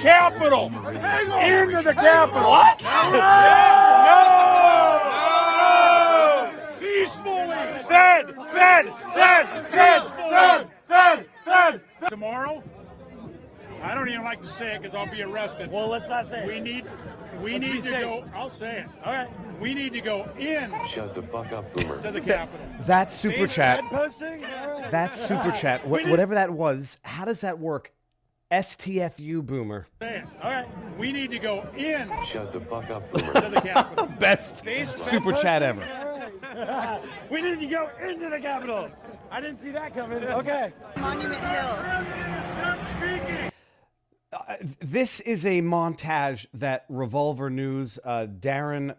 Capitol! Into the Capitol! What? No! Peacefully! Fed! Tomorrow? I don't even like to say it because I'll be arrested. Well, let's not say it. We need to go. I'll say it. All right. We need to go in. Shut the fuck up, Boomer. To the Capitol. That super chat. That super chat. Whatever that was. How does that work? STFU, Boomer. All right. We need to go in. Shut the fuck up, Boomer. To the Capitol. Best super chat ever. We need to go into the Capitol. I didn't see that coming. Okay. Monument Hill. This is a montage that Revolver News, Darren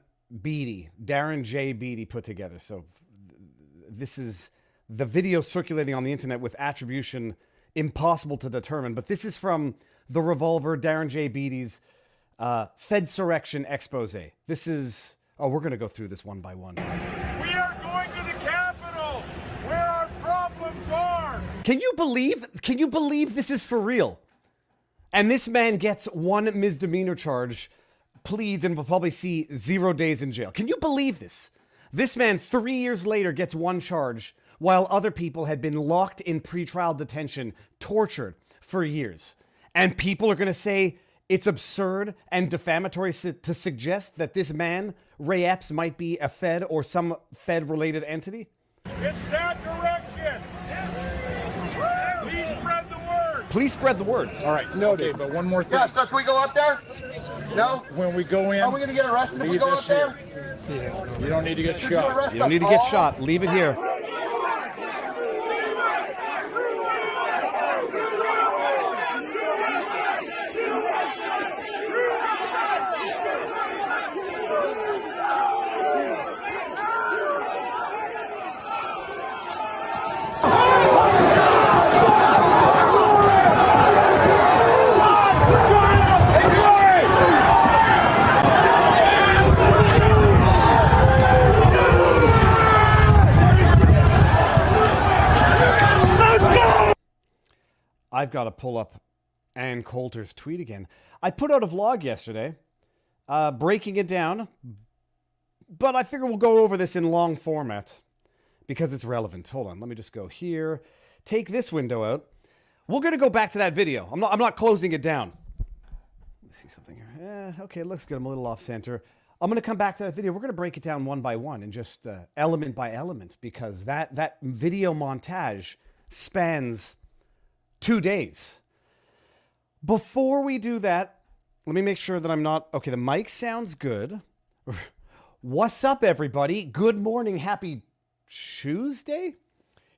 J. Beattie put together. So this is the video circulating on the internet with attribution impossible to determine. But this is from the Revolver, Darren J. Beattie's Fedsurrection expose. This is, we're going to go through this one by one. We are going to the Capitol where our problems are. Can you believe this is for real? And this man gets one misdemeanor charge, pleads, and will probably see 0 days in jail. Can you believe this? This man, 3 years later, gets one charge, while other people had been locked in pretrial detention, tortured for years. And people are going to say it's absurd and defamatory to suggest that this man, Ray Epps, might be a Fed or some Fed-related entity? It's that direction. Please spread the word. All right. Noted. Okay, but one more thing. Yeah, so can we go up there? No? When we go in, are we going to get arrested if we go up there? Yeah. You don't need to get shot. You don't need to get shot. Leave it here. I've got to pull up Ann Coulter's tweet again. I put out a vlog yesterday, breaking it down, but I figure we'll go over this in long format because it's relevant. Hold on, let me just go here, take this window out. We're going to go back to that video. I'm not closing it down. Let's see something here. Okay, it looks good. I'm a little off center. I'm going to come back to that video. We're going to break it down one by one and just element by element because that video montage spans 2 days. Before we do that, let me make sure that I'm not... Okay, the mic sounds good. What's up, everybody? Good morning. Happy Tuesday?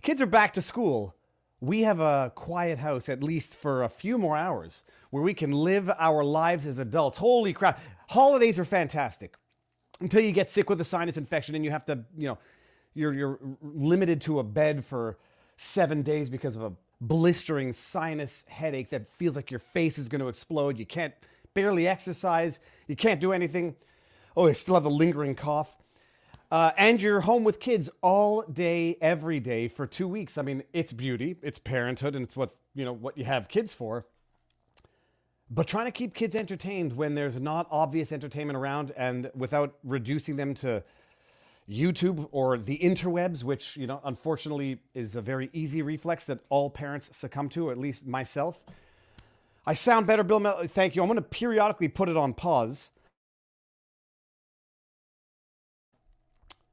Kids are back to school. We have a quiet house, at least for a few more hours, where we can live our lives as adults. Holy crap. Holidays are fantastic. Until you get sick with a sinus infection and you have to, you're limited to a bed for 7 days because of a blistering sinus headache that feels like your face is going to explode. You can't barely exercise. You can't do anything. Oh, you still have a lingering cough. And you're home with kids all day, every day for 2 weeks. I mean, it's beauty, it's parenthood, and it's what you have kids for. But trying to keep kids entertained when there's not obvious entertainment around and without reducing them to YouTube or the interwebs, which, unfortunately is a very easy reflex that all parents succumb to, or at least myself. I sound better, Bill Mel. Thank you. I'm going to periodically put it on pause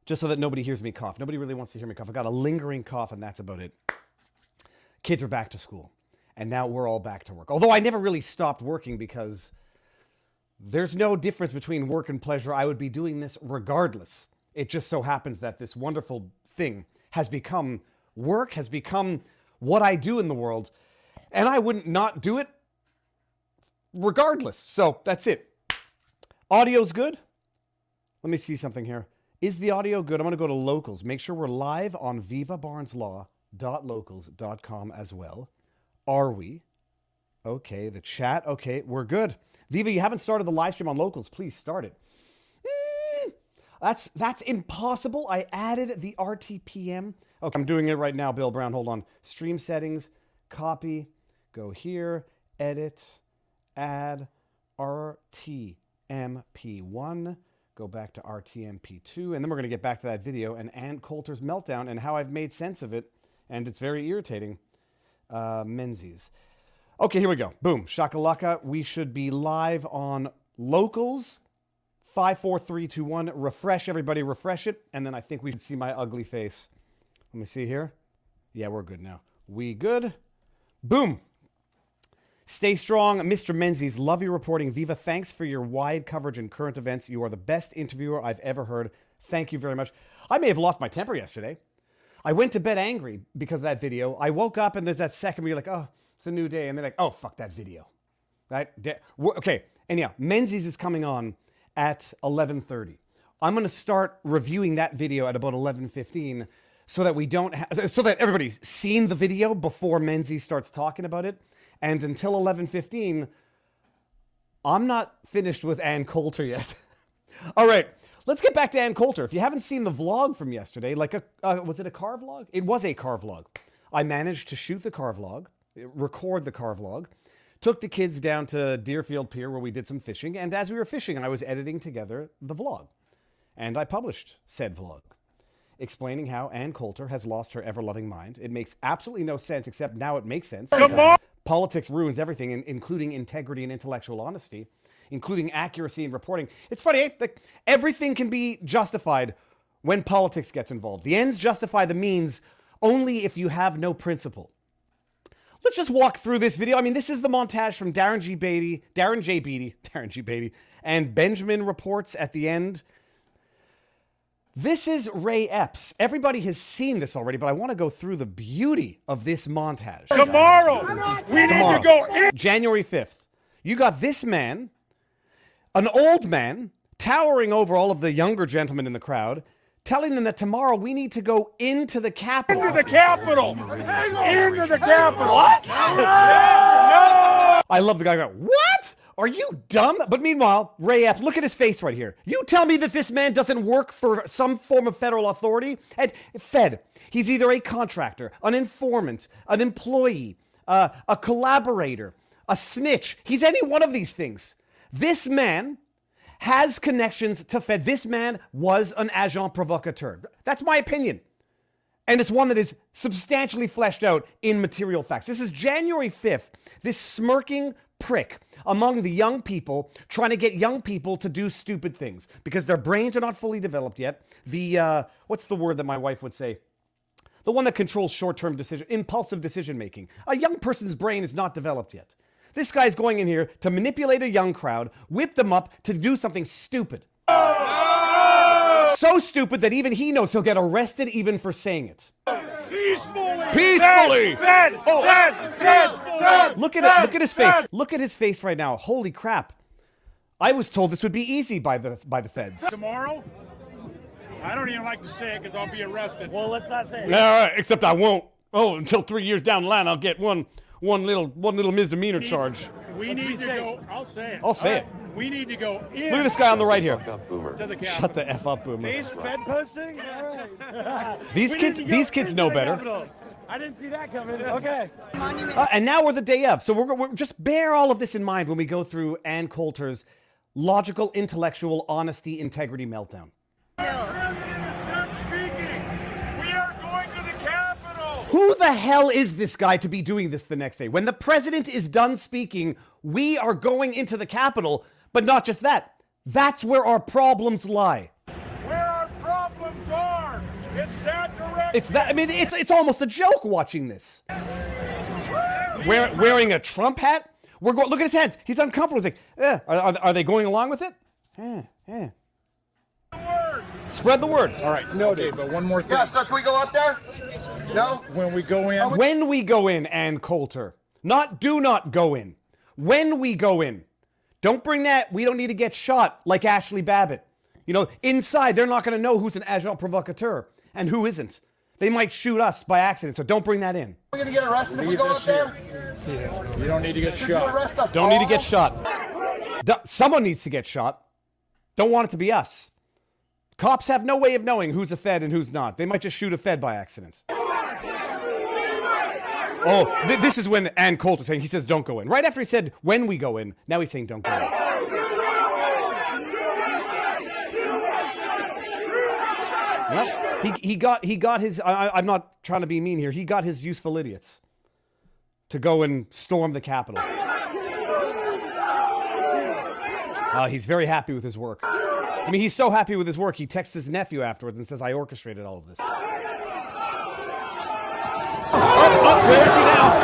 just so that nobody hears me cough. Nobody really wants to hear me cough. I got a lingering cough and that's about it. Kids are back to school and now we're all back to work. Although I never really stopped working because there's no difference between work and pleasure. I would be doing this regardless. It just so happens that this wonderful thing has become work, has become what I do in the world, and I wouldn't not do it regardless. So that's it. Audio's good. Let me see something here. Is the audio good? I'm going to go to Locals. Make sure we're live on vivabarneslaw.locals.com as well. Are we? Okay, the chat. Okay, we're good. Viva, you haven't started the live stream on Locals. Please start it. That's impossible. I added the RTPM. Okay, I'm doing it right now, Bill Brown. Hold on. Stream settings, copy, go here, edit, add RTMP1, go back to RTMP2, and then we're going to get back to that video and Ann Coulter's meltdown and how I've made sense of it, and it's very irritating. Menzies. Okay, here we go. Boom. Shakalaka. We should be live on Locals. 5, 4, 3, 2, 1. Refresh, everybody. Refresh it. And then I think we should see my ugly face. Let me see here. Yeah, we're good now. We good. Boom. Stay strong. Mr. Menzies, love your reporting. Viva, thanks for your wide coverage in current events. You are the best interviewer I've ever heard. Thank you very much. I may have lost my temper yesterday. I went to bed angry because of that video. I woke up and there's that second where you're like, oh, it's a new day. And they're like, oh, fuck that video. Okay. Anyhow, Menzies is coming on at 11:30. I'm going to start reviewing that video at about 11:15 so that we don't so that everybody's seen the video before Menzies starts talking about it. And until 11:15, I'm not finished with Ann Coulter yet. All right, let's get back to Ann Coulter. If you haven't seen the vlog from yesterday, like was it a car vlog? It was a car vlog. I managed to shoot the car vlog, record the car vlog, took the kids down to Deerfield Pier where we did some fishing, and as we were fishing, I was editing together the vlog. And I published said vlog, explaining how Ann Coulter has lost her ever-loving mind. It makes absolutely no sense, except now it makes sense. Politics ruins everything, including integrity and intellectual honesty, including accuracy in reporting. It's funny, eh? Like, everything can be justified when politics gets involved. The ends justify the means only if you have no principle. Let's just walk through this video. I mean, this is the montage from Darren J. Beattie, and Benjamin reports at the end. This is Ray Epps. Everybody has seen this already, but I want to go through the beauty of this montage. Tomorrow. Need to go in. January 5th. You got this man, an old man, towering over all of the younger gentlemen in the crowd, telling them that tomorrow we need to go into the Capitol. Into the Capitol. Into the Capitol. What? No. I love the guy going, what? Are you dumb? But meanwhile, Ray Epps, look at his face right here. You tell me that this man doesn't work for some form of federal authority? And Fed, he's either a contractor, an informant, an employee, a collaborator, a snitch. He's any one of these things. This man has connections to Fed. This man was an agent provocateur. That's my opinion. And it's one that is substantially fleshed out in material facts. This is January 5th. This smirking prick among the young people, trying to get young people to do stupid things because their brains are not fully developed yet. The what's the word that my wife would say? The one that controls short-term decision, impulsive decision-making. A young person's brain is not developed yet. This guy's going in here to manipulate a young crowd, whip them up to do something stupid. So stupid that even he knows he'll get arrested even for saying it. Peacefully! Look at it. Look at his face. Look at his face right now. Holy crap. I was told this would be easy by the feds. Tomorrow? I don't even like to say it because I'll be arrested. Well, let's not say it. All right, except I won't. Oh, until 3 years down the line, I'll get one little misdemeanor charge. We need to go. I'll say it. I'll say it. We need to go in. Look at this guy on the right here. Shut the F up, Boomer. These Fed posting? These kids know better. I didn't see that coming. Okay. And now we're the day of. So we're just bear all of this in mind when we go through Ann Coulter's logical, intellectual, honesty, integrity meltdown. Who the hell is this guy to be doing this the next day? When the president is done speaking, we are going into the Capitol, but not just that. That's where our problems lie. Where our problems are. It's that direction. It's almost a joke watching this. Wearing a Trump hat? Look at his hands. He's uncomfortable. He's like, are they going along with it? Spread the word. All right. No, okay, but one more thing. Yeah, so can we go up there? No? When we go in. When we go in, Ann Coulter. Not do not go in. When we go in. Don't bring that, we don't need to get shot like Ashley Babbitt. You know, inside, they're not going to know who's an agent provocateur and who isn't. They might shoot us by accident, so don't bring that in. We're going to get arrested if we go up there? Yeah. You don't need to get shot. Don't need to get shot. Someone needs to get shot. Don't want it to be us. Cops have no way of knowing who's a Fed and who's not. They might just shoot a Fed by accident. Oh, this is when Ann Coulter saying, he says, don't go in. Right after he said, when we go in, now he's saying, don't go in. Well, he got his, I'm not trying to be mean here, he got his useful idiots to go and storm the Capitol. He's very happy with his work. I mean, he's so happy with his work, he texts his nephew afterwards and says, I orchestrated all of this. Oh, where is he now?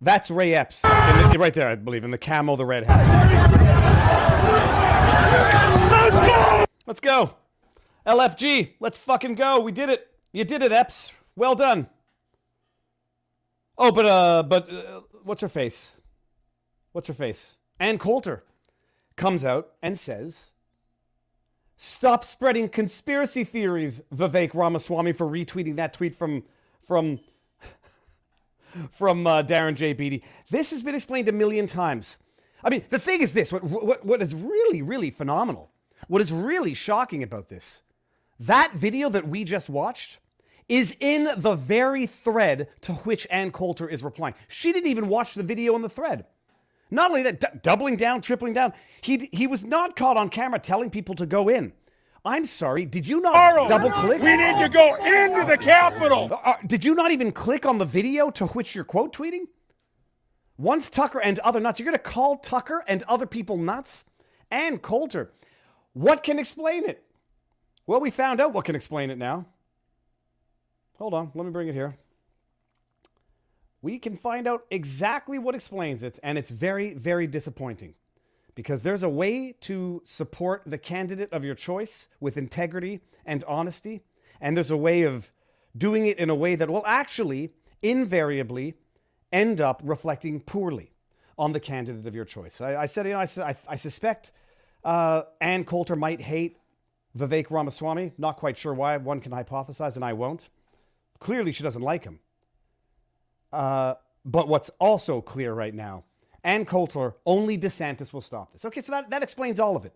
That's Ray Epps. Right there, I believe, in the camo, the red hat. Let's go! LFG, let's fucking go. We did it. You did it, Epps. Well done. Oh, but what's her face? Ann Coulter comes out and says, stop spreading conspiracy theories, Vivek Ramaswamy, for retweeting that tweet from Darren J. Beattie. This has been explained a million times. I mean, the thing is this, what is really, really phenomenal, what is really shocking about this, that video that we just watched is in the very thread to which Ann Coulter is replying. She didn't even watch the video on the thread. Not only that, doubling down, tripling down. He was not caught on camera telling people to go in. I'm sorry, did you not double click? We need to go into the Capitol. Did you not even click on the video to which you're quote tweeting? Once Tucker and other nuts. You're going to call Tucker and other people nuts? Ann Coulter. What can explain it? Well, we found out what can explain it now. Hold on, let me bring it here. We can find out exactly what explains it, and it's very, very disappointing because there's a way to support the candidate of your choice with integrity and honesty, and there's a way of doing it in a way that will actually invariably end up reflecting poorly on the candidate of your choice. I suspect Ann Coulter might hate Vivek Ramaswamy. Not quite sure why. One can hypothesize, and I won't. Clearly, she doesn't like him. But what's also clear right now, Ann Coulter, only DeSantis will stop this. Okay, so that explains all of it.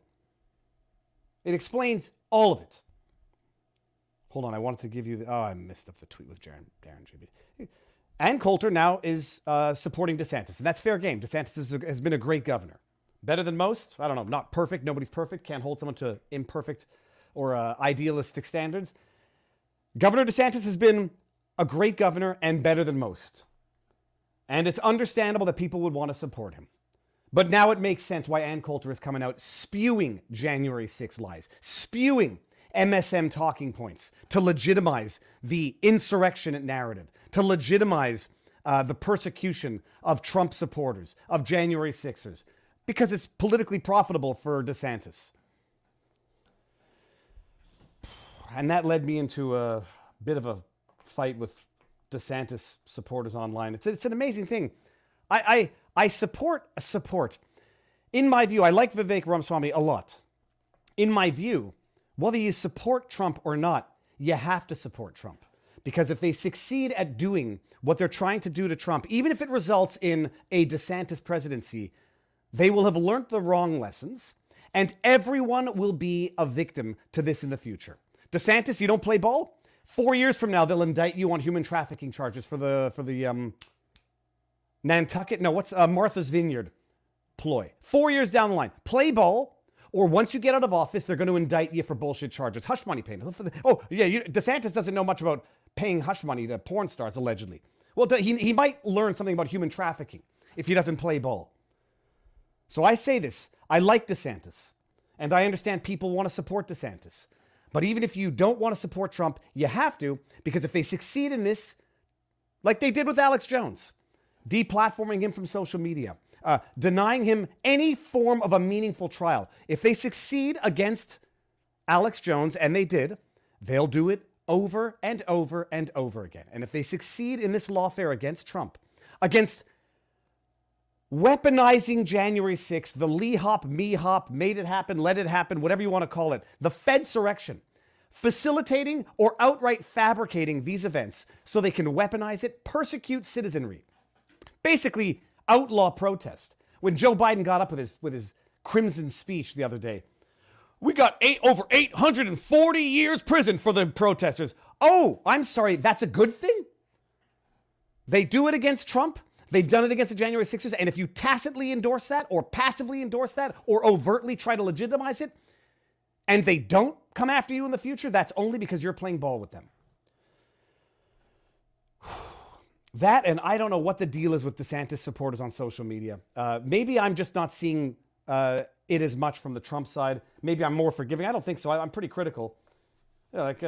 It explains all of it. Hold on, I wanted to give you I messed up the tweet with Darren J. Ann Coulter now is supporting DeSantis, and that's fair game. DeSantis has been a great governor. Better than most. I don't know. Not perfect. Nobody's perfect. Can't hold someone to imperfect or idealistic standards. Governor DeSantis has been a great governor and better than most. And it's understandable that people would want to support him. But now it makes sense why Ann Coulter is coming out spewing January 6 lies, spewing MSM talking points to legitimize the insurrection narrative, to legitimize the persecution of Trump supporters, of January 6ers. Because it's politically profitable for DeSantis. And that led me into a bit of a fight with DeSantis supporters online. It's an amazing thing. I support. In my view, I like Vivek Ramaswamy a lot. In my view, whether you support Trump or not, you have to support Trump. Because if they succeed at doing what they're trying to do to Trump, even if it results in a DeSantis presidency, they will have learnt the wrong lessons, and everyone will be a victim to this in the future. DeSantis, you don't play ball? 4 years from now, they'll indict you on human trafficking charges for the Nantucket? No, what's Martha's Vineyard ploy? 4 years down the line. Play ball, or once you get out of office, they're going to indict you for bullshit charges. Hush money payment. Oh, yeah, DeSantis doesn't know much about paying hush money to porn stars, allegedly. Well, he might learn something about human trafficking if he doesn't play ball. So I say this, I like DeSantis, and I understand people want to support DeSantis. But even if you don't want to support Trump, you have to, because if they succeed in this, like they did with Alex Jones, deplatforming him from social media, denying him any form of a meaningful trial, if they succeed against Alex Jones, and they did, they'll do it over and over and over again. And if they succeed in this lawfare against Trump, against weaponizing January 6th, the Lee Hop, Me Hop, made it happen, let it happen, whatever you want to call it, the Fedsurrection, facilitating or outright fabricating these events so they can weaponize it, persecute citizenry, basically outlaw protest. When Joe Biden got up with his Crimson speech the other day. We got over 840 years prison for the protesters. Oh, I'm sorry, that's a good thing? They do it against Trump. They've done it against the January 6ers. And if you tacitly endorse that or passively endorse that or overtly try to legitimize it, and they don't come after you in the future, that's only because you're playing ball with them. That, and I don't know what the deal is with DeSantis supporters on social media. Maybe I'm just not seeing it as much from the Trump side. Maybe I'm more forgiving. I don't think so. I'm pretty critical. Yeah, like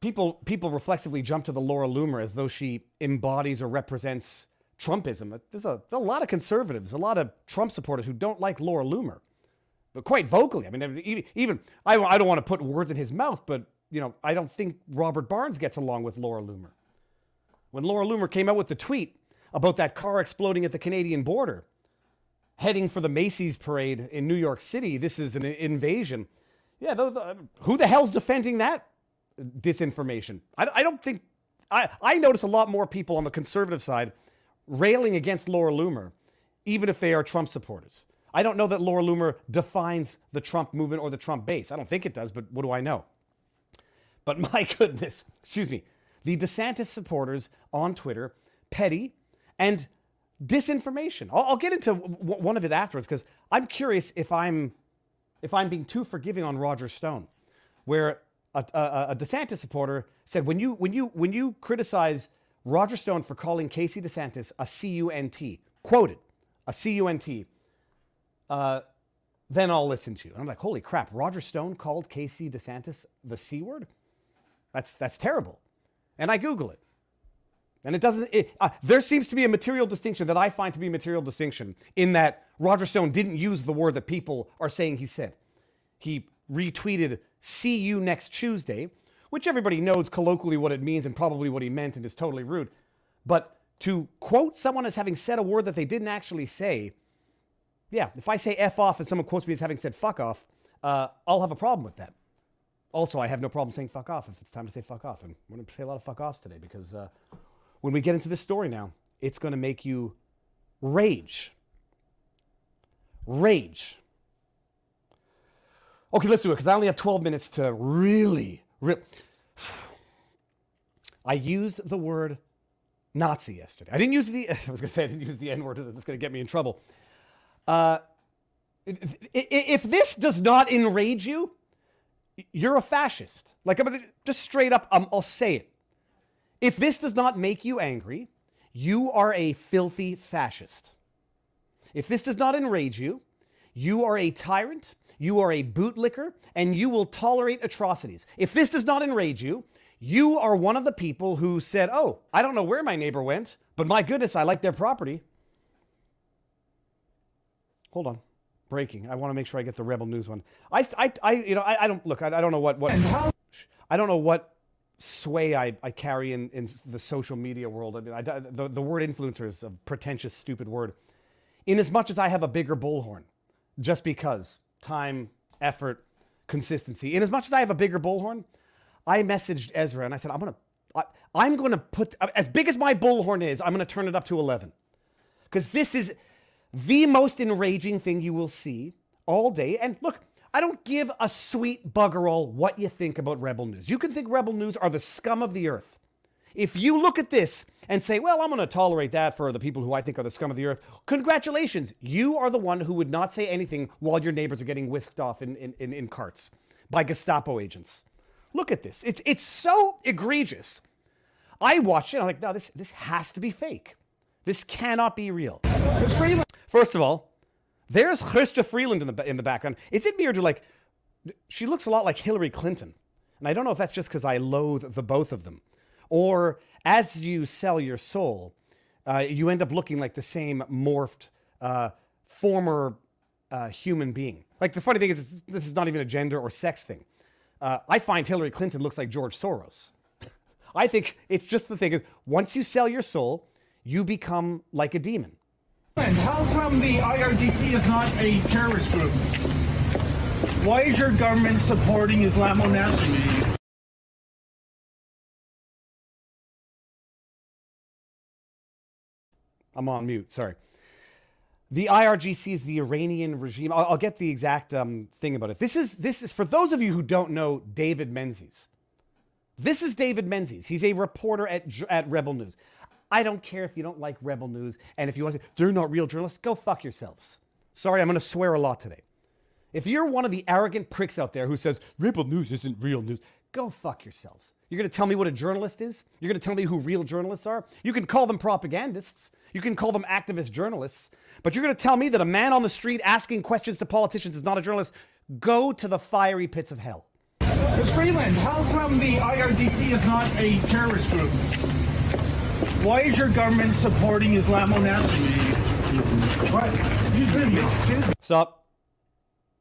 people reflexively jump to the Laura Loomer as though she embodies or represents Trumpism. There's a lot of conservatives, a lot of Trump supporters who don't like Laura Loomer, but quite vocally. I mean, even I don't want to put words in his mouth, but you know, I don't think Robert Barnes gets along with Laura Loomer. When Laura Loomer came out with the tweet about that car exploding at the Canadian border, heading for the Macy's parade in New York City, this is an invasion. Yeah, who the hell's defending that disinformation? I don't think... I notice a lot more people on the conservative side railing against Laura Loomer, even if they are Trump supporters. I don't know that Laura Loomer defines the Trump movement or the Trump base. I don't think it does, but what do I know? But my goodness, excuse me, the DeSantis supporters on Twitter, petty and disinformation. I'll get into one of it afterwards because I'm curious if I'm being too forgiving on Roger Stone, where a DeSantis supporter said when you criticize Roger Stone for calling Casey DeSantis a cunt, quoted a cunt, then I'll listen to you. And I'm like, holy crap! Roger Stone called Casey DeSantis the C word. That's terrible. And I Google it. And it doesn't... there seems to be a material distinction that I find to be material distinction in that Roger Stone didn't use the word that people are saying he said. He retweeted, "See you next Tuesday," which everybody knows colloquially what it means and probably what he meant and is totally rude. But to quote someone as having said a word that they didn't actually say, yeah, if I say F off and someone quotes me as having said fuck off, I'll have a problem with that. Also, I have no problem saying fuck off if it's time to say fuck off. And we're going to say a lot of fuck offs today because when we get into this story now, it's going to make you rage. Rage. Okay, let's do it because I only have 12 minutes to really. I used the word Nazi yesterday. I didn't use the N word. That's going to get me in trouble. If this does not enrage you, you're a fascist. Like, just straight up, I'll say it. If this does not make you angry, you are a filthy fascist. If this does not enrage you, you are a tyrant, you are a bootlicker, and you will tolerate atrocities. If this does not enrage you, you are one of the people who said, "Oh, I don't know where my neighbor went, but my goodness, I like their property." Hold on. Breaking. I want to make sure I get the Rebel News one. I don't know what sway I carry in the social media world. I mean, the word influencer is a pretentious, stupid word. In as much as I have a bigger bullhorn, just because time, effort, consistency. In as much as I have a bigger bullhorn, I messaged Ezra and I said, I'm gonna put as big as my bullhorn is. I'm gonna turn it up to 11 because this is the most enraging thing you will see all day. And look, I don't give a sweet bugger all what you think about Rebel News. You can think Rebel News are the scum of the earth. If you look at this and say, well, I'm going to tolerate that for the people who I think are the scum of the earth, congratulations. You are the one who would not say anything while your neighbors are getting whisked off in carts by Gestapo agents. Look at this. It's so egregious. I watched it. I'm like, no, this has to be fake. This cannot be real. First of all, there's Chrystia Freeland in the background. Is it weird to like? She looks a lot like Hillary Clinton, and I don't know if that's just because I loathe the both of them, or as you sell your soul, you end up looking like the same morphed former human being. Like the funny thing is, this is not even a gender or sex thing. I find Hillary Clinton looks like George Soros. I think it's just the thing is once you sell your soul, you become like a demon. How come the IRGC is not a terrorist group? Why is your government supporting Islamo-Nazism? I'm on mute, sorry. The IRGC is the Iranian regime. I'll get the exact thing about it. This is for those of you who don't know David Menzies. This is David Menzies. He's a reporter at Rebel News. I don't care if you don't like Rebel News, and if you want to say they're not real journalists, go fuck yourselves. Sorry, I'm going to swear a lot today. If you're one of the arrogant pricks out there who says Rebel News isn't real news, go fuck yourselves. You're going to tell me what a journalist is? You're going to tell me who real journalists are? You can call them propagandists. You can call them activist journalists. But you're going to tell me that a man on the street asking questions to politicians is not a journalist? Go to the fiery pits of hell. Ms. Freeland, how come the IRGC is not a terrorist group? Why is your government supporting Islamo-Nazis? What? You've been mixed in. Stop.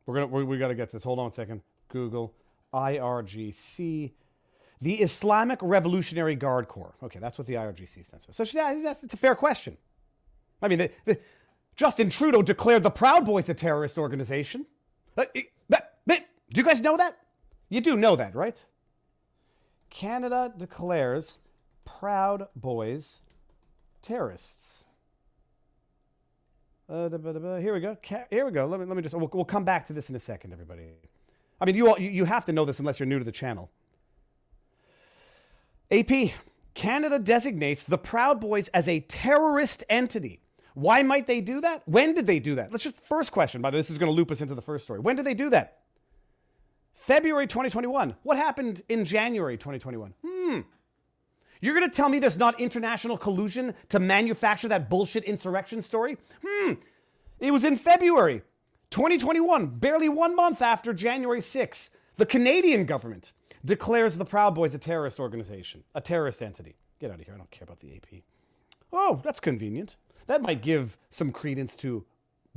We got to get to this. Hold on a second. Google IRGC, the Islamic Revolutionary Guard Corps. Okay, that's what the IRGC stands for. So it's a fair question. I mean, Justin Trudeau declared the Proud Boys a terrorist organization. Do you guys know that? You do know that, right? Canada declares Proud Boys terrorists. Here we go. Let me just. We'll come back to this in a second, everybody. I mean, you have to know this unless you're new to the channel. AP, Canada designates the Proud Boys as a terrorist entity. Why might they do that? When did they do that? Let's just, first question, by the way, this is going to loop us into the first story. When did they do that? February 2021. What happened in January 2021? You're going to tell me there's not international collusion to manufacture that bullshit insurrection story? It was in February 2021, barely 1 month after January 6, the Canadian government declares the Proud Boys a terrorist organization, a terrorist entity. Get out of here. I don't care about the AP. Oh, that's convenient. That might give some credence to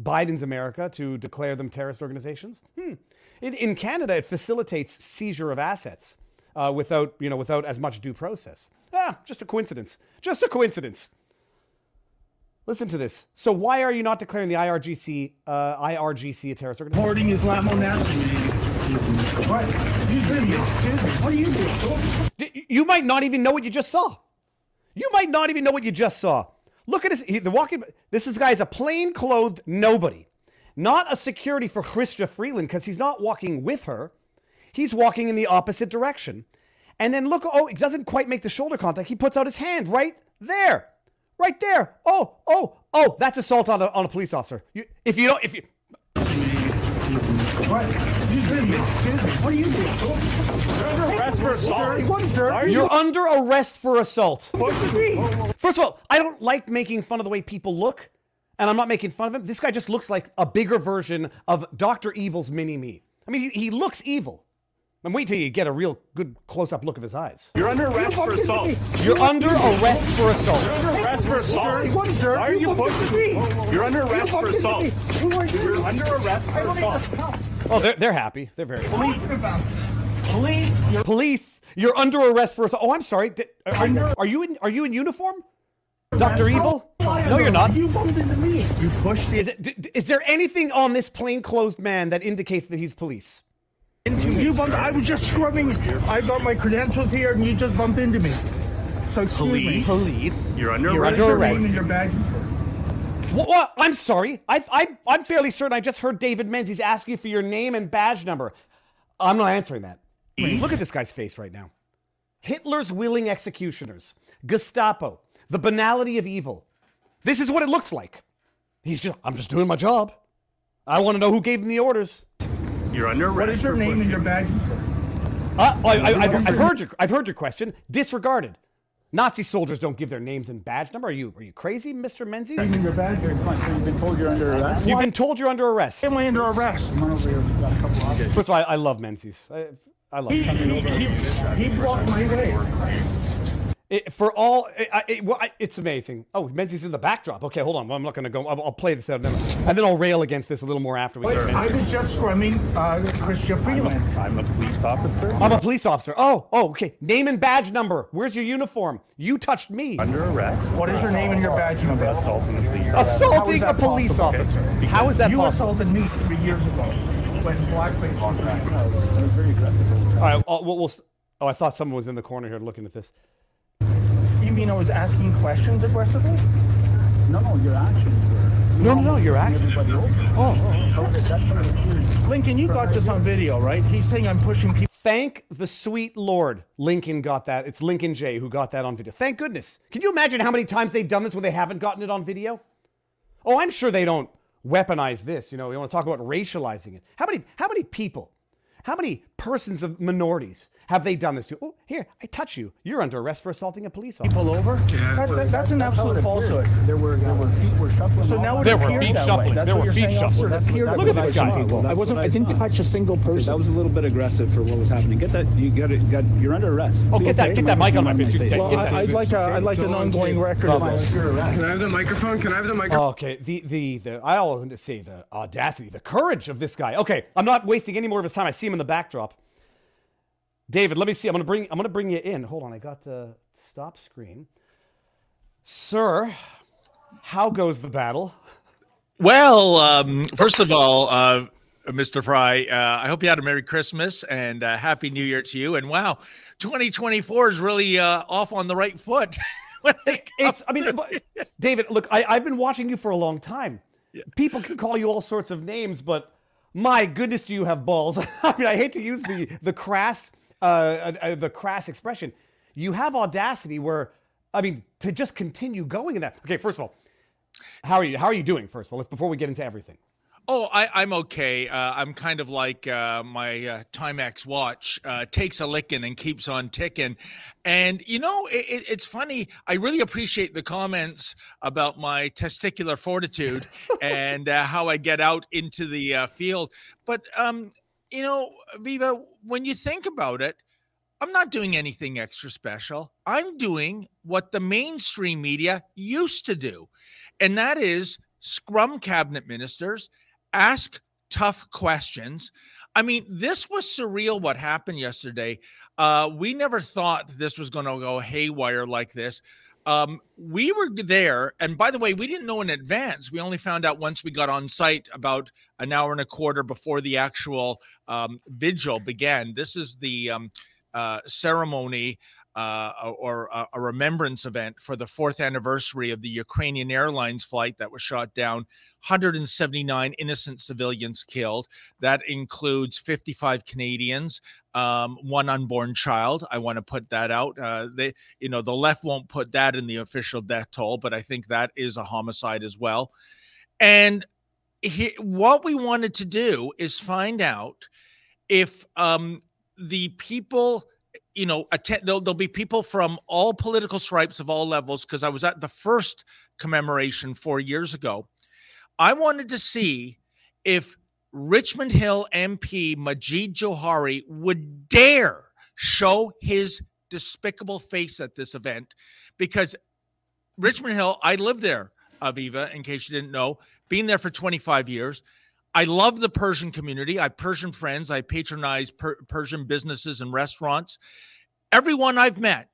Biden's America to declare them terrorist organizations. In Canada, it facilitates seizure of assets without as much due process. Just a coincidence. Just a coincidence. Listen to this. So why are you not declaring the IRGC a terrorist organization? Supporting Islamo-Nazis. What? You didn't What are you doing? You might not even know what you just saw. Look at this. This guy's a plain-clothed nobody. Not a security for Chrystia Freeland because he's not walking with her. He's walking in the opposite direction. And then look, oh, it doesn't quite make the shoulder contact. He puts out his hand right there. Right there. Oh, that's assault on a police officer. If you What? What are you doing? You're under arrest for assault. First of all, I don't like making fun of the way people look, and I'm not making fun of him. This guy just looks like a bigger version of Dr. Evil's mini-me. I mean, he looks evil. And wait till you get a real good close-up look of his eyes. You're under arrest for assault. Why are you pushing me? You're under arrest for assault. You're under arrest for assault. Oh, they're happy. They're very happy. Police. You're under arrest for assault. Oh, I'm sorry. Are you in uniform? Dr. Evil? No, you're not. You bumped into me. You pushed me. Is there anything on this plainclothes man that indicates that he's police? I was just scrubbing. I got my credentials here, and you just bumped into me. So excuse me, police. You're under arrest. In your bag. What? I'm sorry. I'm fairly certain I just heard David Menzies ask you for your name and badge number. I'm not answering that. Please. Look at this guy's face right now. Hitler's willing executioners, Gestapo, the banality of evil. This is what it looks like. I'm just doing my job. I want to know who gave him the orders. You're under arrest. What is your name in your bag? I've heard your question. Disregarded. Nazi soldiers don't give their names and badge number. Are you crazy, Mr. Menzies? Name in your bag. You've been told you're under arrest. Am I under arrest? First of all, I love Menzies. I love him. He blocked my way. It's amazing. Oh, Menzies in the backdrop. Okay, hold on. Well, I'm not going to go. I'll play this out. And then I'll rail against this a little more after we hear Menzies. I was just scrumming Chrystia Freeland. I'm a police officer. Oh, okay. Name and badge number. Where's your uniform? You touched me. Under arrest. What is your name and your badge number? Assaulting a police officer. How is that possible? You assaulted me 3 years ago when blackface on that. That was very aggressive. All right. Oh, I thought someone was in the corner here looking at this. You mean I was asking questions aggressively? No, your actions were. No, you're acting. Oh. Lincoln, you got this on video, right? He's saying I'm pushing people. Thank the sweet Lord Lincoln got that. It's Lincoln J. who got that on video. Thank goodness. Can you imagine how many times they've done this when they haven't gotten it on video? Oh, I'm sure they don't weaponize this. You know, we want to talk about racializing it. How many people, how many persons of minorities have they done this to? Oh, here, I touch you. You're under arrest for assaulting a police officer. Pull over? Yeah, that's an absolute falsehood. There were feet were shuffling. So now there were feet shuffling. There were feet shuffling. Look at this guy. I didn't touch a single person. That was a little bit aggressive for what was happening. Get that. You got it. You're under arrest. Oh, get that mic on my face. Well, I'd like an ongoing record of my under arrest. Can I have the microphone? Okay. I always say the audacity, the courage of this guy. Okay, I'm not wasting any more of his time. I see him in the backdrop. David, let me see. I'm gonna bring you in. Hold on, I got the stop screen. Sir, how goes the battle? Well, first of all, Mr. Fry, I hope you had a Merry Christmas and Happy New Year to you. And wow, 2024 is really off on the right foot. David, look, I've been watching you for a long time. Yeah. People can call you all sorts of names, but my goodness, do you have balls? I mean, I hate to use the crass expression. You have audacity to just continue going in that. Okay, first of all, how are you doing, first of all? Let's, before we get into everything. Oh, I'm okay. I'm kind of like my Timex watch, takes a licking and keeps on ticking. And, you know, it's funny. I really appreciate the comments about my testicular fortitude and how I get out into the field. But, you know, Viva, when you think about it, I'm not doing anything extra special. I'm doing what the mainstream media used to do, and that is scrum cabinet ministers. Ask tough questions. I mean, this was surreal what happened yesterday. We never thought this was going to go haywire like this. We were there. And by the way, we didn't know in advance. We only found out once we got on site about an hour and a quarter before the actual vigil began. This is the ceremony or a remembrance event for the 4th anniversary of the Ukrainian Airlines flight that was shot down, 179 innocent civilians killed. That includes 55 Canadians, one unborn child. I want to put that out. The left won't put that in the official death toll, but I think that is a homicide as well. And what we wanted to do is find out if the people, you know, there'll be people from all political stripes of all levels, because I was at the first commemoration 4 years ago. I wanted to see if Richmond Hill MP Majid Jowhari would dare show his despicable face at this event, because Richmond Hill, I lived there, Aviva, in case you didn't know, been there for 25 years. I love the Persian community. I have Persian friends. I patronize Persian businesses and restaurants. Everyone I've met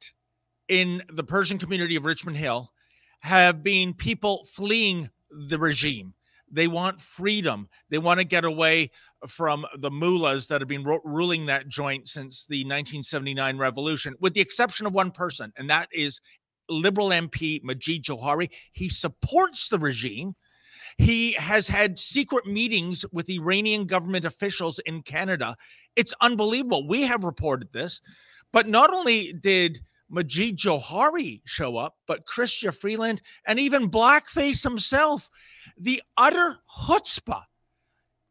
in the Persian community of Richmond Hill have been people fleeing the regime. They want freedom. They want to get away from the mullahs that have been ruling that joint since the 1979 revolution, with the exception of one person, and that is Liberal MP Majid Jowhari. He supports the regime. He has had secret meetings with Iranian government officials in Canada. It's unbelievable. We have reported this. But not only did Majid Jowhari show up, but Chrystia Freeland and even Blackface himself. The utter chutzpah,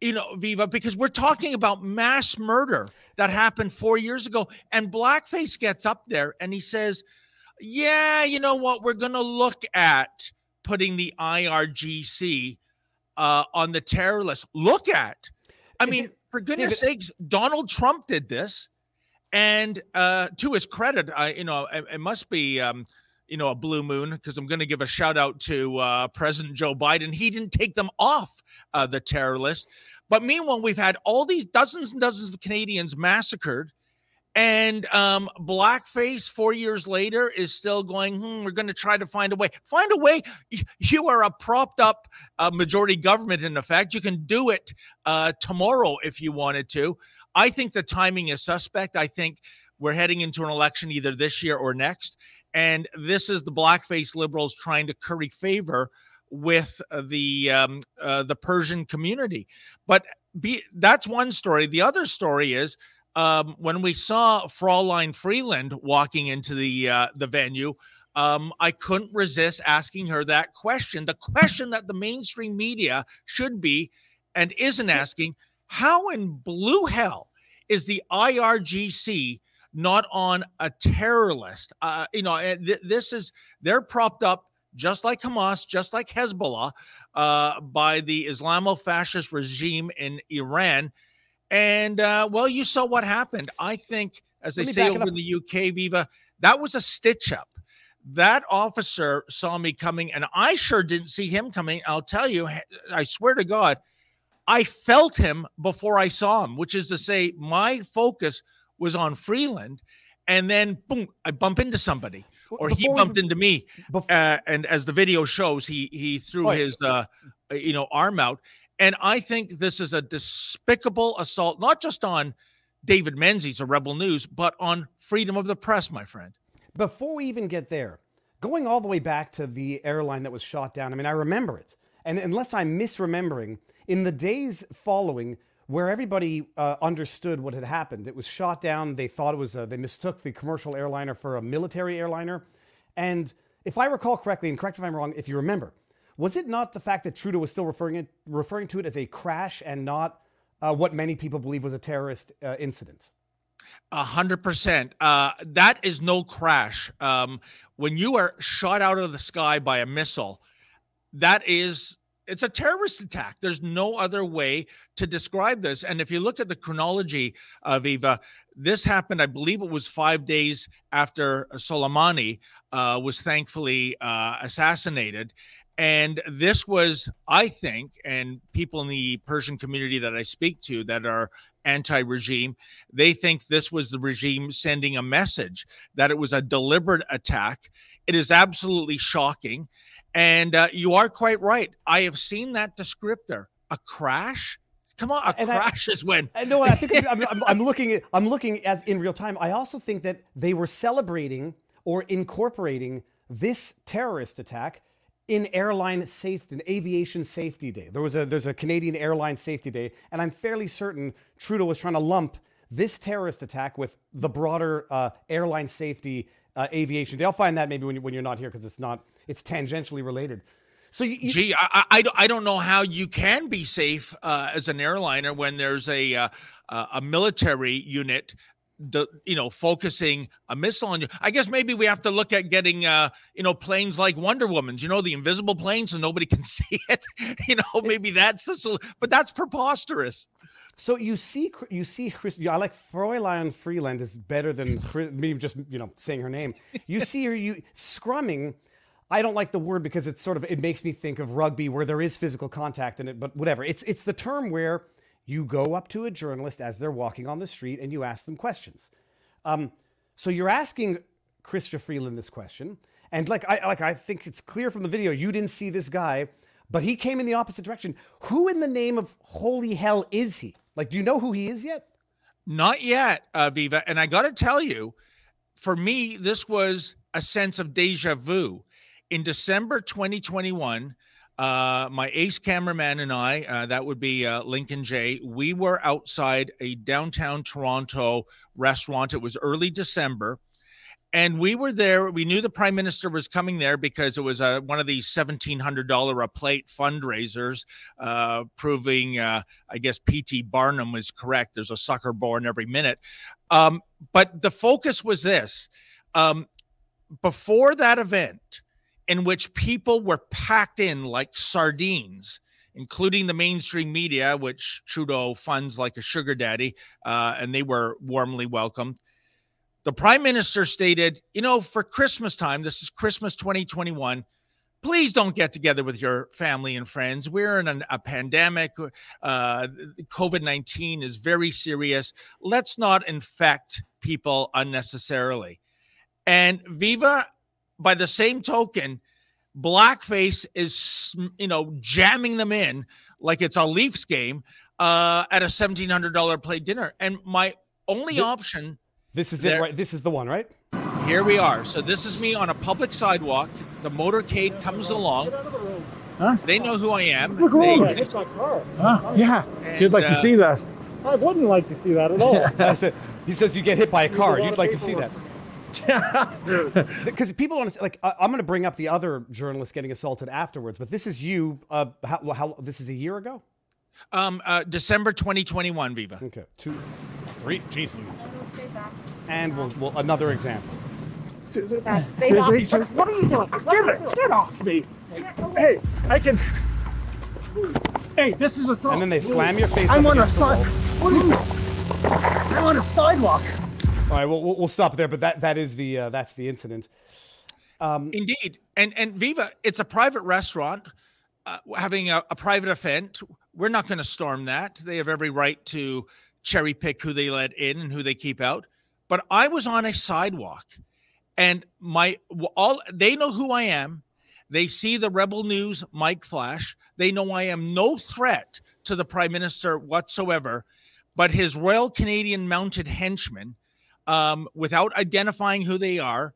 you know, Viva, because we're talking about mass murder that happened 4 years ago. And Blackface gets up there and he says, yeah, you know what? We're going to look at putting the IRGC on the terror list. Look at, I mean, for goodness sakes, Donald Trump did this. And to his credit, it must be, a blue moon, because I'm going to give a shout out to President Joe Biden. He didn't take them off the terror list. But meanwhile, we've had all these dozens and dozens of Canadians massacred. And Blackface 4 years later is still going, we're going to try to find a way. Find a way. You are a propped up majority government, in effect. You can do it tomorrow if you wanted to. I think the timing is suspect. I think we're heading into an election either this year or next. And this is the Blackface Liberals trying to curry favor with the Persian community. But that's one story. The other story is when we saw Fräulein Freeland walking into the venue, I couldn't resist asking her that question. The question that the mainstream media should be and isn't asking, how in blue hell is the IRGC not on a terror list? This is, they're propped up just like Hamas, just like Hezbollah, by the Islamo-fascist regime in Iran. And, well, you saw what happened. I think, as they say over in the UK, Viva, that was a stitch-up. That officer saw me coming, and I sure didn't see him coming. I'll tell you, I swear to God, I felt him before I saw him, which is to say my focus was on Freeland, and then, boom, I bump into somebody. Or before he bumped into me, and as the video shows, he threw his arm out. And I think this is a despicable assault, not just on David Menzies or Rebel News, but on freedom of the press, my friend. Before we even get there, going all the way back to the airline that was shot down, I mean, I remember it. And unless I'm misremembering, in the days following where everybody understood what had happened, it was shot down. They thought it was they mistook the commercial airliner for a military airliner. And if I recall correctly, and correct if I'm wrong, if you remember, was it not the fact that Trudeau was still referring to it as a crash and not what many people believe was a terrorist incident? 100%. That is no crash. When you are shot out of the sky by a missile, it's a terrorist attack. There's no other way to describe this. And if you look at the chronology of Eva, this happened, I believe it was 5 days after Soleimani was thankfully assassinated. And this was, I think, and people in the Persian community that I speak to that are anti-regime, they think this was the regime sending a message that it was a deliberate attack. It is absolutely shocking. And you are quite right. I have seen that descriptor, a crash. Come on, a crash is when. No, I think I'm looking as in real time. I also think that they were celebrating or incorporating this terrorist attack in airline safety, in aviation safety day. There's a Canadian airline safety day, and I'm fairly certain Trudeau was trying to lump this terrorist attack with the broader airline safety aviation day. I'll find that maybe when you're not here, because it's tangentially related. So I don't know how you can be safe as an airliner when there's a military unit focusing a missile on you. I guess maybe we have to look at getting, planes like Wonder Woman's, the invisible plane, so nobody can see it. Maybe that's the solution, but that's preposterous. So you see, I like Fräulein Freeland is better than me just, saying her name. You see her, scrumming. I don't like the word because it's it makes me think of rugby where there is physical contact in it, but whatever. It's the term where you go up to a journalist as they're walking on the street and you ask them questions. So you're asking Chrystia Freeland this question. And I think it's clear from the video, you didn't see this guy, but he came in the opposite direction. Who in the name of holy hell is he? Do you know who he is yet? Not yet, Viva. And I got to tell you, for me, this was a sense of deja vu. In December 2021, my ace cameraman and I, that would be Lincoln J., we were outside a downtown Toronto restaurant. It was early December, and we were there. We knew the prime minister was coming there because it was one of these $1,700 a plate fundraisers, proving, I guess, P.T. Barnum was correct. There's a sucker born every minute. But the focus was this. Before that event, in which people were packed in like sardines, including the mainstream media, which Trudeau funds like a sugar daddy, and they were warmly welcomed. The prime minister stated, for Christmas time, this is Christmas 2021, please don't get together with your family and friends. We're in a pandemic. COVID-19 is very serious. Let's not infect people unnecessarily. And Viva, by the same token, blackface is, jamming them in like it's a Leafs game at a $1,700 plate dinner. And my only option. This is it, right? This is the one, right? Here we are. So this is me on a public sidewalk. The motorcade comes along. Huh? They know who I am. Look over. It's my car. Yeah. And, you'd like to see that. I wouldn't like to see that at all. He says you get hit by a car. You'd like to see that. Because people don't like. I'm going to bring up the other journalist getting assaulted afterwards, but this is you. How this is a year ago? December 2021, Viva. Okay, 2, 3. Jeez Louise. And we'll another example. What are you doing? Get off me! Hey, I can. Hey, this is assault. And then they slam your face. I'm on a sidewalk. What is this? I'm on a sidewalk. All right, we'll stop there, but that is the that's the incident. Indeed, and Viva, it's a private restaurant having a private event. We're not going to storm that. They have every right to cherry pick who they let in and who they keep out. But I was on a sidewalk, and they know who I am. They see the Rebel News mic flash. They know I am no threat to the Prime Minister whatsoever, but his Royal Canadian Mounted Henchmen. Without identifying who they are,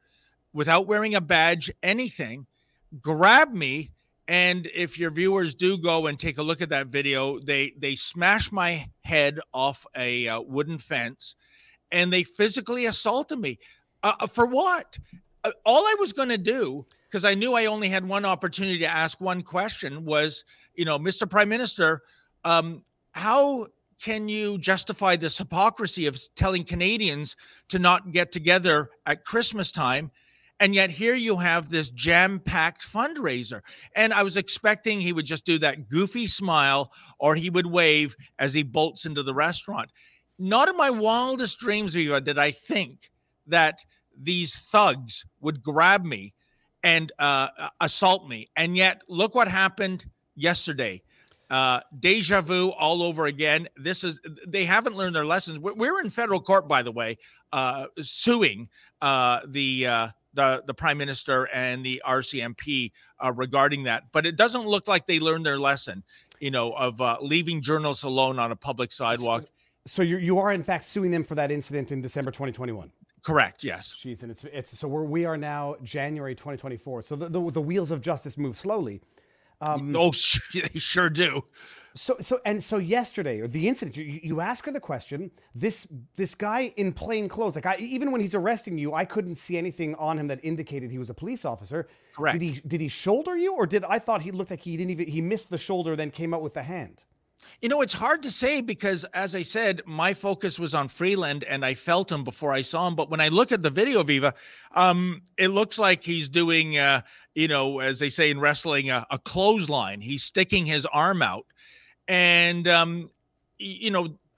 without wearing a badge, anything, grab me. And if your viewers do go and take a look at that video, they smash my head off a wooden fence, and they physically assaulted me. For what? All I was going to do, because I knew I only had one opportunity to ask one question, was, Mr. Prime Minister, how can you justify this hypocrisy of telling Canadians to not get together at Christmas time? And yet here you have this jam-packed fundraiser. And I was expecting he would just do that goofy smile, or he would wave as he bolts into the restaurant. Not in my wildest dreams, Viva, did I think that these thugs would grab me and assault me. And yet look what happened yesterday. Deja vu all over again. They haven't learned their lessons. We're in federal court, by the way, suing the Prime Minister and the RCMP regarding that. But it doesn't look like they learned their lesson, of leaving journalists alone on a public sidewalk. So you are in fact suing them for that incident in December 2021. Correct. Yes. Jeez, and it's so we are now January 2024. So the wheels of justice move slowly. They sure do. So yesterday, or the incident, you ask her the question, this guy in plain clothes, even when he's arresting you, I couldn't see anything on him that indicated he was a police officer. Correct. Did he shoulder you, or I thought he looked like he missed the shoulder, then came out with the hand? It's hard to say, because as I said, my focus was on Freeland, and I felt him before I saw him. But when I look at the video, Viva, it looks like he's doing, as they say in wrestling, a clothesline. He's sticking his arm out. And,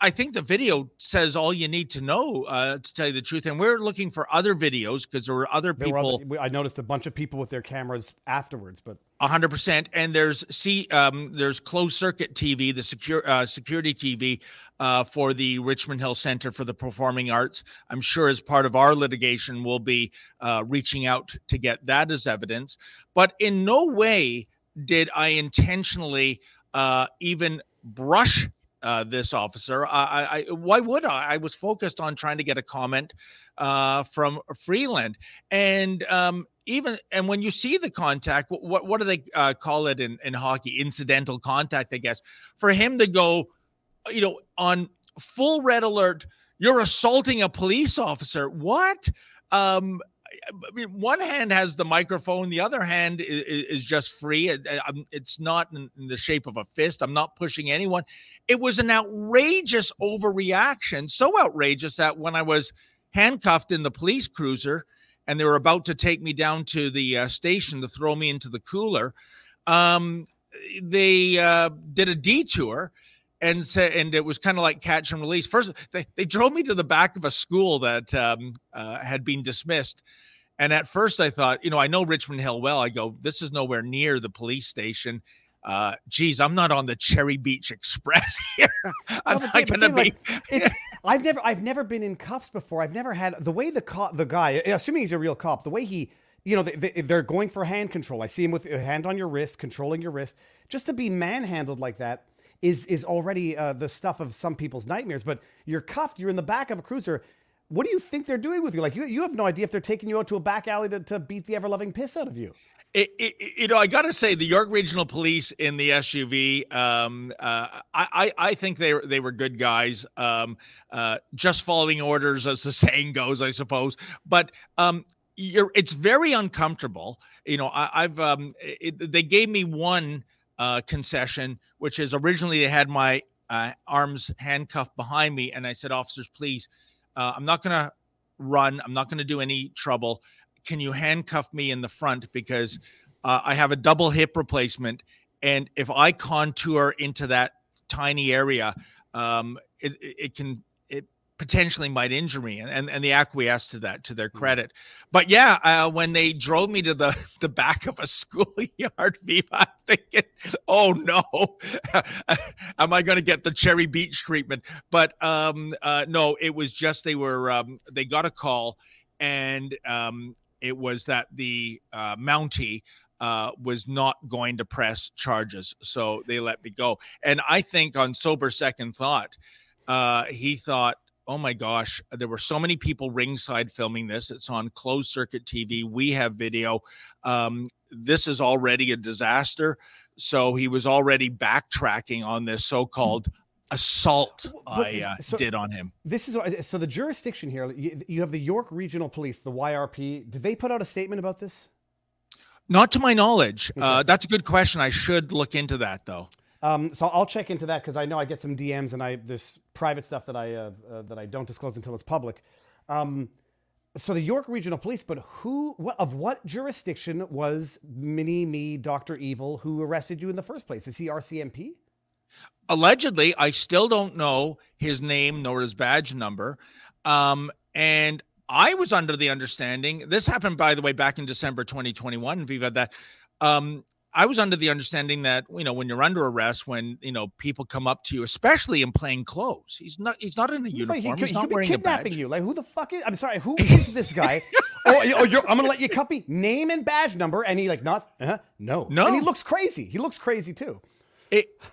I think the video says all you need to know, to tell you the truth. And we're looking for other videos, because there were other people. I noticed a bunch of people with their cameras afterwards, but 100%. And there's closed circuit TV, the security TV for the Richmond Hill Center for the Performing Arts. I'm sure as part of our litigation, we'll be reaching out to get that as evidence. But in no way did I intentionally even brush this officer. Why would I? I was focused on trying to get a comment from Freeland, and when you see the contact, what do they call it in hockey? Incidental contact, I guess. For him to go, on full red alert, you're assaulting a police officer. What? I mean, one hand has the microphone. The other hand is just free. It's not in the shape of a fist. I'm not pushing anyone. It was an outrageous overreaction. So outrageous that when I was handcuffed in the police cruiser and they were about to take me down to the station to throw me into the cooler, they did a detour. And and it was kind of like catch and release. First, they drove me to the back of a school that had been dismissed. And at first I thought, I know Richmond Hill well. I go, this is nowhere near the police station. Geez, I'm not on the Cherry Beach Express here. I'm not going to be. I've never been in cuffs before. I've never had the way the guy, assuming he's a real cop, the way he, they're going for hand control. I see him with a hand on your wrist, controlling your wrist, just to be manhandled like that. Is already the stuff of some people's nightmares, but you're cuffed, you're in the back of a cruiser. What do you think they're doing with you? Like, you have no idea if they're taking you out to a back alley to beat the ever-loving piss out of you. You know, I got to say, the York Regional Police in the SUV, I think they were good guys, just following orders, as the saying goes, I suppose. But it's very uncomfortable. You know, they gave me one concession, which is originally they had my arms handcuffed behind me, and I said, "Officers, please, I'm not going to run. I'm not going to do any trouble. Can you handcuff me in the front? Because I have a double hip replacement. And if I contour into that tiny area, it potentially might injure me." And they acquiesced to that, to their credit. But yeah, when they drove me to the back of a schoolyard, I'm thinking, oh no, am I going to get the Cherry Beach treatment? But no, it was just, they got a call. And it was that the Mountie was not going to press charges. So they let me go. And I think on sober second thought, he thought, oh my gosh, there were so many people ringside filming this. It's on closed circuit TV. We have video. This is already a disaster. So he was already backtracking on this so-called assault did on him. This is so the jurisdiction here. You have the York Regional Police, the YRP. Did they put out a statement about this? Not to my knowledge. That's a good question. I should look into that, though. So I'll check into that, because I know I get some DMs and there's private stuff that I don't disclose until it's public. So the York Regional Police, but what jurisdiction was Mini Me, Dr. Evil, who arrested you in the first place? Is he RCMP? Allegedly. I still don't know his name nor his badge number. And I was under the understanding, this happened, by the way, back in December 2021, Viva, that I was under the understanding that, you know, when you're under arrest, when, you know, people come up to you, especially in plain clothes, he's not in a uniform. He's not wearing a badge. Kidnapping you. Like, who the fuck is, I'm sorry, who is this guy? I'm going to let you cuff me, name and badge number. And he like, not, no. And he looks crazy. He looks crazy too.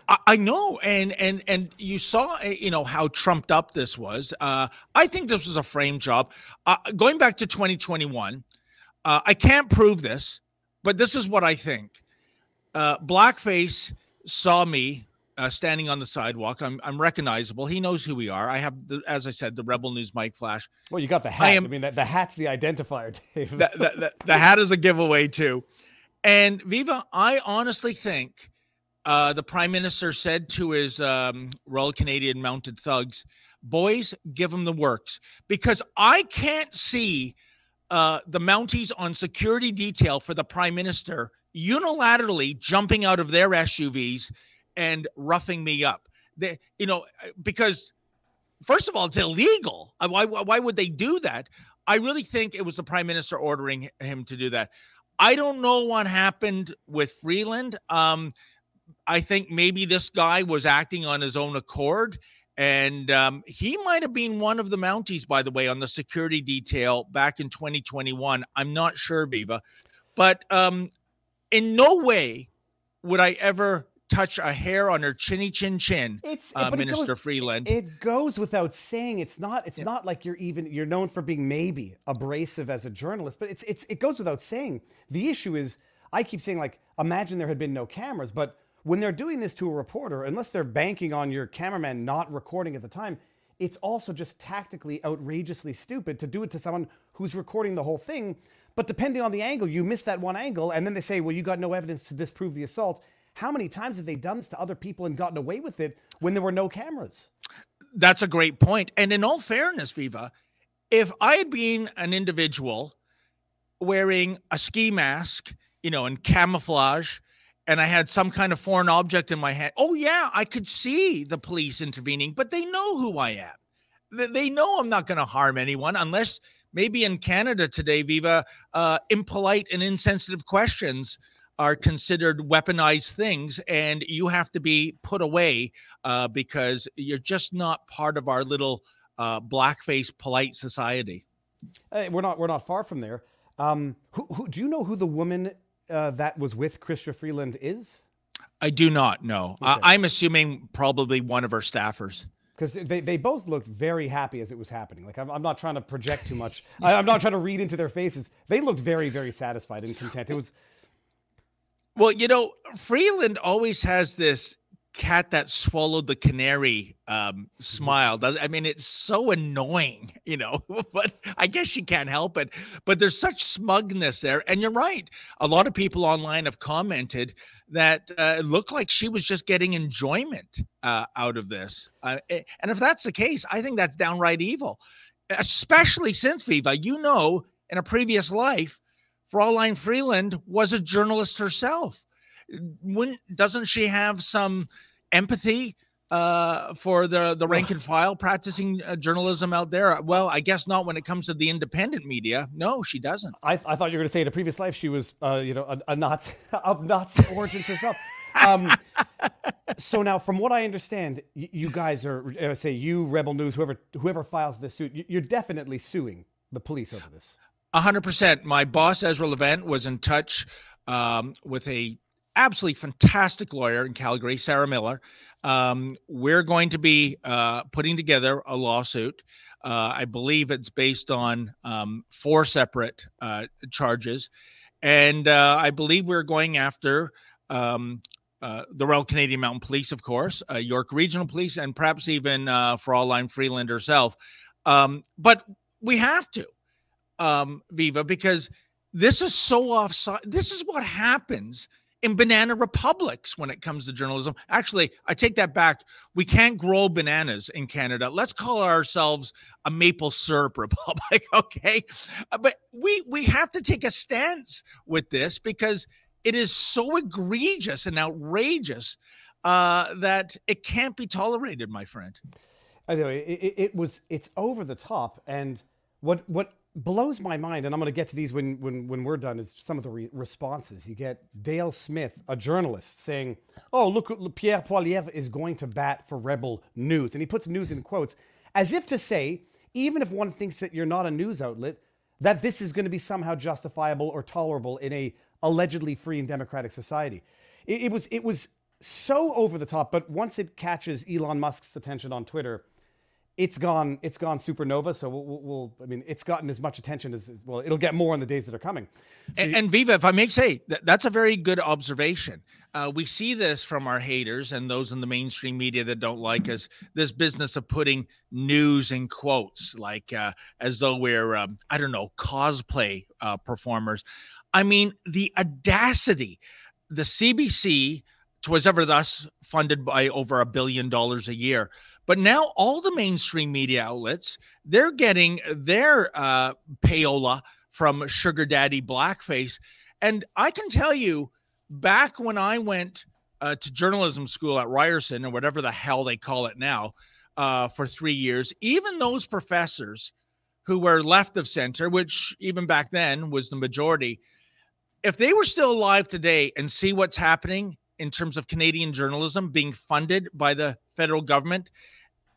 I know. And you saw, you know, how trumped up this was. I think this was a frame job. Going back to 2021, I can't prove this, but this is what I think. Blackface saw me standing on the sidewalk. I'm recognizable. He knows who we are. I have, as I said, the Rebel News mic flash. Well, you got the hat. I mean, the hat's the identifier, Dave. The hat is a giveaway too. And Viva, I honestly think the prime minister said to his Royal Canadian Mounted Thugs, boys, give them the works, because I can't see the Mounties on security detail for the prime minister unilaterally jumping out of their SUVs and roughing me up. They, you know, because first of all, it's illegal. Why would they do that? I really think it was the prime minister ordering him to do that. I don't know what happened with Freeland. I think maybe this guy was acting on his own accord, and he might have been one of the Mounties, by the way, on the security detail back in 2021. I'm not sure, Viva, but in no way would I ever touch a hair on her chinny chin chin. Freeland. It goes without saying. It's not like you're known for being maybe abrasive as a journalist, but it goes without saying. The issue is, I keep saying, like, imagine there had been no cameras, but when they're doing this to a reporter, unless they're banking on your cameraman not recording at the time, it's also just tactically outrageously stupid to do it to someone who's recording the whole thing. But depending on the angle, you miss that one angle, and then they say, well, you got no evidence to disprove the assault. How many times have they done this to other people and gotten away with it when there were no cameras? That's a great point. And in all fairness, Viva, if I had been an individual wearing a ski mask, you know, and camouflage, and I had some kind of foreign object in my hand, oh yeah, I could see the police intervening, but they know who I am. They know I'm not going to harm anyone, unless maybe in Canada today, Viva, impolite and insensitive questions are considered weaponized things, and you have to be put away because you're just not part of our little blackface polite society. Hey, we're not far from there. Who do you know who the woman that was with Chrystia Freeland is? I do not know. Okay. I'm assuming probably one of her staffers. Because they both looked very happy as it was happening. Like, I'm not trying to project too much. I'm not trying to read into their faces. They looked very, very satisfied and content. It was... Well, you know, Freeland always has this cat that swallowed the canary smile. I mean, it's so annoying, you know, but I guess she can't help it. But there's such smugness there. And you're right. A lot of people online have commented that it looked like she was just getting enjoyment out of this. And if that's the case, I think that's downright evil, especially since, Viva, you know, in a previous life, Fraulein Freeland was a journalist herself. Doesn't she have some empathy for the rank and file practicing journalism out there? Well, I guess not when it comes to the independent media. No, she doesn't. I thought you were going to say in a previous life she was, a Nazi of Nazi origins herself. So now, from what I understand, you guys are say you Rebel News, whoever files this suit, you're definitely suing the police over this. 100%. My boss Ezra Levant was in touch with a absolutely fantastic lawyer in Calgary, Sarah Miller. We're going to be putting together a lawsuit. I believe it's based on 4 separate charges. And I believe we're going after the Royal Canadian Mountain Police, of course, York Regional Police, and perhaps even Fraulein Freeland herself. But we have to, Viva, because this is so offside. This is what happens in banana republics when it comes to journalism. Actually, I take that back. We can't grow bananas in Canada. Let's call ourselves a maple syrup republic, okay? But we have to take a stance with this because it is so egregious and outrageous that it can't be tolerated, my friend. I know it's over the top, and what blows my mind, and I'm going to get to these when we're done, is some of the responses. You get Dale Smith, a journalist, saying, "Oh, look, Pierre Poilievre is going to bat for Rebel News." And he puts news in quotes, as if to say, even if one thinks that you're not a news outlet, that this is going to be somehow justifiable or tolerable in a allegedly free and democratic society. It was so over the top, but once it catches Elon Musk's attention on Twitter, It's gone supernova. So we'll it's gotten as much attention as, well, it'll get more in the days that are coming. So and Viva, if I may say, that's a very good observation. We see this from our haters and those in the mainstream media that don't like us, this business of putting news in quotes, like as though we're, I don't know, cosplay performers. I mean, the audacity, the CBC, 'twas ever thus funded by over $1 billion a year. But now all the mainstream media outlets, they're getting their payola from Sugar Daddy Blackface. And I can tell you, back when I went to journalism school at Ryerson, or whatever the hell they call it now, for 3 years, even those professors who were left of center, which even back then was the majority, if they were still alive today and see what's happening in terms of Canadian journalism being funded by the federal government,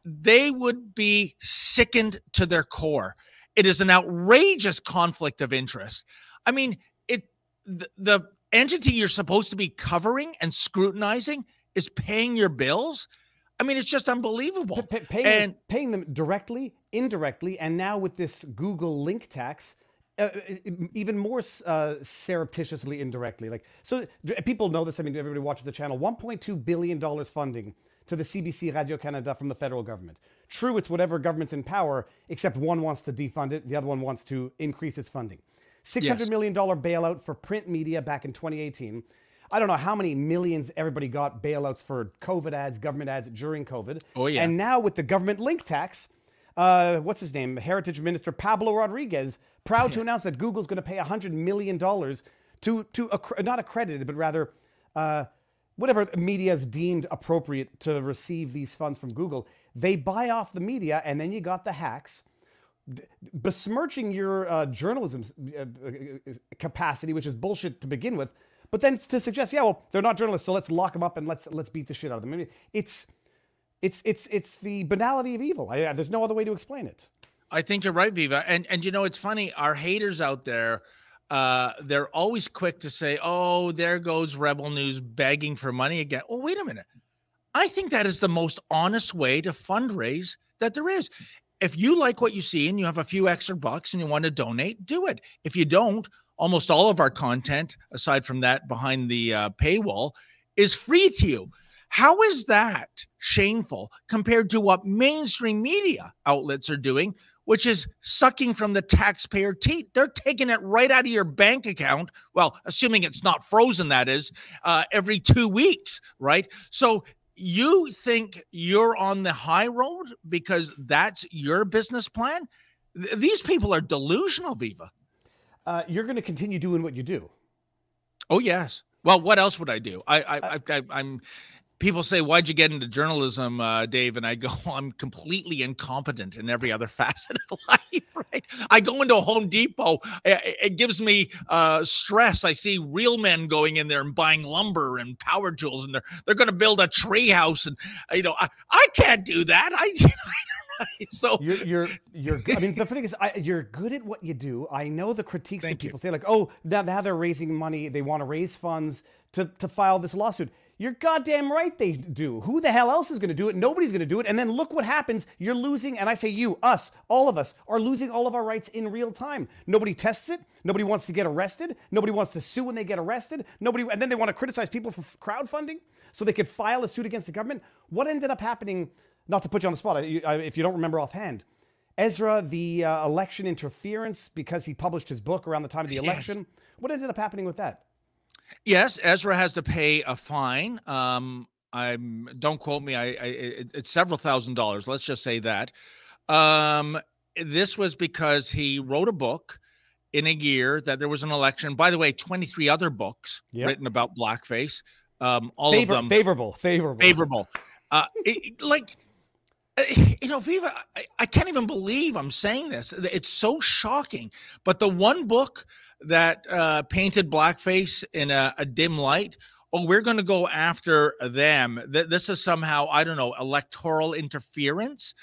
they would be sickened to their core. It is an outrageous conflict of interest. I mean, the entity you're supposed to be covering and scrutinizing is paying your bills. I mean, it's just unbelievable. Paying them directly, indirectly, and now with this Google link tax, even more surreptitiously, indirectly. Like, so people know this. I mean, everybody watches the channel. $1.2 billion funding to the CBC Radio-Canada from the federal government. True, it's whatever government's in power, except one wants to defund it, the other one wants to increase its funding. $600 million bailout for print media back in 2018. I don't know how many millions everybody got bailouts for COVID ads, government ads during COVID. Oh, yeah. And now with the government link tax, what's his name? Heritage Minister Pablo Rodriguez, proud to announce that Google's going to pay $100 million to not accredited, but rather... whatever the media is deemed appropriate to receive these funds from Google, they buy off the media, and then you got the hacks besmirching your journalism capacity, which is bullshit to begin with. But then to suggest, yeah, well, they're not journalists, so let's lock them up and let's beat the shit out of them. I mean, it's the banality of evil. There's no other way to explain it. I think you're right, Viva, and you know it's funny. Our haters out there. They're always quick to say, oh, there goes Rebel News begging for money again. Well, wait a minute. I think that is the most honest way to fundraise that there is. If you like what you see and you have a few extra bucks and you want to donate, do it. If you don't, almost all of our content, aside from that behind the paywall, is free to you. How is that shameful compared to what mainstream media outlets are doing, which is sucking from the taxpayer teat? They're taking it right out of your bank account. Well, assuming it's not frozen, that is, every 2 weeks, right? So you think you're on the high road because that's your business plan? These people are delusional, Viva. You're going to continue doing what you do. Oh, yes. Well, what else would I do? I'm people say, why'd you get into journalism, Dave? And I go, I'm completely incompetent in every other facet of life, right? I go into a Home Depot. It gives me stress. I see real men going in there and buying lumber and power tools, and they're going to build a tree house. And, you know, I can't do that. I don't know. So you're I mean, the thing is, you're good at what you do. I know the critiques that people say, like, oh, now they're raising money. They want to raise funds to file this lawsuit. You're goddamn right they do. Who the hell else is going to do it? Nobody's going to do it. And then look what happens. You're losing, and I say you, us, all of us, are losing all of our rights in real time. Nobody tests it. Nobody wants to get arrested. Nobody wants to sue when they get arrested. Nobody, and then they want to criticize people for crowdfunding so they could file a suit against the government. What ended up happening, not to put you on the spot, if you don't remember offhand, Ezra, the election interference, because he published his book around the time of the election. Yes. What ended up happening with that? Yes, Ezra has to pay a fine. Don't quote me. It's several $1,000s. Let's just say that. This was because he wrote a book in a year that there was an election. By the way, 23 other books written about blackface. All of them favorable. You know, Viva, I can't even believe I'm saying this. It's so shocking. But the one book that painted blackface in a dim light, oh, we're going to go after them. This is somehow, I don't know, electoral interference.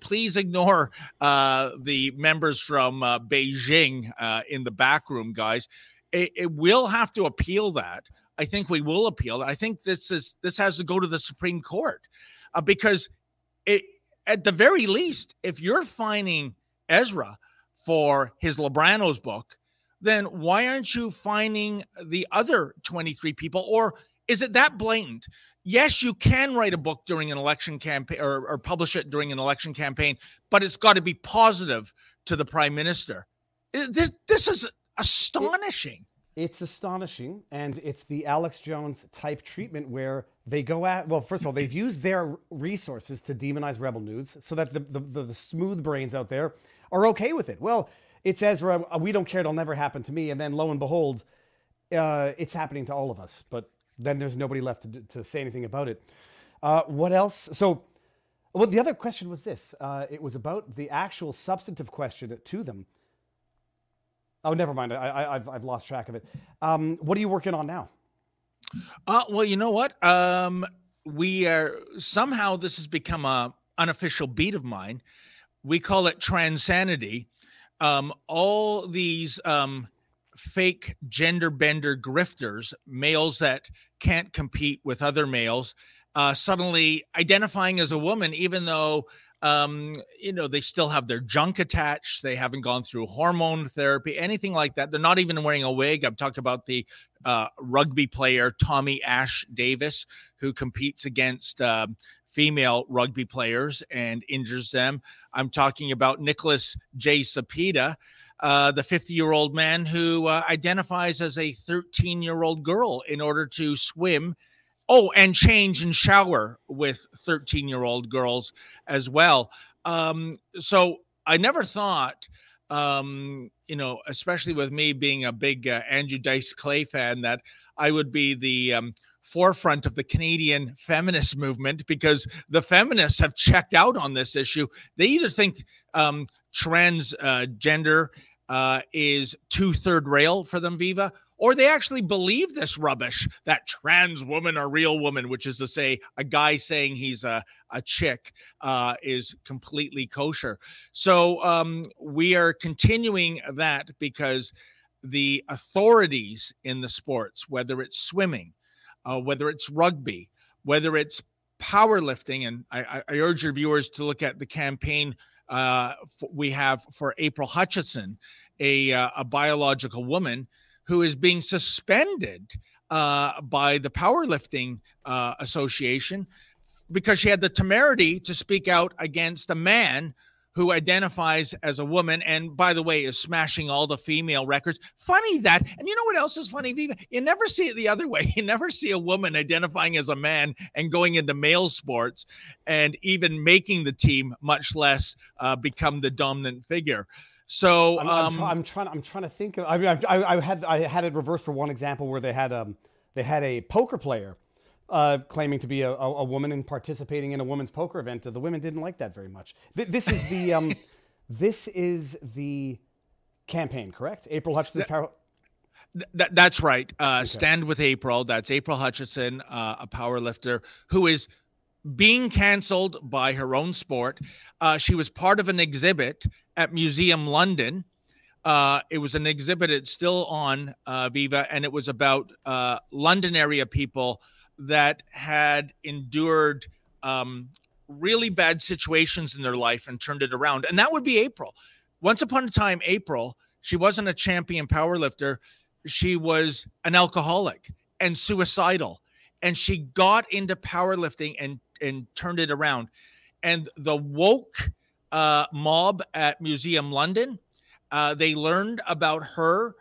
Please ignore the members from Beijing in the back room, guys. It will have to appeal that. I think we will appeal. I think this has to go to the Supreme Court because it, at the very least, if you're fining Ezra for his Labrano's book, then why aren't you fining the other 23 people? Or is it that blatant? Yes, you can write a book during an election campaign or publish it during an election campaign, but it's got to be positive to the prime minister. This is astonishing. It's astonishing. And it's the Alex Jones type treatment where they go at, well, first of all, they've used their resources to demonize Rebel News so that the smooth brains out there are okay with it. Well, it's Ezra. We don't care. It'll never happen to me. And then lo and behold, it's happening to all of us. But then there's nobody left to say anything about it. What else? So, well, the other question was this. It was about the actual substantive question to them. Oh, never mind. I've lost track of it. What are you working on now? Well, you know what? We are somehow this has become an unofficial beat of mine. We call it Transanity. All these fake gender bender grifters, males that can't compete with other males, suddenly identifying as a woman, even though they still have their junk attached. They haven't gone through hormone therapy, anything like that. They're not even wearing a wig. I've talked about the rugby player Tommy Ash Davis, who competes against female rugby players and injures them. I'm talking about Nicholas J. Cepeda, the 50-year-old man who identifies as a 13-year-old girl in order to swim. Oh, and change and shower with 13-year-old girls as well. So I never thought, especially with me being a big Andrew Dice Clay fan, that I would be the forefront of the Canadian feminist movement, because the feminists have checked out on this issue. They either think transgender is two-third rail for them, Viva, or they actually believe this rubbish that trans women are real women, which is to say a guy saying he's a chick is completely kosher. So we are continuing that because the authorities in the sports, whether it's swimming, whether it's rugby, whether it's powerlifting, and I urge your viewers to look at the campaign we have for April Hutchinson, a biological woman who is being suspended by the powerlifting association because she had the temerity to speak out against a man who identifies as a woman and, by the way, is smashing all the female records. Funny that. And you know what else is funny, Viva? You never see it the other way. You never see a woman identifying as a man and going into male sports and even making the team, much less become the dominant figure. So I'm trying to think of. I had it reversed for one example where they had a poker player claiming to be a woman and participating in a women's poker event. The women didn't like that very much. This is the this is the campaign, correct? April Hutchinson. That's right. Okay. Stand with April. That's April Hutchinson, a powerlifter who is being canceled by her own sport. She was part of an exhibit at Museum London. It was an exhibit. It's still on, Viva, and it was about London area people that had endured really bad situations in their life and turned it around. And that would be April. Once upon a time, April, she wasn't a champion powerlifter. She was an alcoholic and suicidal. And she got into powerlifting and turned it around. And the woke mob at Museum London, they learned about her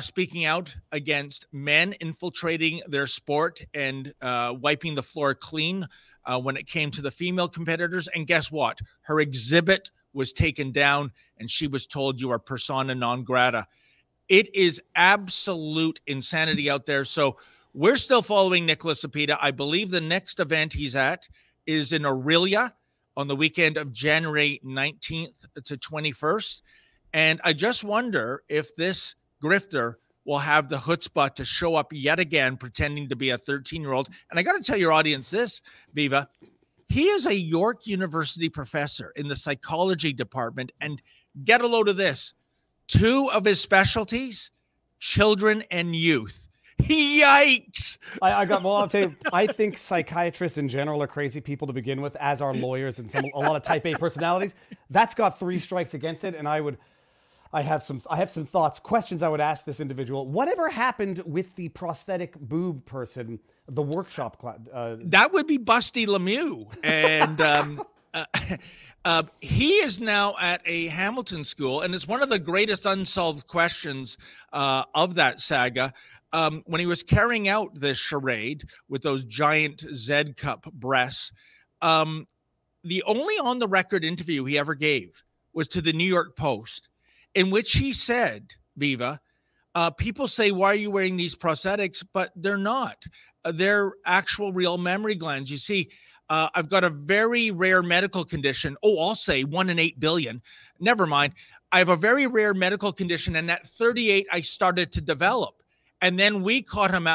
speaking out against men infiltrating their sport and wiping the floor clean when it came to the female competitors. And guess what? Her exhibit was taken down and she was told, "You are persona non grata." It is absolute insanity out there. So we're still following Nicholas Cepeda. I believe the next event he's at is in Orillia on the weekend of January 19th to 21st. And I just wonder if this grifter will have the chutzpah to show up yet again, pretending to be a 13-year-old. And I got to tell your audience this, Viva. He is a York University professor in the psychology department. And get a load of this. Two of his specialties, children and youth. Yikes. I'll tell you, I think psychiatrists in general are crazy people to begin with, as are lawyers and a lot of type A personalities. That's got three strikes against it. And I have some thoughts, questions I would ask this individual. Whatever happened with the prosthetic boob person, the workshop class? That would be Busty Lemieux. And he is now at a Hamilton school, and it's one of the greatest unsolved questions of that saga. When he was carrying out this charade with those giant Z-cup breasts, the only on-the-record interview he ever gave was to the New York Post, in which he said, Viva, people say, "Why are you wearing these prosthetics?" But they're not. They're actual real memory glands. You see, I've got a very rare medical condition. Oh, I'll say 1 in 8 billion. Never mind. I have a very rare medical condition. And at 38, I started to develop. And then we caught him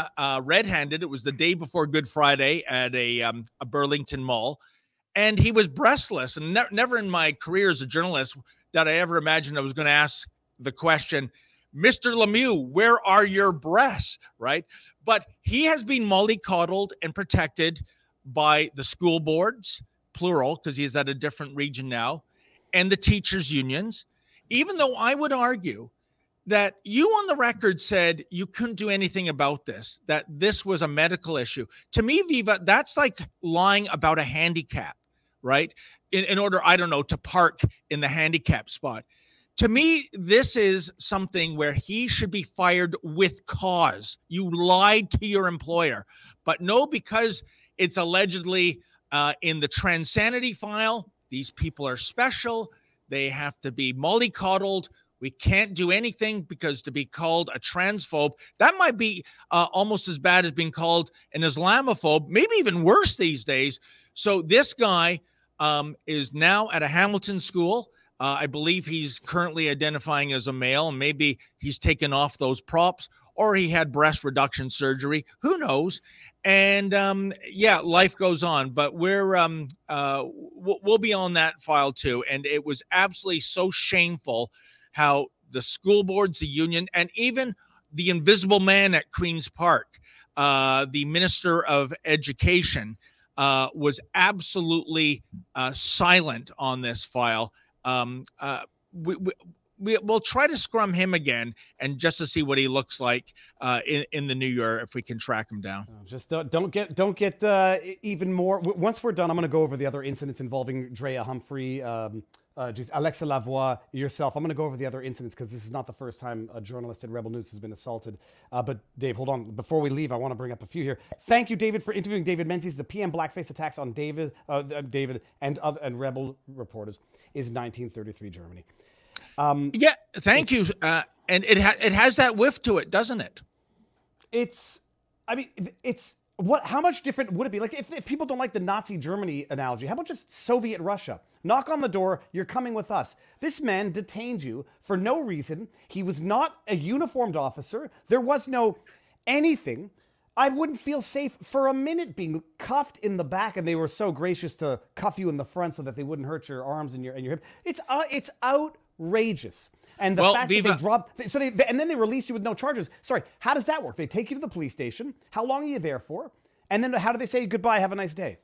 red-handed. It was the day before Good Friday at a Burlington mall. And he was breastless. And never in my career as a journalist that I ever imagined I was going to ask the question, "Mr. Lemieux, where are your breasts?" Right? But he has been mollycoddled and protected by the school boards, plural, because he's at a different region now, and the teachers' unions, even though I would argue that you on the record said you couldn't do anything about this, that this was a medical issue. To me, Viva, that's like lying about a handicap. Right? In order, I don't know, to park in the handicap spot. To me, this is something where he should be fired with cause. You lied to your employer. But no, because it's allegedly in the Transanity file, these people are special. They have to be mollycoddled. We can't do anything because to be called a transphobe, that might be almost as bad as being called an Islamophobe, maybe even worse these days. So this guy is now at a Hamilton school. I believe he's currently identifying as a male, and maybe he's taken off those props or he had breast reduction surgery. Who knows? And yeah, life goes on, but we're we'll be on that file too. And it was absolutely so shameful how the school boards, the union, and even the invisible man at Queen's Park the Minister of Education, was absolutely silent on this file. We'll try to scrum him again and just to see what he looks like in the new year if we can track him down. Just don't get even more. Once we're done, I'm going to go over the other incidents involving Drea Humphrey, Alexa Lavoie, yourself. I'm going to go over the other incidents because this is not the first time a journalist at Rebel News has been assaulted. But Dave, hold on. Before we leave, I want to bring up a few here. Thank you, David, for interviewing David Menzies. The PM blackface attacks on David and Rebel reporters is 1933 Germany. Yeah, thank you. And it has that whiff to it, doesn't it? How much different would it be? Like if people don't like the Nazi Germany analogy, how about just Soviet Russia? Knock on the door. You're coming with us. This man detained you for no reason. He was not a uniformed officer. There was no anything. I wouldn't feel safe for a minute being cuffed in the back, and they were so gracious to cuff you in the front so that they wouldn't hurt your arms and your hip. It's out. Outrageous. And the fact that they dropped, so they and then they release you with no charges. Sorry, how does that work? They take you to the police station. How long are you there for? And then how do they say goodbye? Have a nice day.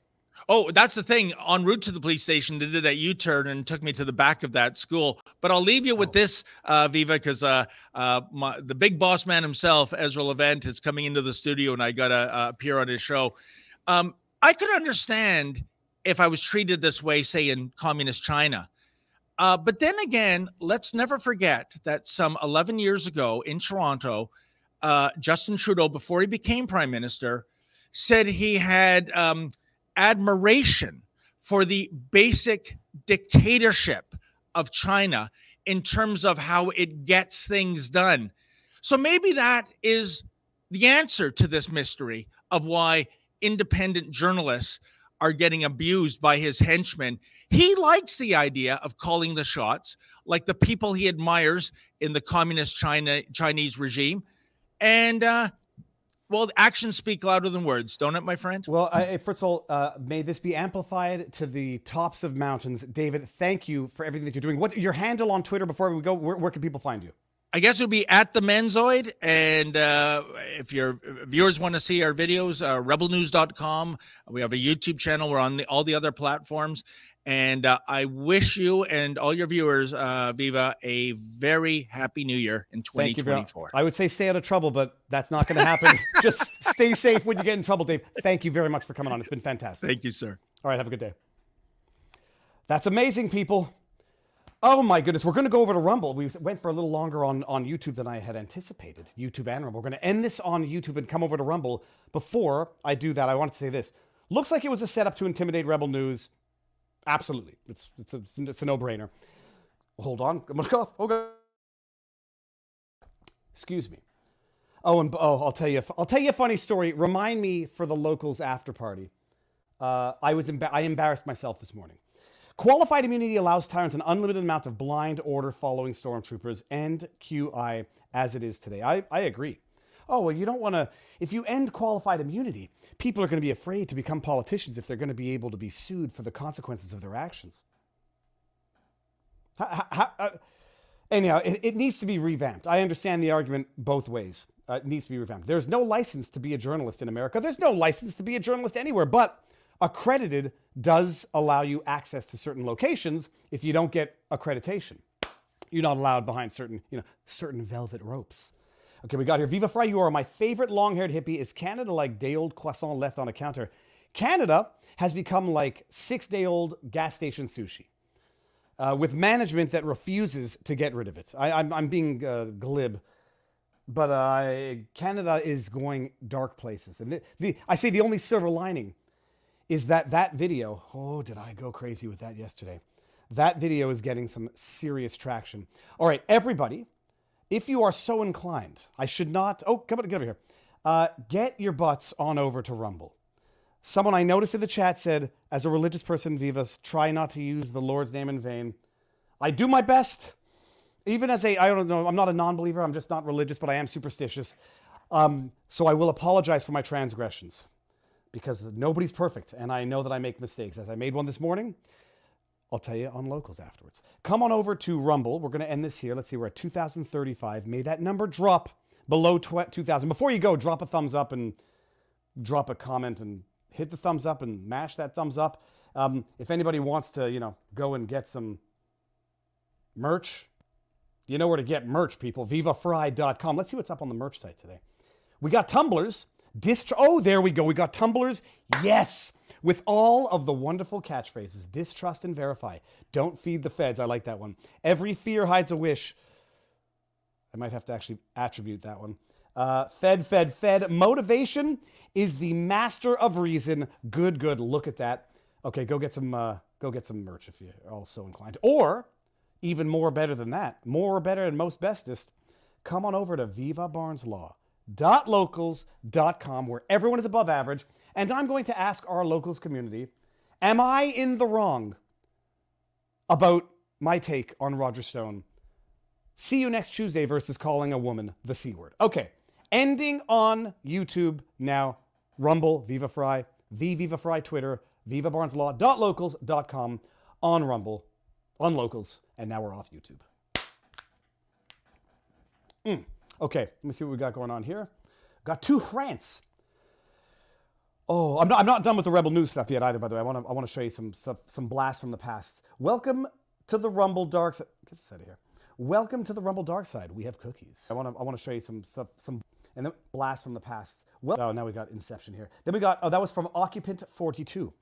Oh, that's the thing. En route to the police station, they did that U-turn and took me to the back of that school. But I'll leave you with this, Viva, because the big boss man himself, Ezra Levant, is coming into the studio, and I got to appear on his show. I could understand if I was treated this way, say, in communist China. But then again, let's never forget that some 11 years ago in Toronto, Justin Trudeau, before he became prime minister, said he had admiration for the basic dictatorship of China in terms of how it gets things done. So maybe that is the answer to this mystery of why independent journalists are getting abused by his henchmen. He likes the idea of calling the shots, like the people he admires in the communist Chinese regime. And, actions speak louder than words, don't it, my friend? Well, first of all, may this be amplified to the tops of mountains. David, thank you for everything that you're doing. What's your handle on Twitter before we go? Where can people find you? I guess it would be @TheMenzoid. And if your viewers want to see our videos, rebelnews.com. We have a YouTube channel. We're on all the other platforms. And I wish you and all your viewers, Viva, a very happy new year in 2024. I would say stay out of trouble, but that's not going to happen. Just stay safe when you get in trouble, Dave. Thank you very much for coming on. It's been fantastic. Thank you, sir. All right. Have a good day. That's amazing, people. Oh, my goodness. We're going to go over to Rumble. We went for a little longer on YouTube than I had anticipated. YouTube and Rumble. We're going to end this on YouTube and come over to Rumble. Before I do that, I wanted to say this. Looks like it was a setup to intimidate Rebel News. Absolutely. It's a no-brainer. Hold on. I'm going to cough. Okay. Excuse me. I'll tell you a funny story. Remind me for the locals after party. I embarrassed myself this morning. Qualified immunity allows tyrants an unlimited amount of blind order following stormtroopers and QI as it is today. I agree. Oh, well, you don't want to... If you end qualified immunity, people are going to be afraid to become politicians if they're going to be able to be sued for the consequences of their actions. Anyhow, it needs to be revamped. I understand the argument both ways. It needs to be revamped. There's no license to be a journalist in America. There's no license to be a journalist anywhere, but... Accredited does allow you access to certain locations. If you don't get accreditation, you're not allowed behind certain velvet ropes. Okay, we got here. Viva Fry, you are my favorite long-haired hippie. Is Canada like day-old croissant left on a counter? Canada has become like six-day-old gas station sushi with management that refuses to get rid of it. I'm being glib. But Canada is going dark places. And I say the only silver lining is that video, oh, did I go crazy with that yesterday? That video is getting some serious traction. All right, everybody, if you are so inclined, I should not, get over here. Get your butts on over to Rumble. Someone I noticed in the chat said, as a religious person, Vivas, try not to use the Lord's name in vain. I do my best. Even as I don't know, I'm not a non-believer, I'm just not religious, but I am superstitious. So I will apologize for my transgressions. Because nobody's perfect, and I know that I make mistakes. As I made one this morning, I'll tell you on locals afterwards. Come on over to Rumble. We're going to end this here. Let's see, we're at 2,035. May that number drop below 2,000. Before you go, drop a thumbs up and drop a comment and hit the thumbs up and mash that thumbs up. If anybody wants to, go and get some merch, you know where to get merch, people. VivaFry.com. Let's see what's up on the merch site today. We got tumblers. Oh, there we go. We got tumblers. Yes. With all of the wonderful catchphrases. Distrust and verify. Don't feed the feds. I like that one. Every fear hides a wish. I might have to actually attribute that one. Fed. Motivation is the master of reason. Good. Look at that. Okay, go get some merch if you're all so inclined. Or, even more better than that, more better and most bestest, come on over to vivabarneslaw.locals.com, where everyone is above average, and I'm going to ask our locals community, am I in the wrong about my take on Roger Stone? See you next Tuesday versus calling a woman the C word. Okay, ending on YouTube now. Rumble, Viva Fry, the Viva Fry Twitter, vivabarneslaw.locals.com, on Rumble, on Locals, and now we're off YouTube. Okay, let me see what we got going on here. Got two rants. Oh, I'm not done with the Rebel News stuff yet either, by the way. I want to show you some blasts from the past. Welcome to the Rumble Dark Side. Get this out of here. Welcome to the Rumble Dark Side. We have cookies. I want to show you some and then blasts from the past. Well, oh, now we got Inception here. Then we got, oh, that was from Occupant 42.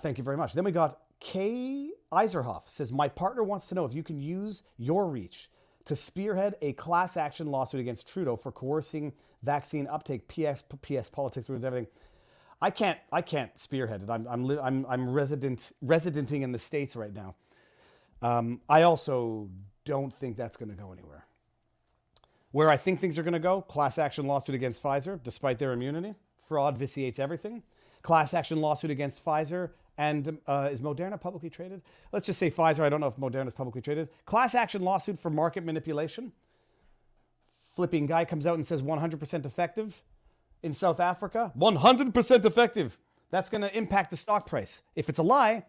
Thank you very much. Then we got Kay Eiserhoff says, my partner wants to know if you can use your reach to spearhead a class action lawsuit against Trudeau for coercing vaccine uptake. PS politics ruins everything. I can't spearhead it. I'm residenting in the States right now. I also don't think that's going to go anywhere. Where I think things are going to go, class action lawsuit against Pfizer, despite their immunity. Fraud vitiates everything. Class action lawsuit against Pfizer. And is Moderna publicly traded? Let's just say Pfizer. I don't know if Moderna is publicly traded. Class action lawsuit for market manipulation. Flipping guy comes out and says 100% effective in South Africa. 100% effective. That's going to impact the stock price. If it's a lie,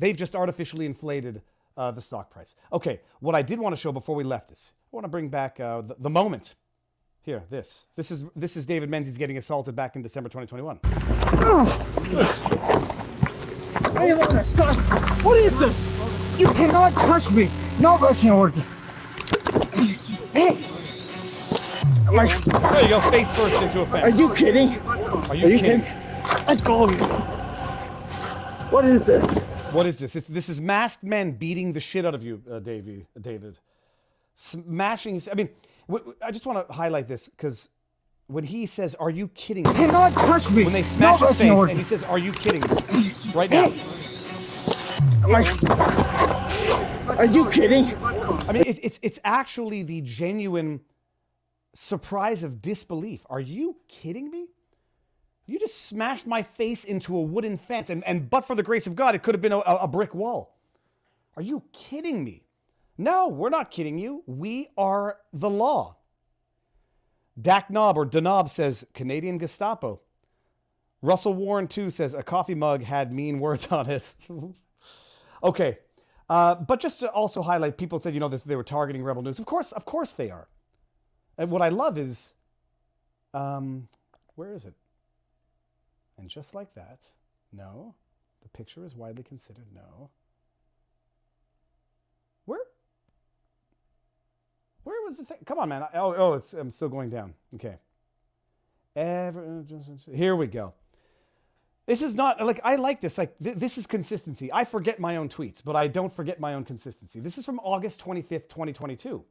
they've just artificially inflated the stock price. Okay, what I did want to show before we left this, I want to bring back the moment. Here, this. This is David Menzies getting assaulted back in December 2021. Hey, Lorna, son, what is this? You cannot touch me. No, that's not working. Hey. There you go, face first into a fence. Are you kidding? Are you kidding? I told you. What is this? This is masked men beating the shit out of you, David. Smashing his... I mean, I just want to highlight this, because... When he says, "Are you kidding me?" You cannot touch me. When they smash his face and he says, "Are you kidding me?" Right now. Are you kidding? I mean, it's actually the genuine surprise of disbelief. Are you kidding me? You just smashed my face into a wooden fence, and but for the grace of God, it could have been a brick wall. Are you kidding me? No, we're not kidding you. We are the law. Dak Knob or Danob says, Canadian Gestapo. Russell Warren, too, says, a coffee mug had mean words on it. Okay. But just to also highlight, people said, this, they were targeting Rebel News. Of course they are. And what I love is, where is it? And just like that, no. The picture is widely considered, no. Where was the thing? Come on, man. Oh, it's, I'm still going down. Okay. Here we go. This is not, like, I like this. Like, this is consistency. I forget my own tweets, but I don't forget my own consistency. This is from August 25th, 2022.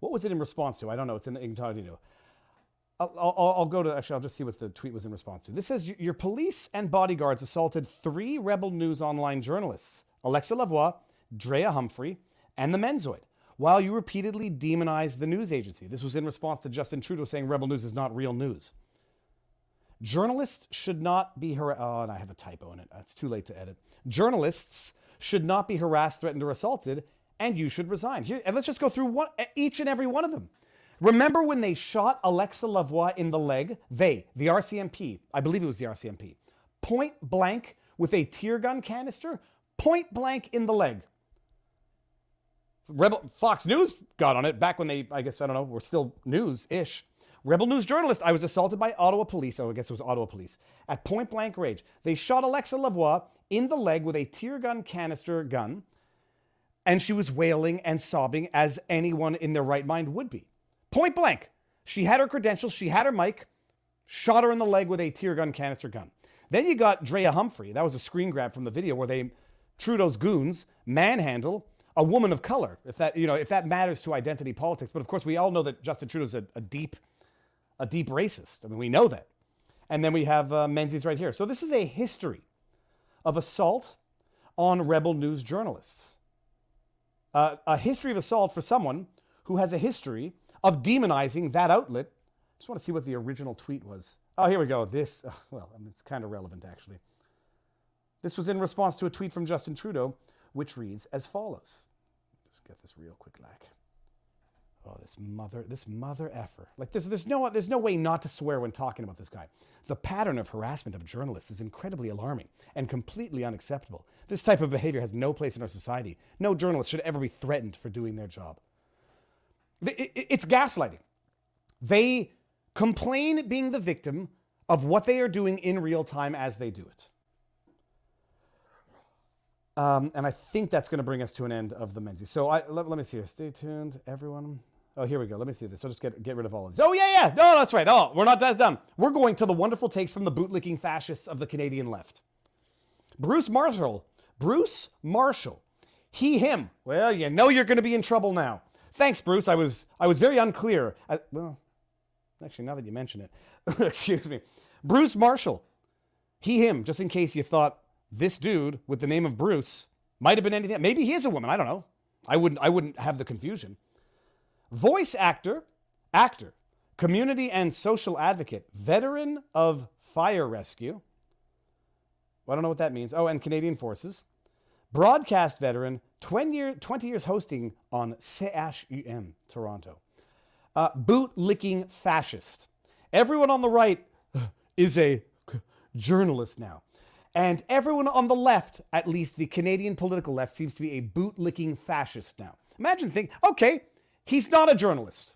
What was it in response to? I don't know. It's in incognito. I'll go to, actually, I'll just see what the tweet was in response to. This says, your police and bodyguards assaulted 3 Rebel News online journalists, Alexa Lavoie, Drea Humphrey, and the Menzoid, while you repeatedly demonize the news agency. This was in response to Justin Trudeau saying Rebel News is not real news. Journalists should not be harassed. Oh, and I have a typo in it. It's too late to edit. Journalists should not be harassed, threatened, or assaulted, and you should resign. Here, and let's just go through each and every one of them. Remember when they shot Alexa Lavoie in the leg? They, the RCMP, I believe it was the RCMP, point blank with a tear gun canister, point blank in the leg. Rebel Fox News got on it back when they, I guess, I don't know, were still news-ish. Rebel News journalist, I was assaulted by Ottawa police. Oh, I guess it was Ottawa police. At point blank range. They shot Alexa Lavoie in the leg with a tear gun canister gun, and she was wailing and sobbing as anyone in their right mind would be. Point blank. She had her credentials. She had her mic. Shot her in the leg with a tear gun canister gun. Then you got Drea Humphrey. That was a screen grab from the video where they, Trudeau's goons, manhandle a woman of color, if that matters to identity politics. But of course, we all know that Justin Trudeau's a deep racist. I mean, we know that. And then we have Menzies right here. So this is a history of assault on Rebel News journalists. A history of assault for someone who has a history of demonizing that outlet. Just want to see what the original tweet was. Oh, here we go. This, well, I mean, it's kind of relevant, actually. This was in response to a tweet from Justin Trudeau, which reads as follows. Just get this real quick, like. Oh, this mother effer. Like, there's no way not to swear when talking about this guy. The pattern of harassment of journalists is incredibly alarming and completely unacceptable. This type of behavior has no place in our society. No journalist should ever be threatened for doing their job. It's gaslighting. They complain at being the victim of what they are doing in real time as they do it. And I think that's going to bring us to an end of the Menzies. So let me see here. Stay tuned, everyone. Oh, here we go. Let me see this. I'll just get rid of all of these. Oh, yeah. No, that's right. Oh, we're not done. We're going to the wonderful takes from the bootlicking fascists of the Canadian left. Bruce Marshall. He, him. Well, you know you're going to be in trouble now. Thanks, Bruce. I was very unclear. Well, actually, now that you mention it. Excuse me. Bruce Marshall. He, him. Just in case you thought this dude with the name of Bruce might have been anything. Maybe he is a woman. I don't know. I wouldn't have the confusion. Voice actor, community and social advocate, veteran of fire rescue. Well, I don't know what that means. Oh, and Canadian Forces. Broadcast veteran, 20 years hosting on CHUM, Toronto. Boot-licking fascist. Everyone on the right is a journalist now. And everyone on the left, at least the Canadian political left, seems to be a bootlicking fascist now. Imagine thinking, okay, he's not a journalist.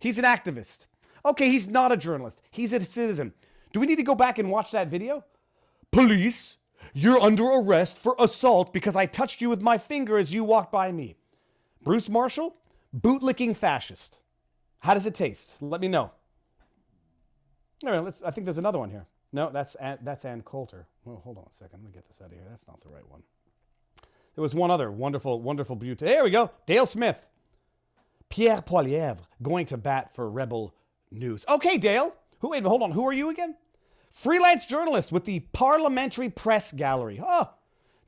He's an activist. Okay, he's not a journalist. He's a citizen. Do we need to go back and watch that video? Police, you're under arrest for assault because I touched you with my finger as you walked by me. Bruce Marshall, bootlicking fascist. How does it taste? Let me know. All right, I think there's another one here. No, that's Ann Coulter. Well, hold on a second. Let me get this out of here. That's not the right one. There was one other wonderful beauty. There we go. Dale Smith. Pierre Poilievre going to bat for Rebel News. Okay, Dale. Wait, hold on. Who are you again? Freelance journalist with the Parliamentary Press Gallery. Oh,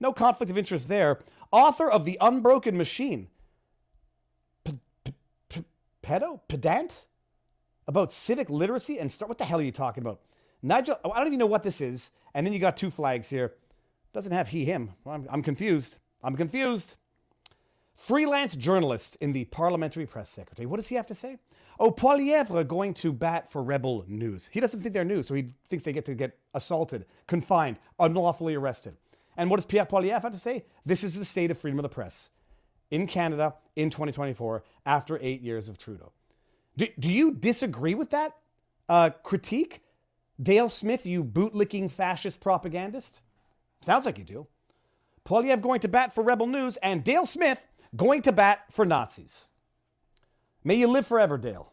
no conflict of interest there. Author of The Unbroken Machine. Pedo? Pedant? About civic literacy and what the hell are you talking about? Nigel, I don't even know what this is. And then you got two flags here. Doesn't have he, him. I'm confused. Freelance journalist in the Parliamentary Press Secretary. What does he have to say? Oh, Poilievre going to bat for Rebel News. He doesn't think they're news, so he thinks they get to get assaulted, confined, unlawfully arrested. And what does Pierre Poilievre have to say? This is the state of freedom of the press in Canada in 2024 after 8 years of Trudeau. Do you disagree with that critique? Dale Smith, you bootlicking fascist propagandist? Sounds like you do. Poilievre going to bat for Rebel News and Dale Smith going to bat for Nazis. May you live forever, Dale.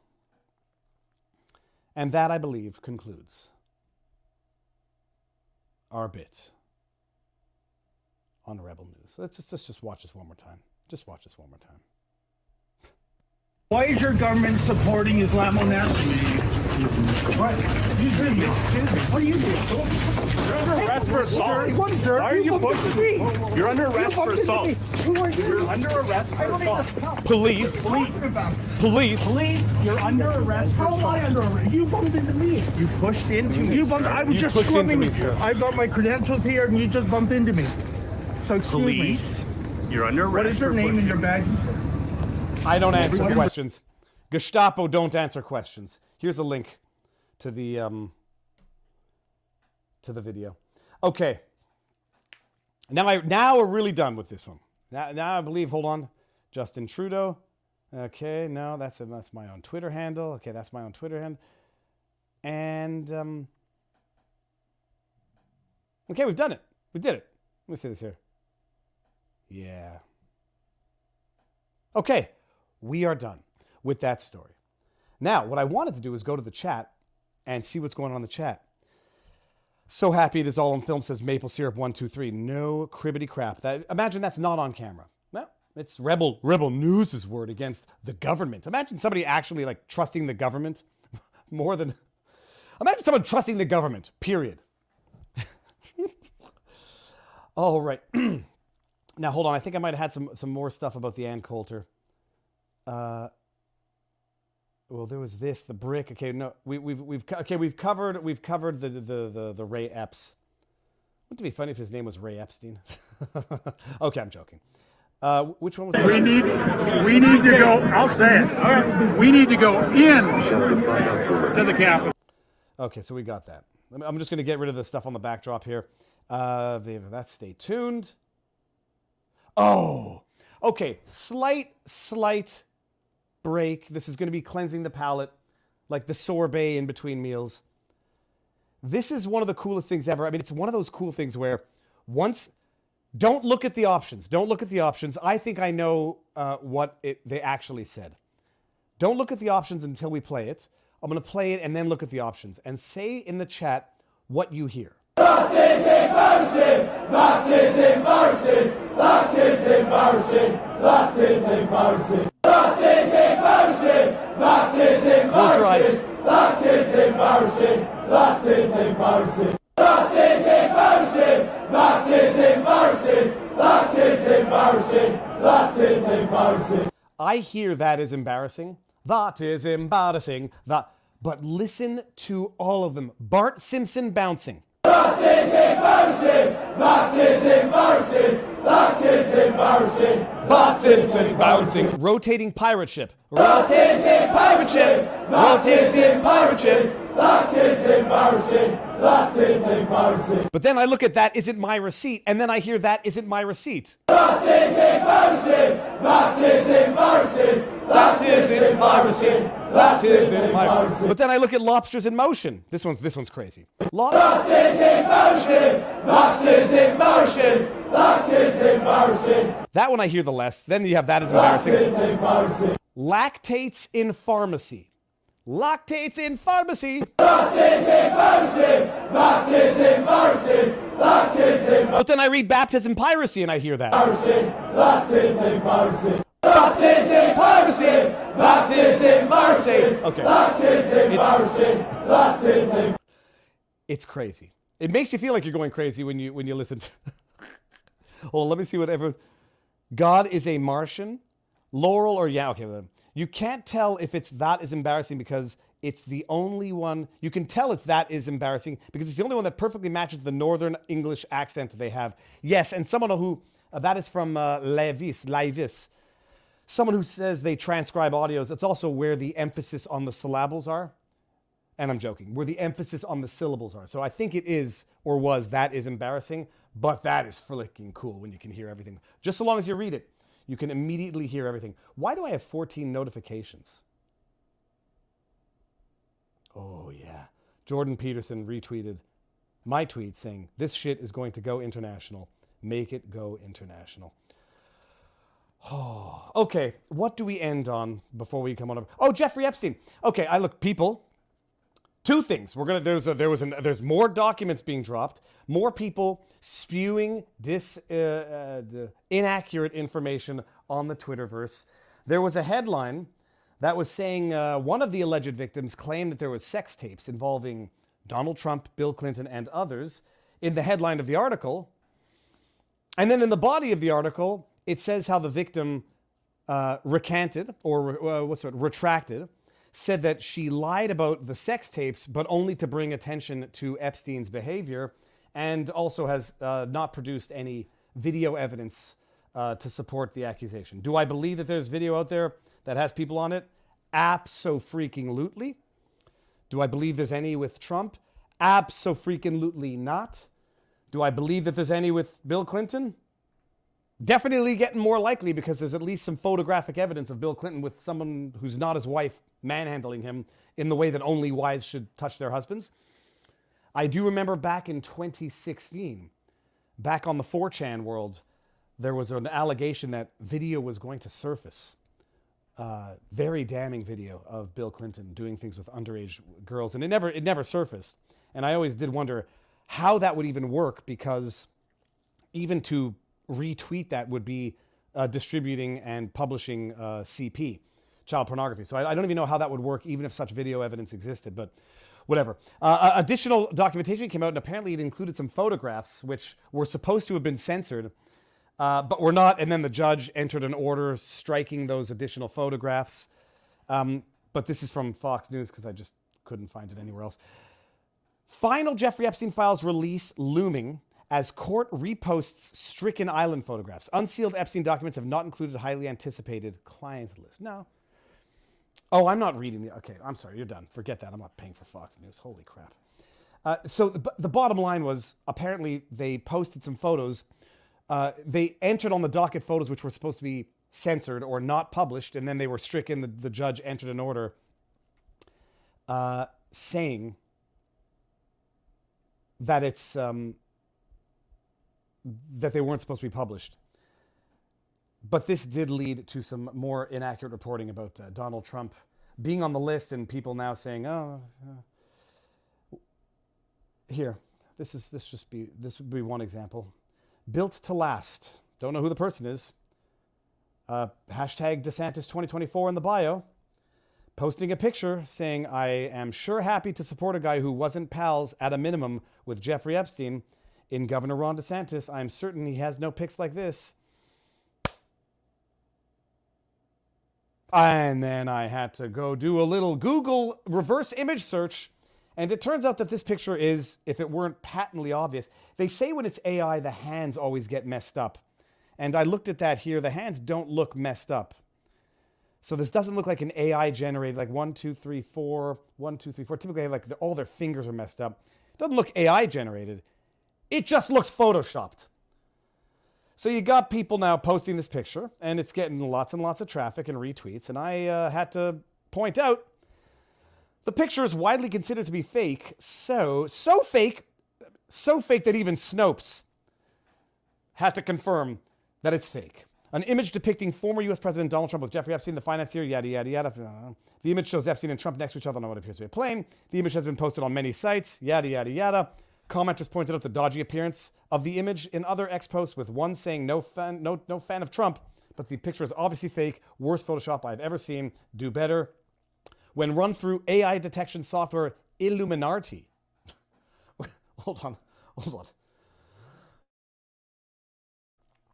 And that, I believe, concludes our bit on Rebel News. Let's just watch this one more time. Just watch this one more time. Why is your government supporting Islamo-nationalism? What? You didn't make sense. What are you doing? You're under arrest for assault. Why are you pushing me? You're under arrest for assault. Who are you? You're under arrest for assault. Police. You're under arrest for assault. How am I under arrest? You bumped into me. You pushed into me. I was just screaming. I got my credentials here and you just bumped into me. So excuse me. Police. You're under arrest. What is your name in your bag? I don't answer questions. Gestapo don't answer questions. Here's a link to the video. Okay. Now we're really done with this one. Now I believe. Hold on, Justin Trudeau. Okay, no, that's my own Twitter handle. And, okay, we've done it. We did it. Let me see this here. Yeah. Okay, we are done with that story. Now, what I wanted to do is go to the chat and see what's going on in the chat. So happy it is all on film, says Maple Syrup 123. No cribbity crap. Imagine that's not on camera. Well, it's Rebel News' word against the government. Imagine somebody actually like trusting the government more than... Imagine someone trusting the government, period. All right. Now, hold on. I think I might have had some more stuff about the Ann Coulter. Well, there was this, the brick. Okay, no, we've covered the Ray Epps. Wouldn't it be funny if his name was Ray Epstein? Okay, I'm joking. Which one was that? We need to go. I'll say it. All right, we need to go in to the Capitol. Okay, so we got that. I'm just going to get rid of the stuff on the backdrop here. That's stay tuned. Oh, okay. Slight break. This is going to be cleansing the palate, like the sorbet in between meals. This is one of the coolest things ever. I mean, it's one of those cool things where once, don't look at the options. Don't look at the options. I think I know what they actually said. Don't look at the options until we play it. I'm going to play it and then look at the options and say in the chat what you hear. Nazis embarrassing! Nazis embarrassing! Nazis embarrassing! Nazis embarrassing! Nazis embarrassing! Nazis embarrassing! Nazis embarrassing! Nazis embarrassing! Nazis embarrassing! Nazis embarrassing! Nazis embarrassing! Nazis embarrassing! I hear that is embarrassing. That is embarrassing. But listen to all of them. Bart Simpson bouncing. That is embarrassing. That is embarrassing. That is embarrassing. Bart Simpson bouncing. Rotating pirate ship. That is in pirate ship. That is in pirate ship. That is embarrassing. That is embarrassing. But then I look at that isn't my receipt, and then I hear that isn't my receipt. That is embarrassing. That is embarrassing. That is embarrassing. That is embarrassing. But then I look at lobsters in motion. This one's crazy. That is embarrassing. That is embarrassing. That is embarrassing. That one I hear the less. Then you have that is embarrassing. That is embarrassing. Lactates in pharmacy. Lactates in pharmacy. That is embarrassing. That is embarrassing. That is embarrassing. But then I read baptism piracy and I hear that. That is embarrassing. That is embarrassing. That is embarrassing. Okay. That is embarrassing. That is embarrassing. It's crazy. It makes you feel like you're going crazy when you listen to. Hold on, let me see whatever. God is a Martian. Laurel or yeah, okay. You can't tell if it's that is embarrassing because it's the only one. You can tell it's that is embarrassing because it's the only one that perfectly matches the Northern English accent they have. Yes, and someone who that is from Levis. Someone who says they transcribe audios, it's also where the emphasis on the syllables are. And I'm joking, where the emphasis on the syllables are. So I think it is or was that is embarrassing, but that is freaking cool when you can hear everything. Just so long as you read it, you can immediately hear everything. Why do I have 14 notifications? Oh, yeah. Jordan Peterson retweeted my tweet saying, this shit is going to go international. Make it go international. Oh, okay. What do we end on before we come on over? Oh, Jeffrey Epstein. Okay, I look people. Two things. We're gonna. There's more documents being dropped. More people spewing inaccurate information on the Twitterverse. There was a headline that was saying one of the alleged victims claimed that there was sex tapes involving Donald Trump, Bill Clinton, and others in the headline of the article, and then in the body of the article. It says how the victim recanted or retracted, said that she lied about the sex tapes, but only to bring attention to Epstein's behavior, and also has not produced any video evidence to support the accusation. Do I believe that there's video out there that has people on it? Abso-freaking-lutely. Do I believe there's any with Trump? Abso-freaking-lutely not. Do I believe that there's any with Bill Clinton? Definitely getting more likely because there's at least some photographic evidence of Bill Clinton with someone who's not his wife manhandling him in the way that only wives should touch their husbands. I do remember back in 2016, back on the 4chan world, there was an allegation that video was going to surface, very damning video of Bill Clinton doing things with underage girls, and it never surfaced. And I always did wonder how that would even work, because even to retweet that would be distributing and publishing CP, child pornography. So I don't even know how that would work, even if such video evidence existed, but whatever. Additional documentation came out, and apparently it included some photographs which were supposed to have been censored, but were not, and then the judge entered an order striking those additional photographs. But this is from Fox News, because I just couldn't find it anywhere else. Final Jeffrey Epstein files release looming as court reposts stricken island photographs. Unsealed Epstein documents have not included highly anticipated client list. No. Oh, I'm not reading the... Okay, I'm sorry, you're done. Forget that. I'm not paying for Fox News. Holy crap. So the bottom line was, apparently they posted some photos. They entered on the docket photos which were supposed to be censored or not published, and then they were stricken. The judge entered an order saying that it's... that they weren't supposed to be published. But this did lead to some more inaccurate reporting about Donald Trump being on the list, and people now saying, "Oh, here, this would be one example. Built to last. Don't know who the person is. Hashtag DeSantis 2024 in the bio, posting a picture saying, I am sure happy to support a guy who wasn't pals at a minimum with Jeffrey Epstein. In Governor Ron DeSantis, I'm certain he has no pics like this. And then I had to go do a little Google reverse image search. And it turns out that this picture is, if it weren't patently obvious, they say when it's AI, the hands always get messed up. And I looked at that here. The hands don't look messed up. So this doesn't look like an AI generated, like 1, 2, 3, 4, 1, 2, 3, 4. Typically, all their fingers are messed up. It doesn't look AI generated. It just looks photoshopped. So you got people now posting this picture, and it's getting lots and lots of traffic and retweets, and I had to point out the picture is widely considered to be fake, so fake that even Snopes had to confirm that it's fake. An image depicting former U.S. President Donald Trump with Jeffrey Epstein, the financier, yada, yada, yada. The image shows Epstein and Trump next to each other on what appears to be a plane. The image has been posted on many sites, yada, yada, yada. Commenters pointed out the dodgy appearance of the image in other ex-posts, with one saying no fan of Trump, but the picture is obviously fake. Worst Photoshop I've ever seen. Do better. When run through AI detection software Illuminati. Hold on.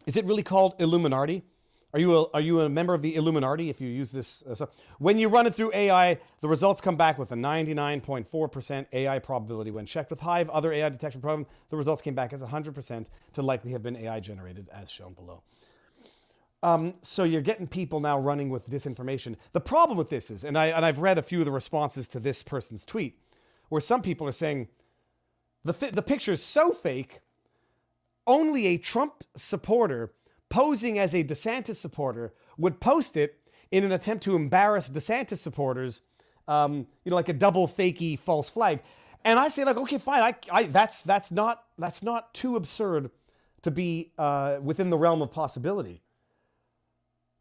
Is it really called Illuminati? Are you a member of the Illuminati if you use this? When you run it through AI, the results come back with a 99.4% AI probability. When checked with Hive, other AI detection problem, the results came back as 100% to likely have been AI generated, as shown below. So you're getting people now running with disinformation. The problem with this is, and I've read a few of the responses to this person's tweet, where some people are saying, the picture's so fake, only a Trump supporter posing as a DeSantis supporter would post it in an attempt to embarrass DeSantis supporters, like a double fakey false flag. And I say, okay, fine. That's not too absurd to be within the realm of possibility.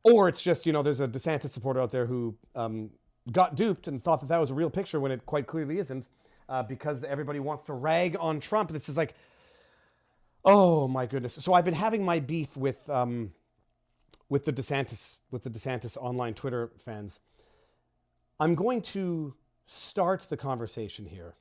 Or it's just, there's a DeSantis supporter out there who got duped and thought that was a real picture when it quite clearly isn't, because everybody wants to rag on Trump. This is like, oh my goodness! So I've been having my beef with the DeSantis online Twitter fans. I'm going to start the conversation here,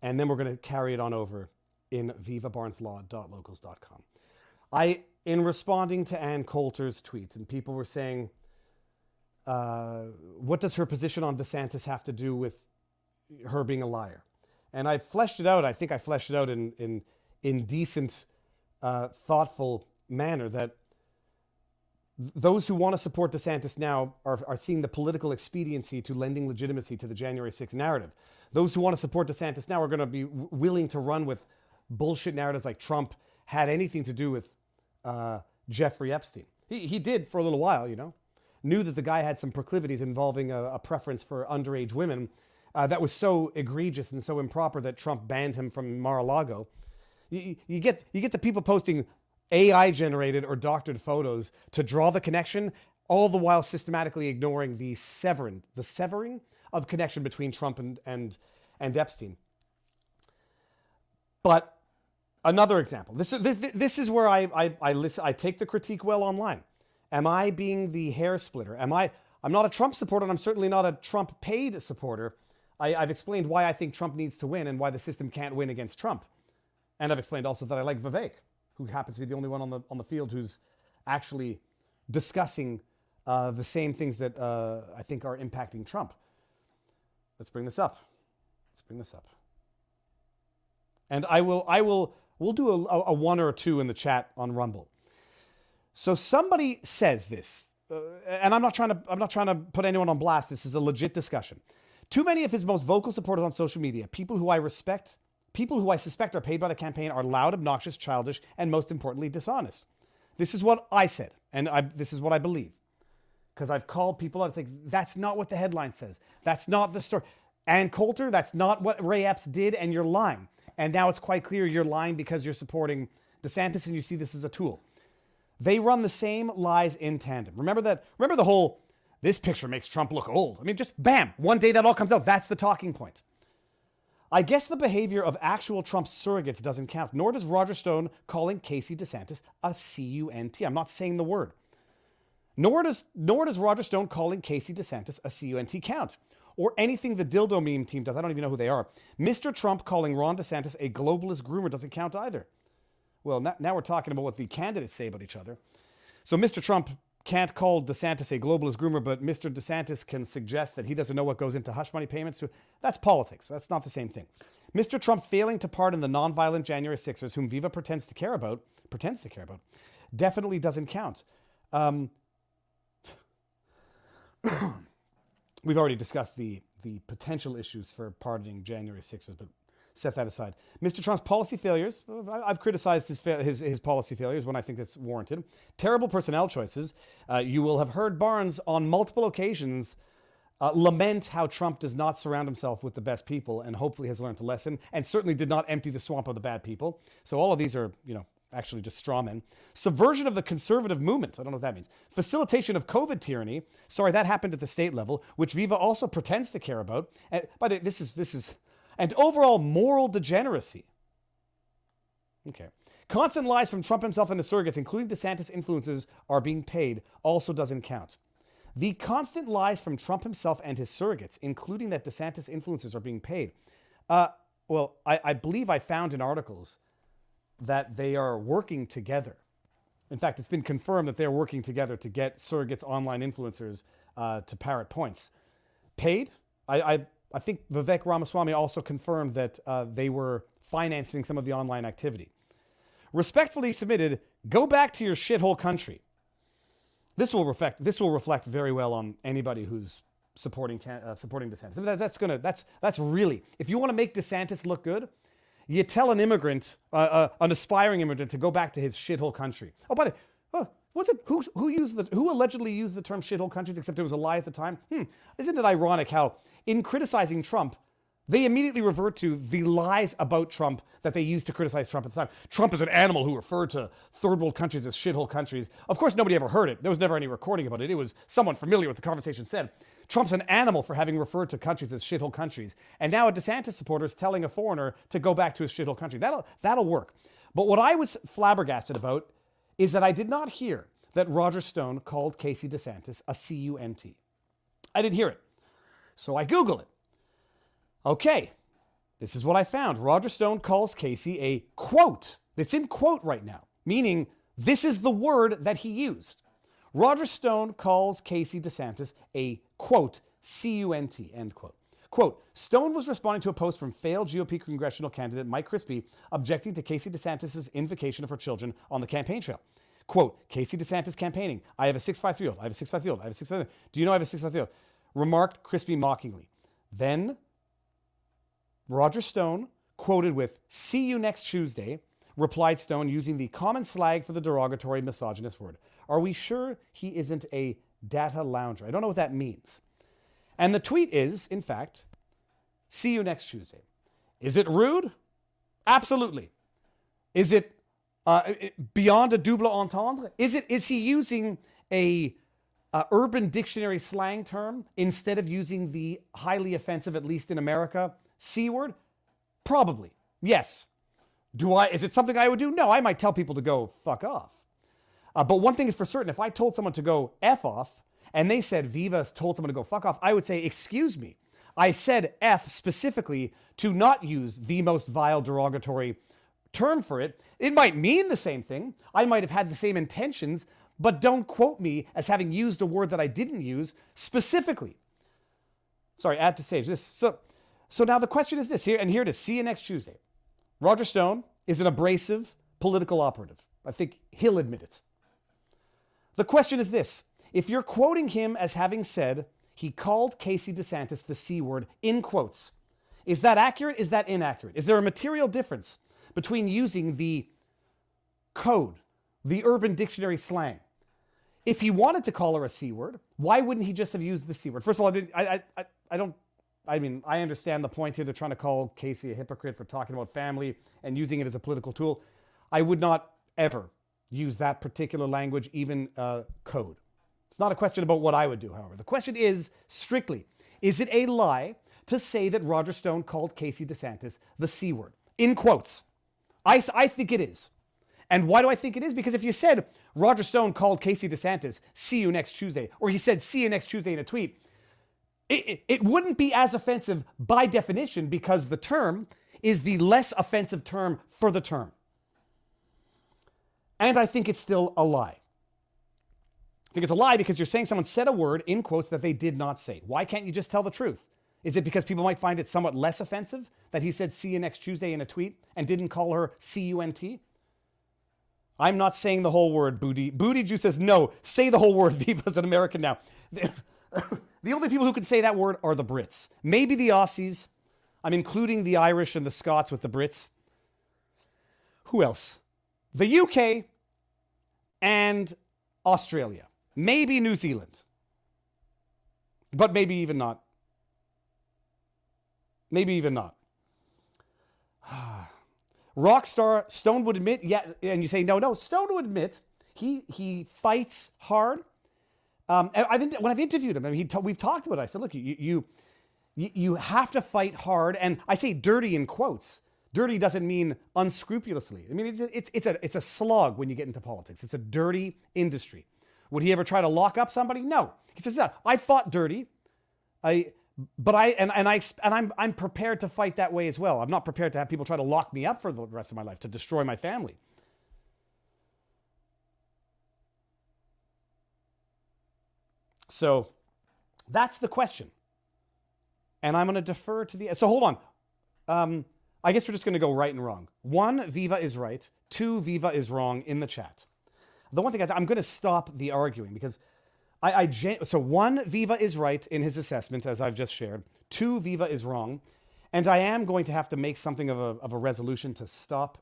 and then we're going to carry it on over in vivabarneslaw.locals.com. In responding to Ann Coulter's tweet, and people were saying, "What does her position on DeSantis have to do with her being a liar?" And I fleshed it out. I think I fleshed it out in decent, thoughtful manner, that those who want to support DeSantis now are seeing the political expediency to lending legitimacy to the January 6th narrative. Those who want to support DeSantis now are going to be willing to run with bullshit narratives like Trump had anything to do with Jeffrey Epstein. He did for a little while, knew that the guy had some proclivities involving a preference for underage women, that was so egregious and so improper that Trump banned him from Mar-a-Lago. You get the people posting AI-generated or doctored photos to draw the connection, all the while systematically ignoring the severing of connection between Trump and Epstein. But another example. This is where I take the critique well online. Am I being the hair splitter? I'm not a Trump supporter, and I'm certainly not a Trump paid supporter. I've explained why I think Trump needs to win and why the system can't win against Trump. And I've explained also that I like Vivek, who happens to be the only one on the field who's actually discussing the same things that I think are impacting Trump. Let's bring this up. And we'll do a one or a two in the chat on Rumble. So somebody says this, and I'm not trying to put anyone on blast. This is a legit discussion. Too many of his most vocal supporters on social media, people who I respect, people who I suspect are paid by the campaign, are loud, obnoxious, childish, and most importantly, dishonest. This is what I said, and this is what I believe, because I've called people out. It's like, that's not what the headline says. That's not the story. Ann Coulter, that's not what Ray Epps did, and you're lying. And now it's quite clear you're lying because you're supporting DeSantis, and you see this as a tool. They run the same lies in tandem. Remember the whole, this picture makes Trump look old. I mean, just bam, one day that all comes out. That's the talking point. I guess the behavior of actual Trump surrogates doesn't count, nor does Roger Stone calling Casey DeSantis a C-U-N-T. I'm not saying the word. Nor does Roger Stone calling Casey DeSantis a C-U-N-T count, or anything the dildo meme team does. I don't even know who they are. Mr. Trump calling Ron DeSantis a globalist groomer doesn't count either. Well, now we're talking about what the candidates say about each other. So Mr. Trump can't call DeSantis a globalist groomer, but Mr. DeSantis can suggest that he doesn't know what goes into hush money payments. That's politics. That's not the same thing. Mr. Trump failing to pardon the nonviolent January 6ers, whom Viva pretends to care about, definitely doesn't count. We've already discussed the potential issues for pardoning January 6ers, but set that aside. Mr. Trump's policy failures, I've criticized his policy failures when I think that's warranted. Terrible personnel choices. You will have heard Barnes on multiple occasions lament how Trump does not surround himself with the best people, and hopefully has learned a lesson, and certainly did not empty the swamp of the bad people. So all of these are, actually just straw men. Subversion of the conservative movement. I don't know what that means. Facilitation of COVID tyranny. Sorry, that happened at the state level, which Viva also pretends to care about. And by the way, this is and overall moral degeneracy. Okay. Constant lies from Trump himself and the surrogates, including DeSantis influences, are being paid, also doesn't count. The constant lies from Trump himself and his surrogates, including that DeSantis influences, are being paid. I believe I found in articles that they are working together. In fact, it's been confirmed that they're working together to get surrogates, online influencers to parrot points. Paid? I think Vivek Ramaswamy also confirmed that they were financing some of the online activity. Respectfully submitted, go back to your shithole country. This will reflect very well on anybody who's supporting DeSantis. I mean, that's really, if you want to make DeSantis look good, you tell an immigrant, an aspiring immigrant, to go back to his shithole country. Oh, by the way, who allegedly used the term shithole countries, except it was a lie at the time? Isn't it ironic how in criticizing Trump, they immediately revert to the lies about Trump that they used to criticize Trump at the time. Trump is an animal who referred to third world countries as shithole countries. Of course, nobody ever heard it. There was never any recording about it. It was someone familiar with the conversation said, Trump's an animal for having referred to countries as shithole countries. And now a DeSantis supporter is telling a foreigner to go back to his shithole country. That'll work. But what I was flabbergasted about is that I did not hear that Roger Stone called Casey DeSantis a C-U-N-T. I didn't hear it. So I Google it. Okay, this is what I found. Roger Stone calls Casey a quote. It's in quote right now, meaning this is the word that he used. Roger Stone calls Casey DeSantis a quote, C-U-N-T, end quote. Quote, Stone was responding to a post from failed GOP congressional candidate Mike Crispy objecting to Casey DeSantis' invocation of her children on the campaign trail. Quote, Casey DeSantis campaigning. I have a 6'5" 3-year-old. I have a 6'5" 3-year-old. I have a 6'5". Do you know I have a 6'5" 3-year-old? Remarked Crispy mockingly. Then Roger Stone, quoted with, see you next Tuesday, replied Stone using the common slang for the derogatory misogynist word. Are we sure he isn't a data lounger? I don't know what that means. And the tweet is, in fact, See you next Tuesday. Is it rude? Absolutely. Is it beyond a double entendre? Is he using a Urban Dictionary slang term instead of using the highly offensive, at least in America, C word? Probably. Yes. Is it something I would do? No, I might tell people to go fuck off. But one thing is for certain, if I told someone to go F off and they said Viva told someone to go fuck off, I would say, excuse me, I said F specifically to not use the most vile derogatory term for it. It might mean the same thing. I might have had the same intentions, but don't quote me as having used a word that I didn't use specifically. Sorry, add to stage this. So now the question is this, here it is, see you next Tuesday. Roger Stone is an abrasive political operative. I think he'll admit it. The question is this, if you're quoting him as having said he called Casey DeSantis the C word in quotes, is that accurate? Is that inaccurate? Is there a material difference between using the code, the Urban Dictionary slang? If he wanted to call her a C word, why wouldn't he just have used the C word? First of all, I mean, I understand the point here. They're trying to call Casey a hypocrite for talking about family and using it as a political tool. I would not ever use that particular language, even code. It's not a question about what I would do, however. The question is strictly, is it a lie to say that Roger Stone called Casey DeSantis the C word? In quotes. I think it is. And why do I think it is? Because if you said Roger Stone called Casey DeSantis, see you next Tuesday, or he said see you next Tuesday in a tweet, it wouldn't be as offensive by definition because the term is the less offensive term for the term. And I think it's still a lie. I think it's a lie because you're saying someone said a word in quotes that they did not say. Why can't you just tell the truth? Is it because people might find it somewhat less offensive that he said see you next Tuesday in a tweet and didn't call her C-U-N-T? I'm not saying the whole word, Booty. Booty Jew says, no, say the whole word. Viva's an American now. The only people who can say that word are the Brits. Maybe the Aussies. I'm including the Irish and the Scots with the Brits. Who else? The UK and Australia. Maybe New Zealand. But maybe even not. Maybe even not. Rockstar Stone would admit, yeah, and you say, no, Stone would admit he fights hard. When I've interviewed him, I mean, we've talked about it. I said, look, you have to fight hard, and I say dirty in quotes. Dirty doesn't mean unscrupulously. I mean, it's a slog when you get into politics. It's a dirty industry. Would he ever try to lock up somebody? No. He says, no, I fought dirty. I'm prepared to fight that way as well. I'm not prepared to have people try to lock me up for the rest of my life, to destroy my family. So that's the question. And I'm going to defer to the... So hold on. I guess we're just going to go right and wrong. 1, Viva is right. 2, Viva is wrong in the chat. The one thing I'm going to stop the arguing because... So 1, Viva is right in his assessment, as I've just shared. 2, Viva is wrong. And I am going to have to make something of a resolution to stop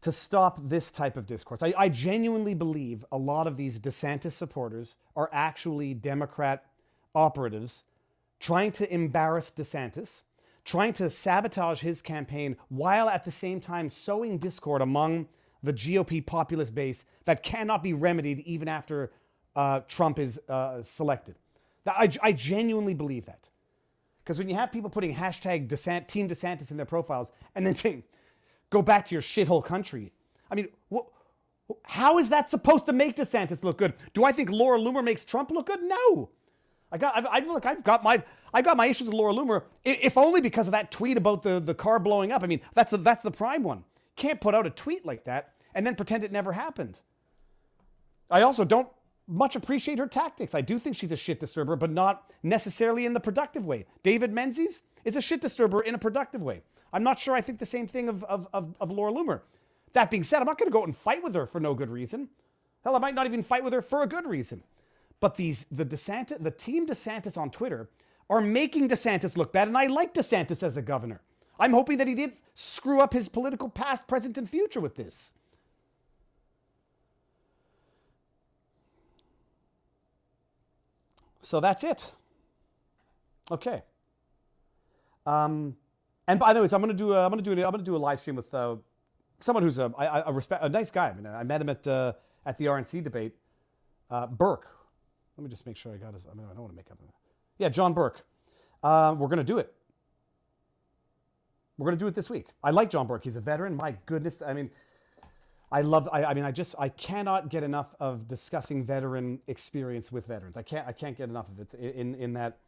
this type of discourse. I genuinely believe a lot of these DeSantis supporters are actually Democrat operatives trying to embarrass DeSantis, trying to sabotage his campaign while at the same time sowing discord among the GOP populist base that cannot be remedied even after Trump is selected. I genuinely believe that. Because when you have people putting hashtag Team DeSantis in their profiles and then saying, go back to your shithole country. I mean, how is that supposed to make DeSantis look good? Do I think Laura Loomer makes Trump look good? No. I've got my issues with Laura Loomer, if only because of that tweet about the car blowing up. I mean, that's the prime one. Can't put out a tweet like that and then pretend it never happened. I also don't much appreciate her tactics. I do think she's a shit disturber, but not necessarily in the productive way. David Menzies is a shit disturber in a productive way. I'm not sure I think the same thing of Laura Loomer. That being said, I'm not going to go out and fight with her for no good reason. Hell, I might not even fight with her for a good reason. But the Team DeSantis on Twitter are making DeSantis look bad, and I like DeSantis as a governor. I'm hoping that he did screw up his political past, present, and future with this. So that's it. Okay. And by the way, so I'm gonna do a live stream with someone who's a nice guy. I mean, I met him at the RNC debate. Burke. Let me just make sure I got his. I mean, I don't want to make up. Yeah, John Burke. We're gonna do it. We're gonna do it this week. I like John Burke. He's a veteran. My goodness. I mean, I cannot get enough of discussing veteran experience with veterans. I can't get enough of it. In that,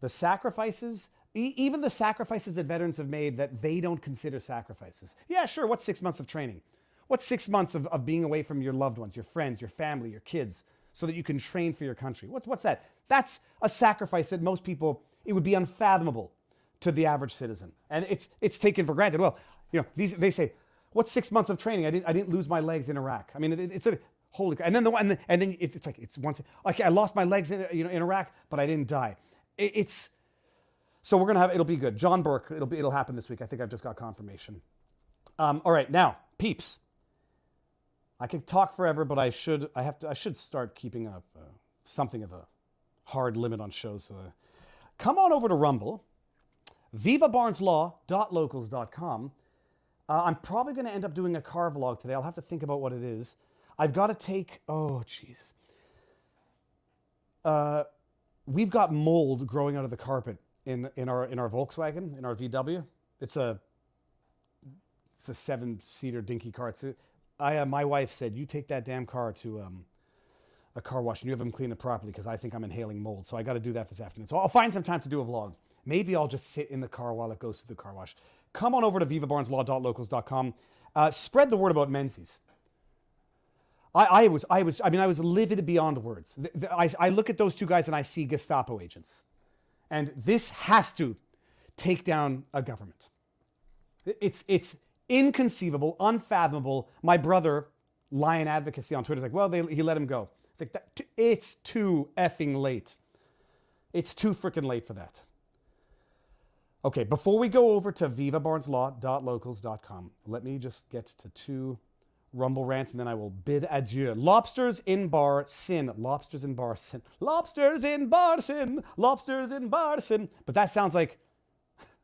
the sacrifices. Even the sacrifices that veterans have made that they don't consider sacrifices. Yeah, sure, what's 6 months of training? What's 6 months of being away from your loved ones, your friends, your family, your kids, so that you can train for your country? What's that? That's a sacrifice that most people, it would be unfathomable to the average citizen. And it's taken for granted. Well, you know, they say, what's 6 months of training? I didn't lose my legs in Iraq. I mean, it's a holy... And then it's like, it's once... Okay, I lost my legs in Iraq, but I didn't die. It's... So we're gonna have, it'll be good. John Burke, it'll happen this week. I think I've just got confirmation. All right, now peeps. I could talk forever, but I should start keeping up something of a hard limit on shows. So come on over to Rumble, vivabarneslaw.locals.com. I'm probably gonna end up doing a car vlog today. I'll have to think about what it is. I've got to take. Oh, jeez. We've got mold growing out of the carpet. In our Volkswagen, in our VW. It's a 7-seater dinky car. My wife said, you take that damn car to a car wash and you have them clean it properly because I think I'm inhaling mold. So I got to do that this afternoon. So I'll find some time to do a vlog. Maybe I'll just sit in the car while it goes through the car wash. Come on over to vivabarneslaw.locals.com. Spread the word about Menzies. I was livid beyond words. I look at those two guys and I see Gestapo agents. And this has to take down a government. It's inconceivable, unfathomable. My brother, Lion Advocacy on Twitter, is like, well, he let him go. It's like, it's too effing late. It's too freaking late for that. Okay, before we go over to vivabarneslaw.locals.com, let me just get to two Rumble rants and then I will bid adieu. Lobsters in Bar Sin. Lobsters in Bar Sin. Lobsters in Bar Sin. Lobsters in Bar Sin. But that sounds like...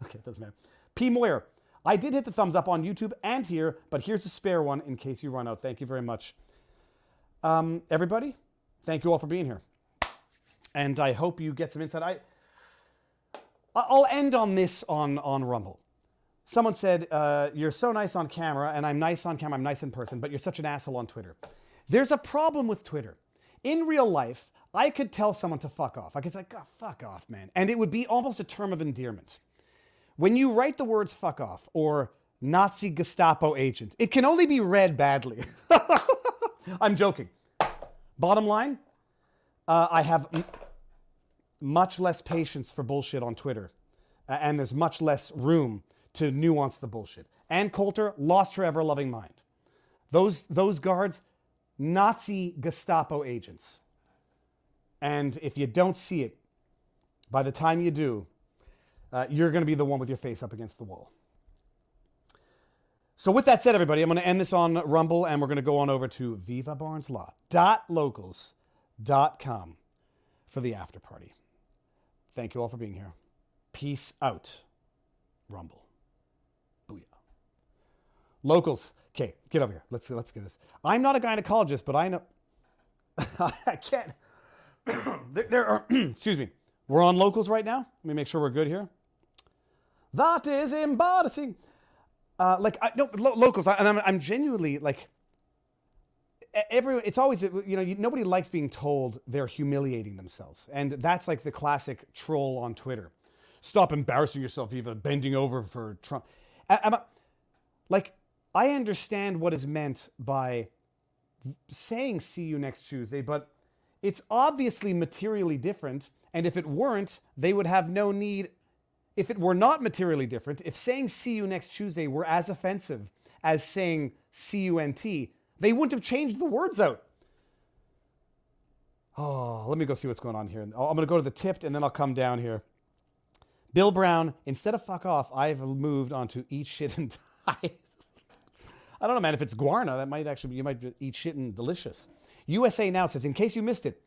Okay, it doesn't matter. P. Moyer. I did hit the thumbs up on YouTube and here, but here's a spare one in case you run out. Thank you very much. Everybody, thank you all for being here. And I hope you get some insight. I'll end on this on Rumble. Someone said, you're so nice on camera, and I'm nice on camera, I'm nice in person, but you're such an asshole on Twitter. There's a problem with Twitter. In real life, I could tell someone to fuck off. I could say, oh, fuck off, man. And it would be almost a term of endearment. When you write the words fuck off or Nazi Gestapo agent, it can only be read badly. I'm joking. Bottom line, I have much less patience for bullshit on Twitter, and there's much less room to nuance the bullshit. Ann Coulter, lost her ever-loving mind. Those guards, Nazi Gestapo agents. And if you don't see it, by the time you do, you're going to be the one with your face up against the wall. So with that said, everybody, I'm going to end this on Rumble, and we're going to go on over to vivabarneslaw.locals.com for the after party. Thank you all for being here. Peace out, Rumble. Locals, okay, get over here. Let's get this. I'm not a gynecologist, but I know. I can't. there are. Excuse me. We're on Locals right now. Let me make sure we're good here. That is embarrassing. Locals, and I'm genuinely like. Everyone, it's always nobody likes being told they're humiliating themselves, and that's like the classic troll on Twitter. Stop embarrassing yourself, Eva. Bending over for Trump. I understand what is meant by saying see you next Tuesday, but it's obviously materially different. And if it weren't, they would have no need. If it were not materially different, if saying see you next Tuesday were as offensive as saying C-U-N-T, they wouldn't have changed the words out. Oh, let me go see what's going on here. I'm going to go to the tipped and then I'll come down here. Bill Brown, instead of fuck off, I've moved on to eat shit and die. I don't know, man. If it's guarna, that might actually be, you might eat shit and delicious. USA Now says, in case you missed it,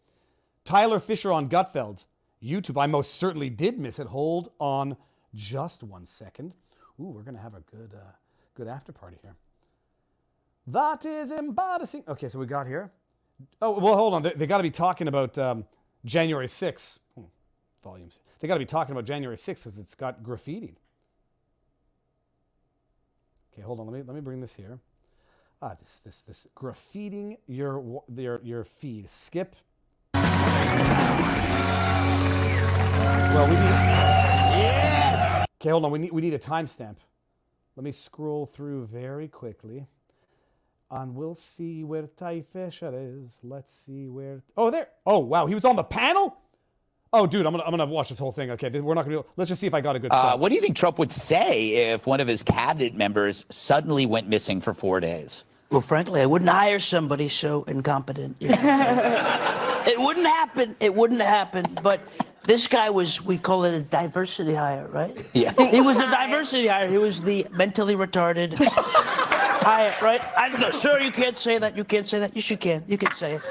Tyler Fisher on Gutfeld. YouTube, I most certainly did miss it. Hold on. just one second. Ooh, we're going to have a good, good after party here. That is embarrassing. Okay, so we got here. Oh, well, hold on. They got to be talking about January 6th. Volumes. They got to be talking about January 6th because it's got graffiti. Okay, hold on. Let me bring this here. Ah, this graffiting your feed. Skip. Well, we need. Yes. Okay, hold on. We need a timestamp. Let me scroll through very quickly, and we'll see where Ty Fisher is. Let's see where. Oh, there. Oh, wow. He was on the panel. Oh, dude, I'm gonna watch this whole thing. Okay, we're not gonna. Let's just see if I got a good spot. What do you think Trump would say if one of his cabinet members suddenly went missing for 4 days? Well, frankly, I wouldn't hire somebody so incompetent. You know? It wouldn't happen. It wouldn't happen. But this guy was, we call it a diversity hire, right? Yeah. He was a diversity hire. He was the mentally retarded hire, right? I'd go, sir, you can't say that. You can't say that. Yes, you can. You can say it.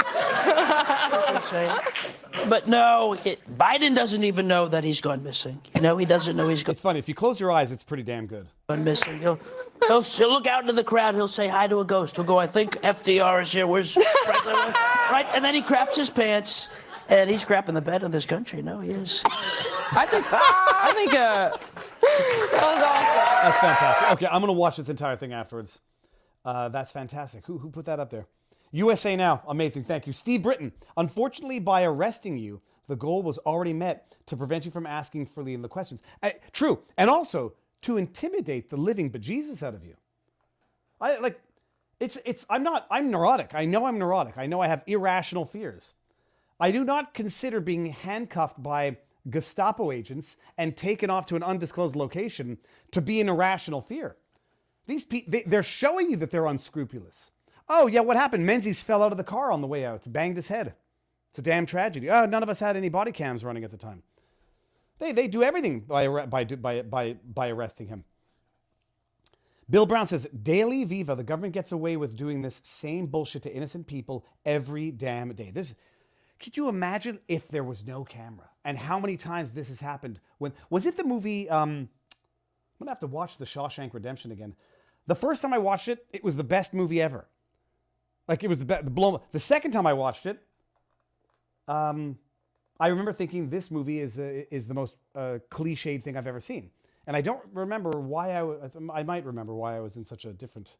But no, Biden doesn't even know that he's gone missing. You know, he doesn't know he's gone. It's funny. If you close your eyes, it's pretty damn good. Gone missing. He'll look out into the crowd. He'll say hi to a ghost. He'll go, I think FDR is here. Where's Franklin? Right? And then he craps his pants, and he's crapping the bed in this country. No, he is. I think that was awesome. That's fantastic. Okay, I'm going to watch this entire thing afterwards. That's fantastic. Who put that up there? USA Now, amazing, thank you. Steve Britton, unfortunately, by arresting you, the goal was already met to prevent you from asking for leading the questions. True, and also to intimidate the living bejesus out of you. I'm neurotic. I know I'm neurotic. I know I have irrational fears. I do not consider being handcuffed by Gestapo agents and taken off to an undisclosed location to be an irrational fear. These they're showing you that they're unscrupulous. Oh, yeah, what happened? Menzies fell out of the car on the way out, banged his head. It's a damn tragedy. Oh, none of us had any body cams running at the time. They do everything by arresting him. Bill Brown says, Daily Viva, the government gets away with doing this same bullshit to innocent people every damn day. Could you imagine if there was no camera and how many times this has happened? Was it the movie, I'm going to have to watch The Shawshank Redemption again. The first time I watched it, it was the best movie ever. Like it was the blow. The second time I watched it, I remember thinking this movie is the most cliched thing I've ever seen, and I don't remember why I might remember why I was in such a different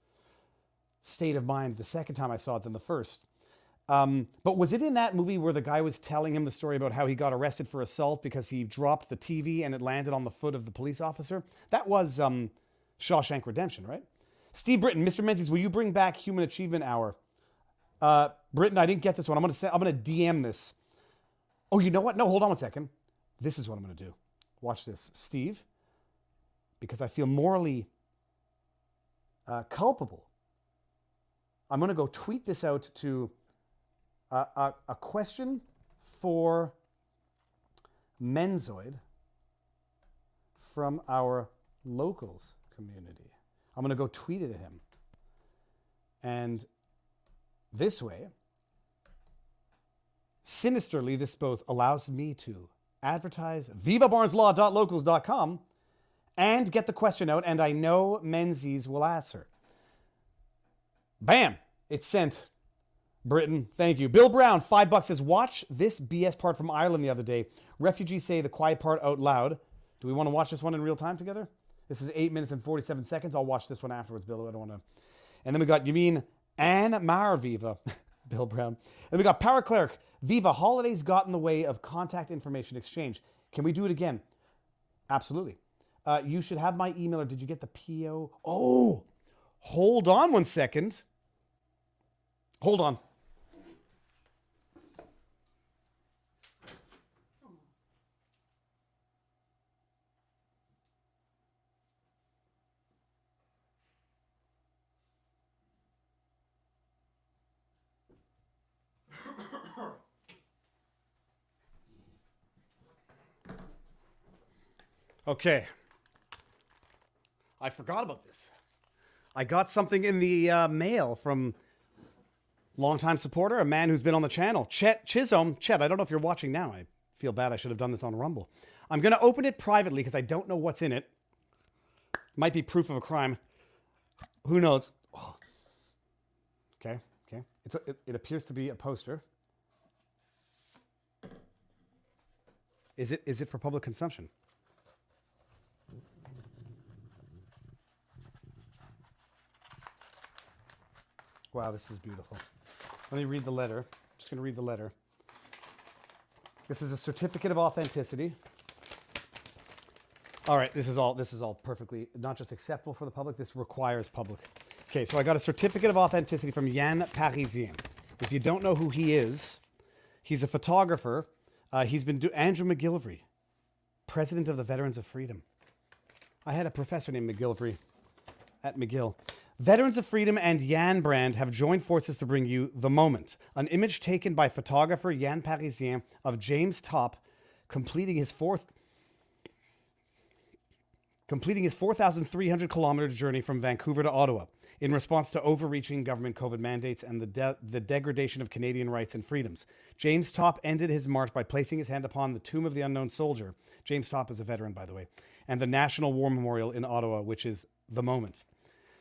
state of mind the second time I saw it than the first. But was it in that movie where the guy was telling him the story about how he got arrested for assault because he dropped the TV and it landed on the foot of the police officer? That was Shawshank Redemption, right? Steve Britton, Mr. Menzies, will you bring back Human Achievement Hour? Britton, I didn't get this one. I'm gonna DM this. Oh, you know what? No, hold on one second. This is what I'm gonna do. Watch this, Steve, because I feel morally culpable. I'm gonna go tweet this out to a question for Menzoid from our locals community. I'm gonna go tweet it at him, and this way, sinisterly, this both allows me to advertise vivabarneslaw.locals.com and get the question out, and I know Menzies will answer. Bam! It's sent. Britain, thank you. Bill Brown, $5 says, watch this BS part from Ireland the other day. Refugees say the quiet part out loud. Do we want to watch this one in real time together? This is 8 minutes and 47 seconds. I'll watch this one afterwards, Bill. I don't want to. And then we got, you mean... Ann Marviva, Bill Brown. And we got Power Cleric, Viva, holidays got in the way of contact information exchange. Can we do it again? Absolutely. You should have my email, or did you get the PO? Oh, hold on one second. Hold on. Okay, I forgot about this. I got something in the mail from longtime supporter, a man who's been on the channel, Chet Chisholm. Chet, I don't know if you're watching now. I feel bad. I should have done this on Rumble. I'm going to open it privately because I don't know what's in it. Might be proof of a crime. Who knows? Oh. Okay, okay. It appears to be a poster. Is it for public consumption? Wow, this is beautiful. Let me read the letter. I'm just going to read the letter. This is a certificate of authenticity. All right, this is all perfectly not just acceptable for the public, this requires public. Okay, so I got a certificate of authenticity from Yann Parisien. If you don't know who he is, he's a photographer. He's been Andrew McGillivray, president of the Veterans of Freedom. I had a professor named McGillivray at McGill. Veterans of Freedom and Yann Brand have joined forces to bring you The Moment, an image taken by photographer Yann Parisien of James Topp completing his 4,300-kilometer journey from Vancouver to Ottawa in response to overreaching government COVID mandates and the degradation of Canadian rights and freedoms. James Topp ended his march by placing his hand upon the Tomb of the Unknown Soldier. James Topp is a veteran, by the way, and the National War Memorial in Ottawa, which is The Moment.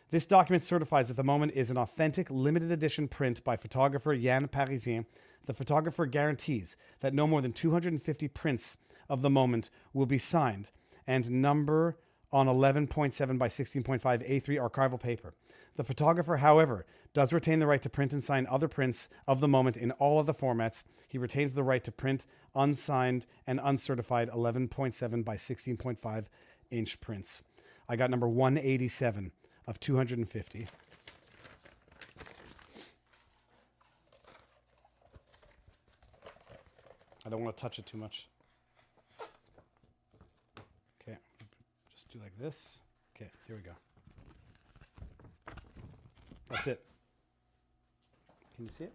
This document certifies that The Moment is an authentic, limited edition print by photographer Yann Parisien. The photographer guarantees that no more than 250 prints of The Moment will be signed and number on 11.7 by 16.5 A3 archival paper. The photographer, however, does retain the right to print and sign other prints of The Moment in all of the formats. He retains the right to print unsigned and uncertified 11.7 by 16.5 inch prints. I got number 187 of 250. I don't want to touch it too much. Do like this. Okay, here we go. That's it. Can you see it?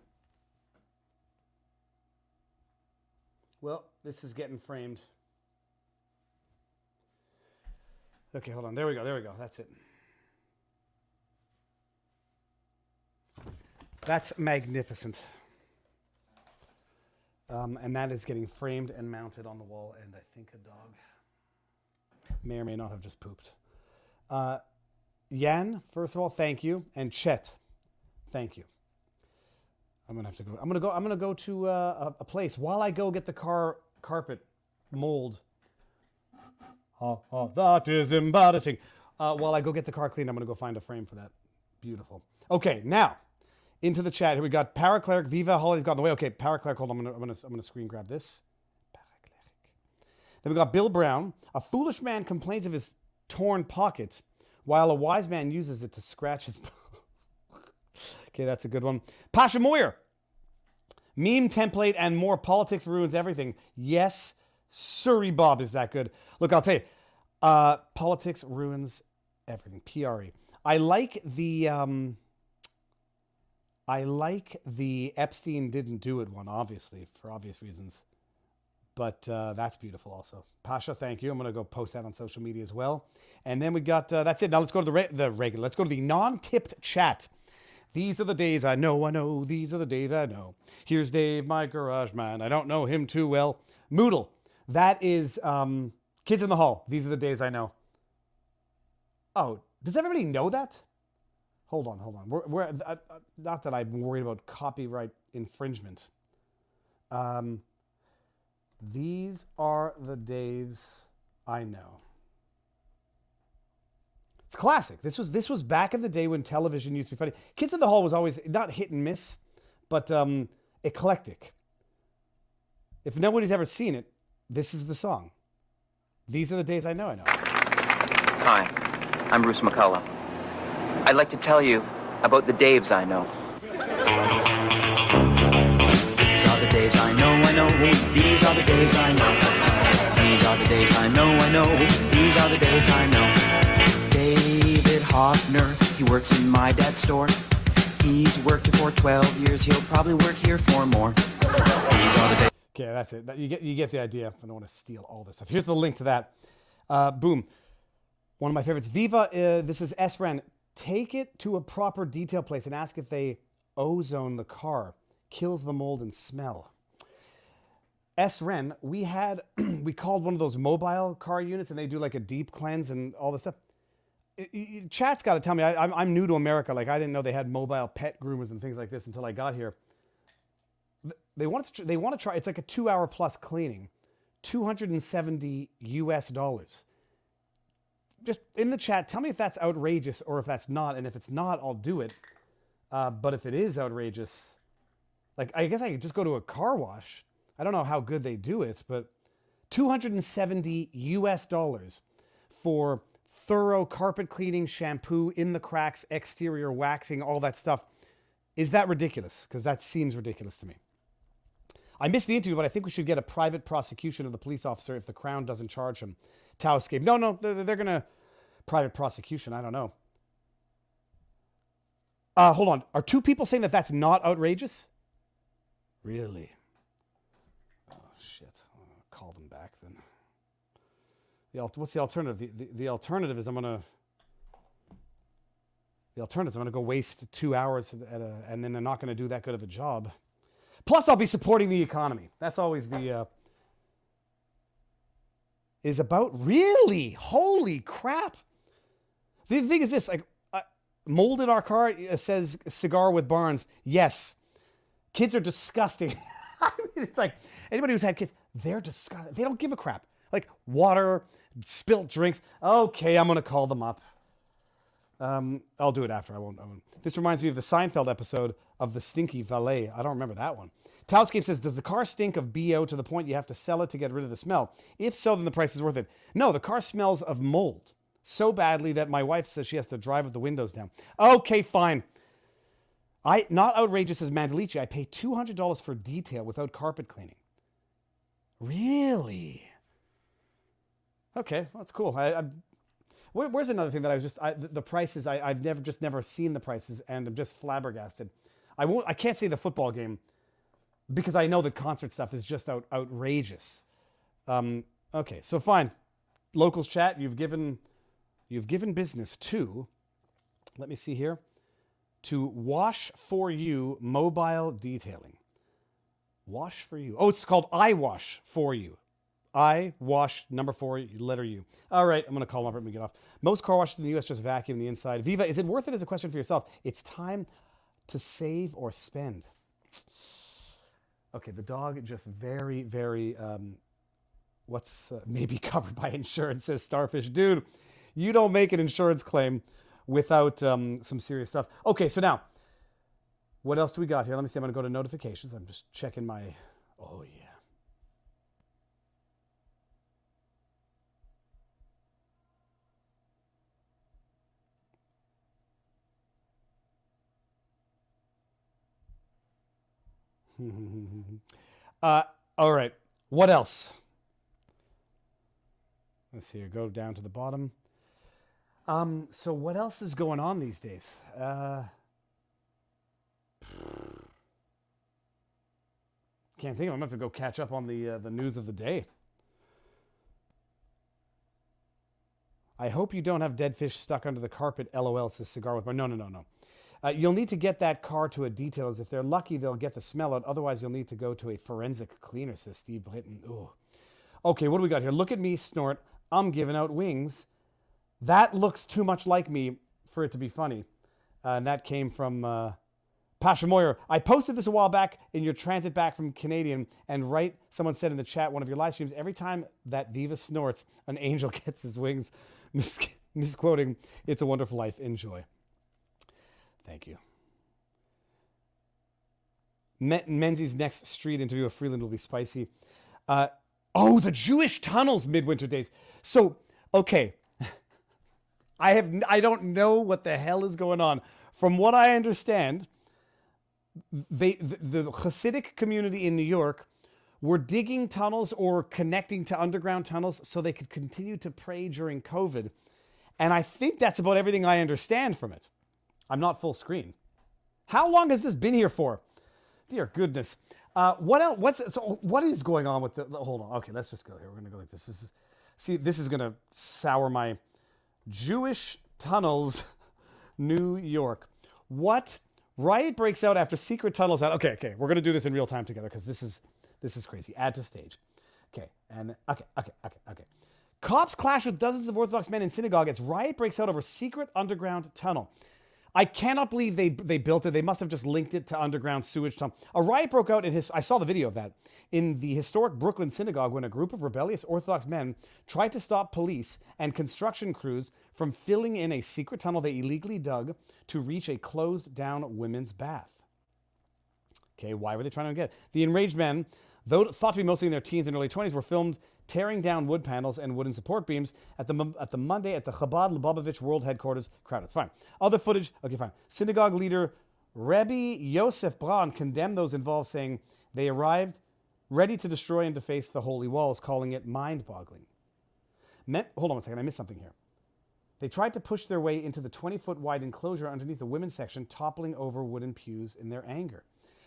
Well, this is getting framed. Okay, hold on. There we go. That's it. That's magnificent. And that is getting framed and mounted on the wall, and I think a dog may or may not have just pooped. Yann, first of all, thank you. And Chet, thank you. I'm gonna have to go. I'm gonna go to a place while I go get the carpet mold. Oh, that is embarrassing. While I go get the car cleaned, I'm gonna go find a frame for that. Beautiful. Okay, now into the chat. Here we got Paracleric. Viva Holiday's gone the way. Okay, Paracleric. Hold on. I'm gonna screen grab this. Then we got Bill Brown. A foolish man complains of his torn pocket while a wise man uses it to scratch his balls. Okay, that's a good one. Pasha Moyer. Meme template and more. Politics ruins everything. Yes, Surrey Bob is that good. Look, I'll tell you. Politics ruins everything. PRE. I like the Epstein didn't do it one, obviously, for obvious reasons. But that's beautiful also. Pasha, thank you. I'm going to go post that on social media as well. And then we got, that's it. Now let's go to the regular. Let's go to the non-tipped chat. These are the days I know. These are the days I know. Here's Dave, my garage man. I don't know him too well. Moodle. That is Kids in the Hall. These are the days I know. Oh, does everybody know that? Hold on. We're not that I'm worried about copyright infringement. These are the days I know. It's classic. This was back in the day when television used to be funny. Kids in the Hall was always not hit and miss, but eclectic. If nobody's ever seen it, this is the song. These are the days I know. Hi, I'm Bruce McCullough. I'd like to tell you about the Daves I know. Days I know. These are the days I know. These are the days I know. These are the days I know. David Hoffner, he works in my dad's store. He's worked here for 12 years. He'll probably work here for more. These are the days. Okay, that's it. You get the idea. I don't want to steal all this stuff. Here's the link to that. Boom. One of my favorites. Viva. This is S-Ran. Take it to a proper detail place and ask if they ozone the car. Kills the mold and smell. SREM, we had, we called one of those mobile car units and they do like a deep cleanse and all this stuff. Chat's got to tell me, I'm new to America. Like I didn't know they had mobile pet groomers and things like this until I got here. They want to try, it's like a 2 hour plus cleaning, $270 US. Just in the chat, tell me if that's outrageous or if that's not. And if it's not, I'll do it. But if it is outrageous, like I guess I could just go to a car wash. I don't know how good they do it, but $270 US for thorough carpet cleaning, shampoo, in the cracks, exterior waxing, all that stuff. Is that ridiculous? Because that seems ridiculous to me. I missed the interview, but I think we should get a private prosecution of the police officer if the Crown doesn't charge him. Tao escaped. No, they're going to private prosecution. I don't know. Hold on. Are two people saying that that's not outrageous? Really? Oh, shit. I'll call them back then. What's the alternative? The alternative is I'm going to go waste 2 hours and then they're not going to do that good of a job. Plus, I'll be supporting the economy. That's always the... is about... Really? Holy crap. The thing is this, like, mold in our car, says Cigar with Barnes. Yes. Kids are disgusting. I mean, it's like, anybody who's had kids, they're disgusting. They don't give a crap. Like water, spilt drinks. Okay, I'm going to call them up. I'll do it after. I won't. This reminds me of the Seinfeld episode of the stinky valet. I don't remember that one. Tauscape says, does the car stink of BO to the point you have to sell it to get rid of the smell? If so, then the price is worth it. No, the car smells of mold so badly that my wife says she has to drive with the windows down. Okay, fine. Not outrageous as Mandelici. I pay $200 for detail without carpet cleaning. Really? Okay, well, that's cool. Where's another thing that I was just... the prices, I've never seen the prices, and I'm just flabbergasted. I can't say the football game because I know the concert stuff is just outrageous. Okay, so fine. Locals chat, you've given business to... Let me see here. To Wash For You Mobile Detailing. Wash For You. Oh, it's called iWash For You. I wash number 4, letter U. All right, I'm going to call Robert and we get off. Most car washes in the U.S. just vacuum the inside. Viva, is it worth it? Is a question for yourself. It's time to save or spend. Okay, the dog just very, very, maybe covered by insurance, says Starfish. Dude, you don't make an insurance claim without some serious stuff. Okay, so now, what else do we got here? Let me see, I'm going to go to notifications. I'm just checking my, oh yeah. All right. What else? Let's see here. Go down to the bottom. So what else is going on these days? Can't think of it. I'm going to have to go catch up on the news of the day. I hope you don't have dead fish stuck under the carpet. LOL, says Cigar with Bar. No. You'll need to get that car to a detailist. If they're lucky, they'll get the smell out. Otherwise, you'll need to go to a forensic cleaner, says Steve Britton. Ooh. Okay, what do we got here? Look at me snort. I'm giving out wings. That looks too much like me for it to be funny. And that came from Pasha Moyer. I posted this a while back in your transit back from Canadian. And right, someone said in the chat, one of your live streams, every time that Viva snorts, an angel gets his wings. Misquoting, It's a Wonderful Life. Enjoy. Thank you. Menzies' next street interview of Freeland will be spicy. The Jewish tunnels, midwinter days. So, okay. I don't know what the hell is going on. From what I understand, the Hasidic community in New York were digging tunnels or connecting to underground tunnels so they could continue to pray during COVID. And I think that's about everything I understand from it. I'm not full screen. How long has this been here for? Dear goodness. What else? What is going on with the hold on. Okay, let's just go here. We're going to go like this. This is going to sour my Jewish tunnels, New York. What? Riot breaks out after secret tunnels out. Okay. We're going to do this in real time together because this is This is crazy. Add to stage. Okay. And okay. Cops clash with dozens of Orthodox men in synagogue as riot breaks out over secret underground tunnel. I cannot believe they built it. They must have just linked it to underground sewage tunnel. A riot broke out in I saw the video of that in the historic Brooklyn synagogue when a group of rebellious Orthodox men tried to stop police and construction crews from filling in a secret tunnel they illegally dug to reach a closed down women's bath. Okay, why were they trying to get it? The enraged men, though thought to be mostly in their teens and early 20s, were filmed tearing down wood panels and wooden support beams at the Monday at the Chabad Lubavitch World Headquarters. Crowd, it's fine. Other footage, okay, fine. Synagogue leader Rebbe Yosef Braun condemned those involved, saying they arrived ready to destroy and deface the holy walls, calling it mind-boggling. Hold on one second, I missed something here. They tried to push their way into the 20-foot wide enclosure underneath the women's section, toppling over wooden pews in their anger.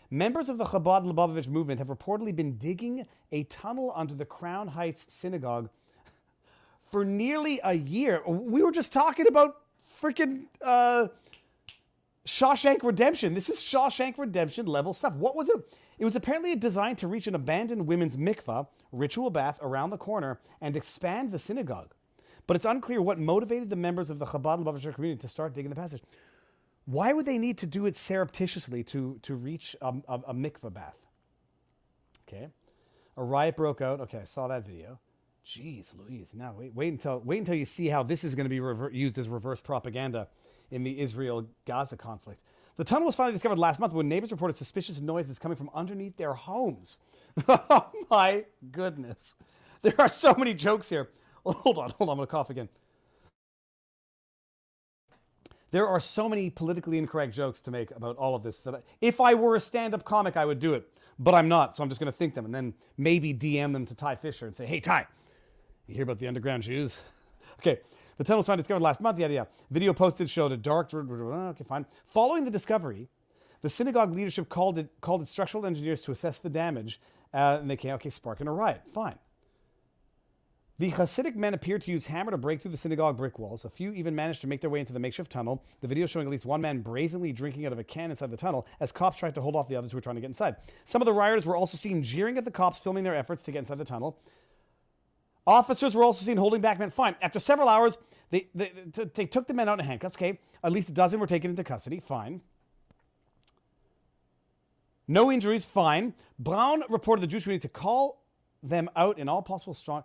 Members of the Chabad Lubavitch movement have reportedly been digging a tunnel under the Crown Heights Synagogue for nearly a year. We were just talking about freaking Shawshank Redemption. This is Shawshank Redemption level stuff. What was it? It was apparently designed to reach an abandoned women's mikvah, ritual bath, around the corner and expand the synagogue. But it's unclear what motivated the members of the Chabad Lubavitch community to start digging the passage. Why would they need to do it surreptitiously to reach a mikvah bath? Okay. A riot broke out. Okay, I saw that video. Jeez Louise. Now wait until you see how this is going to be used as reverse propaganda in the Israel-Gaza conflict. The tunnel was finally discovered last month when neighbors reported suspicious noises coming from underneath their homes. Oh my goodness. There are so many jokes here. Well, hold on. I'm going to cough again. There are so many politically incorrect jokes to make about all of this that if I were a stand-up comic, I would do it. But I'm not, so I'm just going to think them and then maybe DM them to Ty Fisher and say, hey, Ty, you hear about the underground Jews? Okay, the tunnel was discovered last month. Yeah. Video posted showed a dark... Okay, fine. Following the discovery, the synagogue leadership called its structural engineers to assess the damage. And they came, okay, sparking a riot. Fine. The Hasidic men appeared to use hammer to break through the synagogue brick walls. A few even managed to make their way into the makeshift tunnel, the video showing at least one man brazenly drinking out of a can inside the tunnel as cops tried to hold off the others who were trying to get inside. Some of the rioters were also seen jeering at the cops filming their efforts to get inside the tunnel. Officers were also seen holding back men. Fine. After several hours, they took the men out in handcuffs. Okay. At least a dozen were taken into custody. Fine. No injuries. Fine. Brown reported the Jewish community to call them out in all possible strong...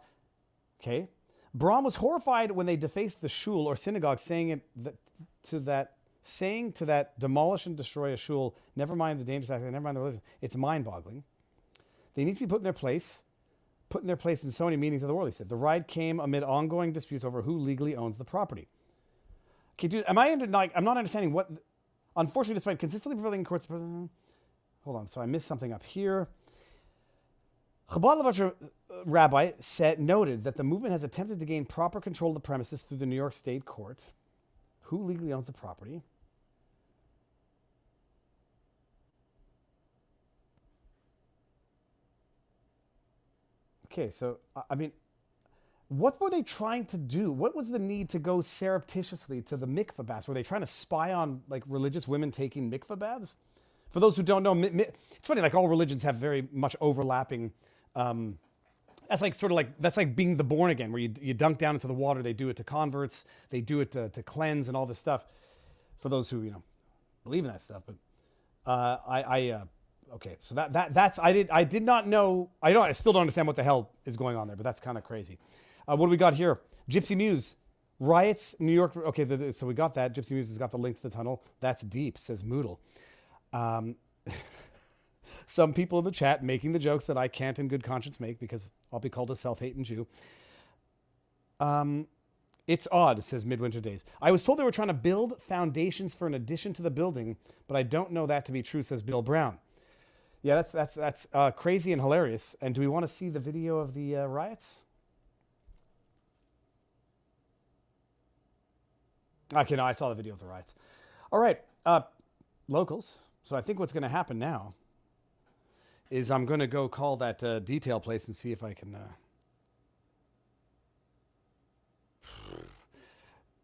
Okay. Braun was horrified when they defaced the shul or synagogue, saying to that demolish and destroy a shul, never mind the dangerous act, never mind the religion. It's mind-boggling. They need to be put in their place in so many meanings of the world, he said. The riot came amid ongoing disputes over who legally owns the property. Okay, dude, I'm not understanding what, unfortunately, despite consistently prevailing courts, hold on, so I missed something up here. Chabad Lubavitch rabbi noted that the movement has attempted to gain proper control of the premises through the New York State court. Who legally owns the property? Okay, so, I mean, what were they trying to do? What was the need to go surreptitiously to the mikvah baths? Were they trying to spy on, like, religious women taking mikvah baths? For those who don't know, it's funny, like all religions have very much overlapping, that's like being the born again, where you dunk down into the water, they do it to converts, they do it to cleanse and all this stuff, for those who, you know, believe in that stuff, I still don't understand what the hell is going on there, but that's kind of crazy. What do we got here? Gypsy Muse. Riots, New York, okay, so we got that. Gypsy Muse has got the link to the tunnel. That's deep, says Moodle. Some people in the chat making the jokes that I can't in good conscience make because I'll be called a self-hating Jew. It's odd, says Midwinter Days. I was told they were trying to build foundations for an addition to the building, but I don't know that to be true, says Bill Brown. Yeah, that's crazy and hilarious. And do we want to see the video of the riots? Okay, no, I saw the video of the riots. All right. Locals. So I think what's going to happen now is I'm going to go call that detail place and see if I can.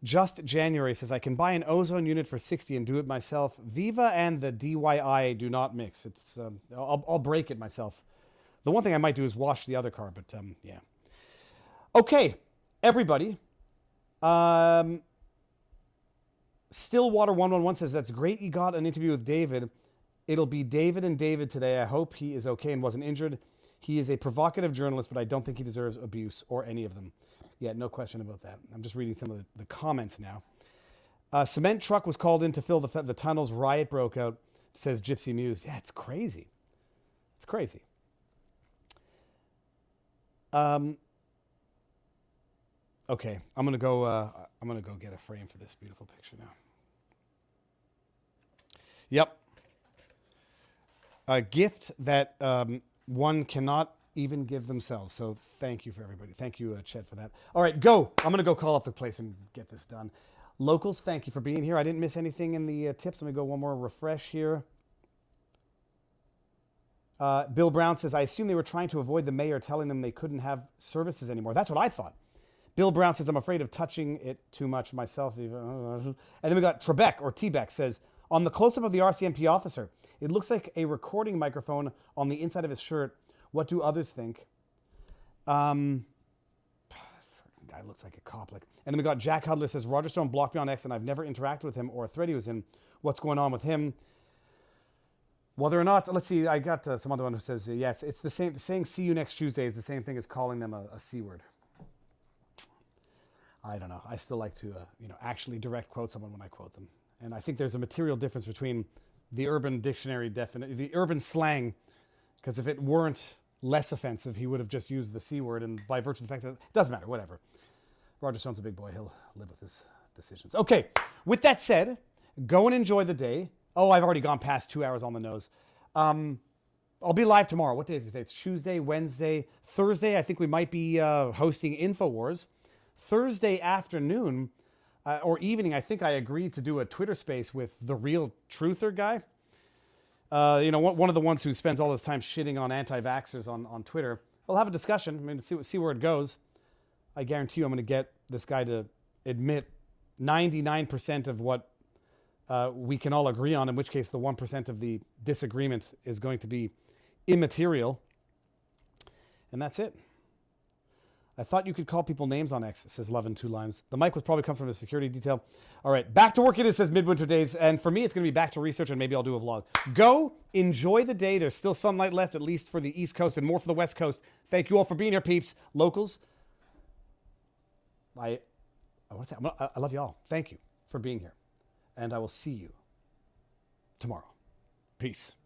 Just January says I can buy an ozone unit for 60 and do it myself. Viva and the DYI do not mix. It's I'll break it myself. The one thing I might do is wash the other car, but yeah. Okay, everybody. Stillwater111 says, that's great you got an interview with David. It'll be David and David today. I hope he is okay and wasn't injured. He is a provocative journalist, but I don't think he deserves abuse or any of them. Yeah, no question about that. I'm just reading some of the comments now. Cement truck was called in to fill the tunnels. Riot broke out, says Gypsy News. Yeah, it's crazy. It's crazy. Okay, I'm gonna go get a frame for this beautiful picture now. Yep. A gift that one cannot even give themselves. So thank you for everybody. Thank you, Chet, for that. All right, go. I'm gonna go call up the place and get this done. Locals, thank you for being here. I didn't miss anything in the tips. Let me go one more refresh here. Bill Brown says, I assume they were trying to avoid the mayor telling them they couldn't have services anymore. That's what I thought. Bill Brown says, I'm afraid of touching it too much myself. And then we got Trebek or T-Beck says, on the close-up of the RCMP officer, it looks like a recording microphone on the inside of his shirt. What do others think? Guy looks like a cop. Like. And then we got Jack Hudler says, Roger Stone blocked me on X and I've never interacted with him or a thread he was in. What's going on with him? Whether or not, let's see, I got some other one who says, yes, it's the same, saying see you next Tuesday is the same thing as calling them a C word. I don't know. I still like to, actually direct quote someone when I quote them. And I think there's a material difference between the urban dictionary the urban slang, because if it weren't less offensive, he would have just used the C word, and by virtue of the fact that it doesn't matter, whatever. Roger Stone's a big boy. He'll live with his decisions. Okay, with that said, go and enjoy the day. Oh, I've already gone past 2 hours on the nose. I'll be live tomorrow. What day is it today? It's Tuesday, Wednesday, Thursday. I think we might be hosting InfoWars. Thursday afternoon or evening, I think I agreed to do a Twitter space with the real truther guy. One of the ones who spends all his time shitting on anti-vaxxers on Twitter. We'll have a discussion. I mean, see where it goes. I guarantee you I'm going to get this guy to admit 99% of what we can all agree on, in which case the 1% of the disagreement is going to be immaterial. And that's it. I thought you could call people names on X, says Love in Two Limes. The mic was probably come from a security detail. All right, back to work it is, says Midwinter Days. And for me, it's going to be back to research, and maybe I'll do a vlog. Go, enjoy the day. There's still sunlight left, at least for the East Coast and more for the West Coast. Thank you all for being here, peeps. Locals, I want to say, I love you all. Thank you for being here. And I will see you tomorrow. Peace.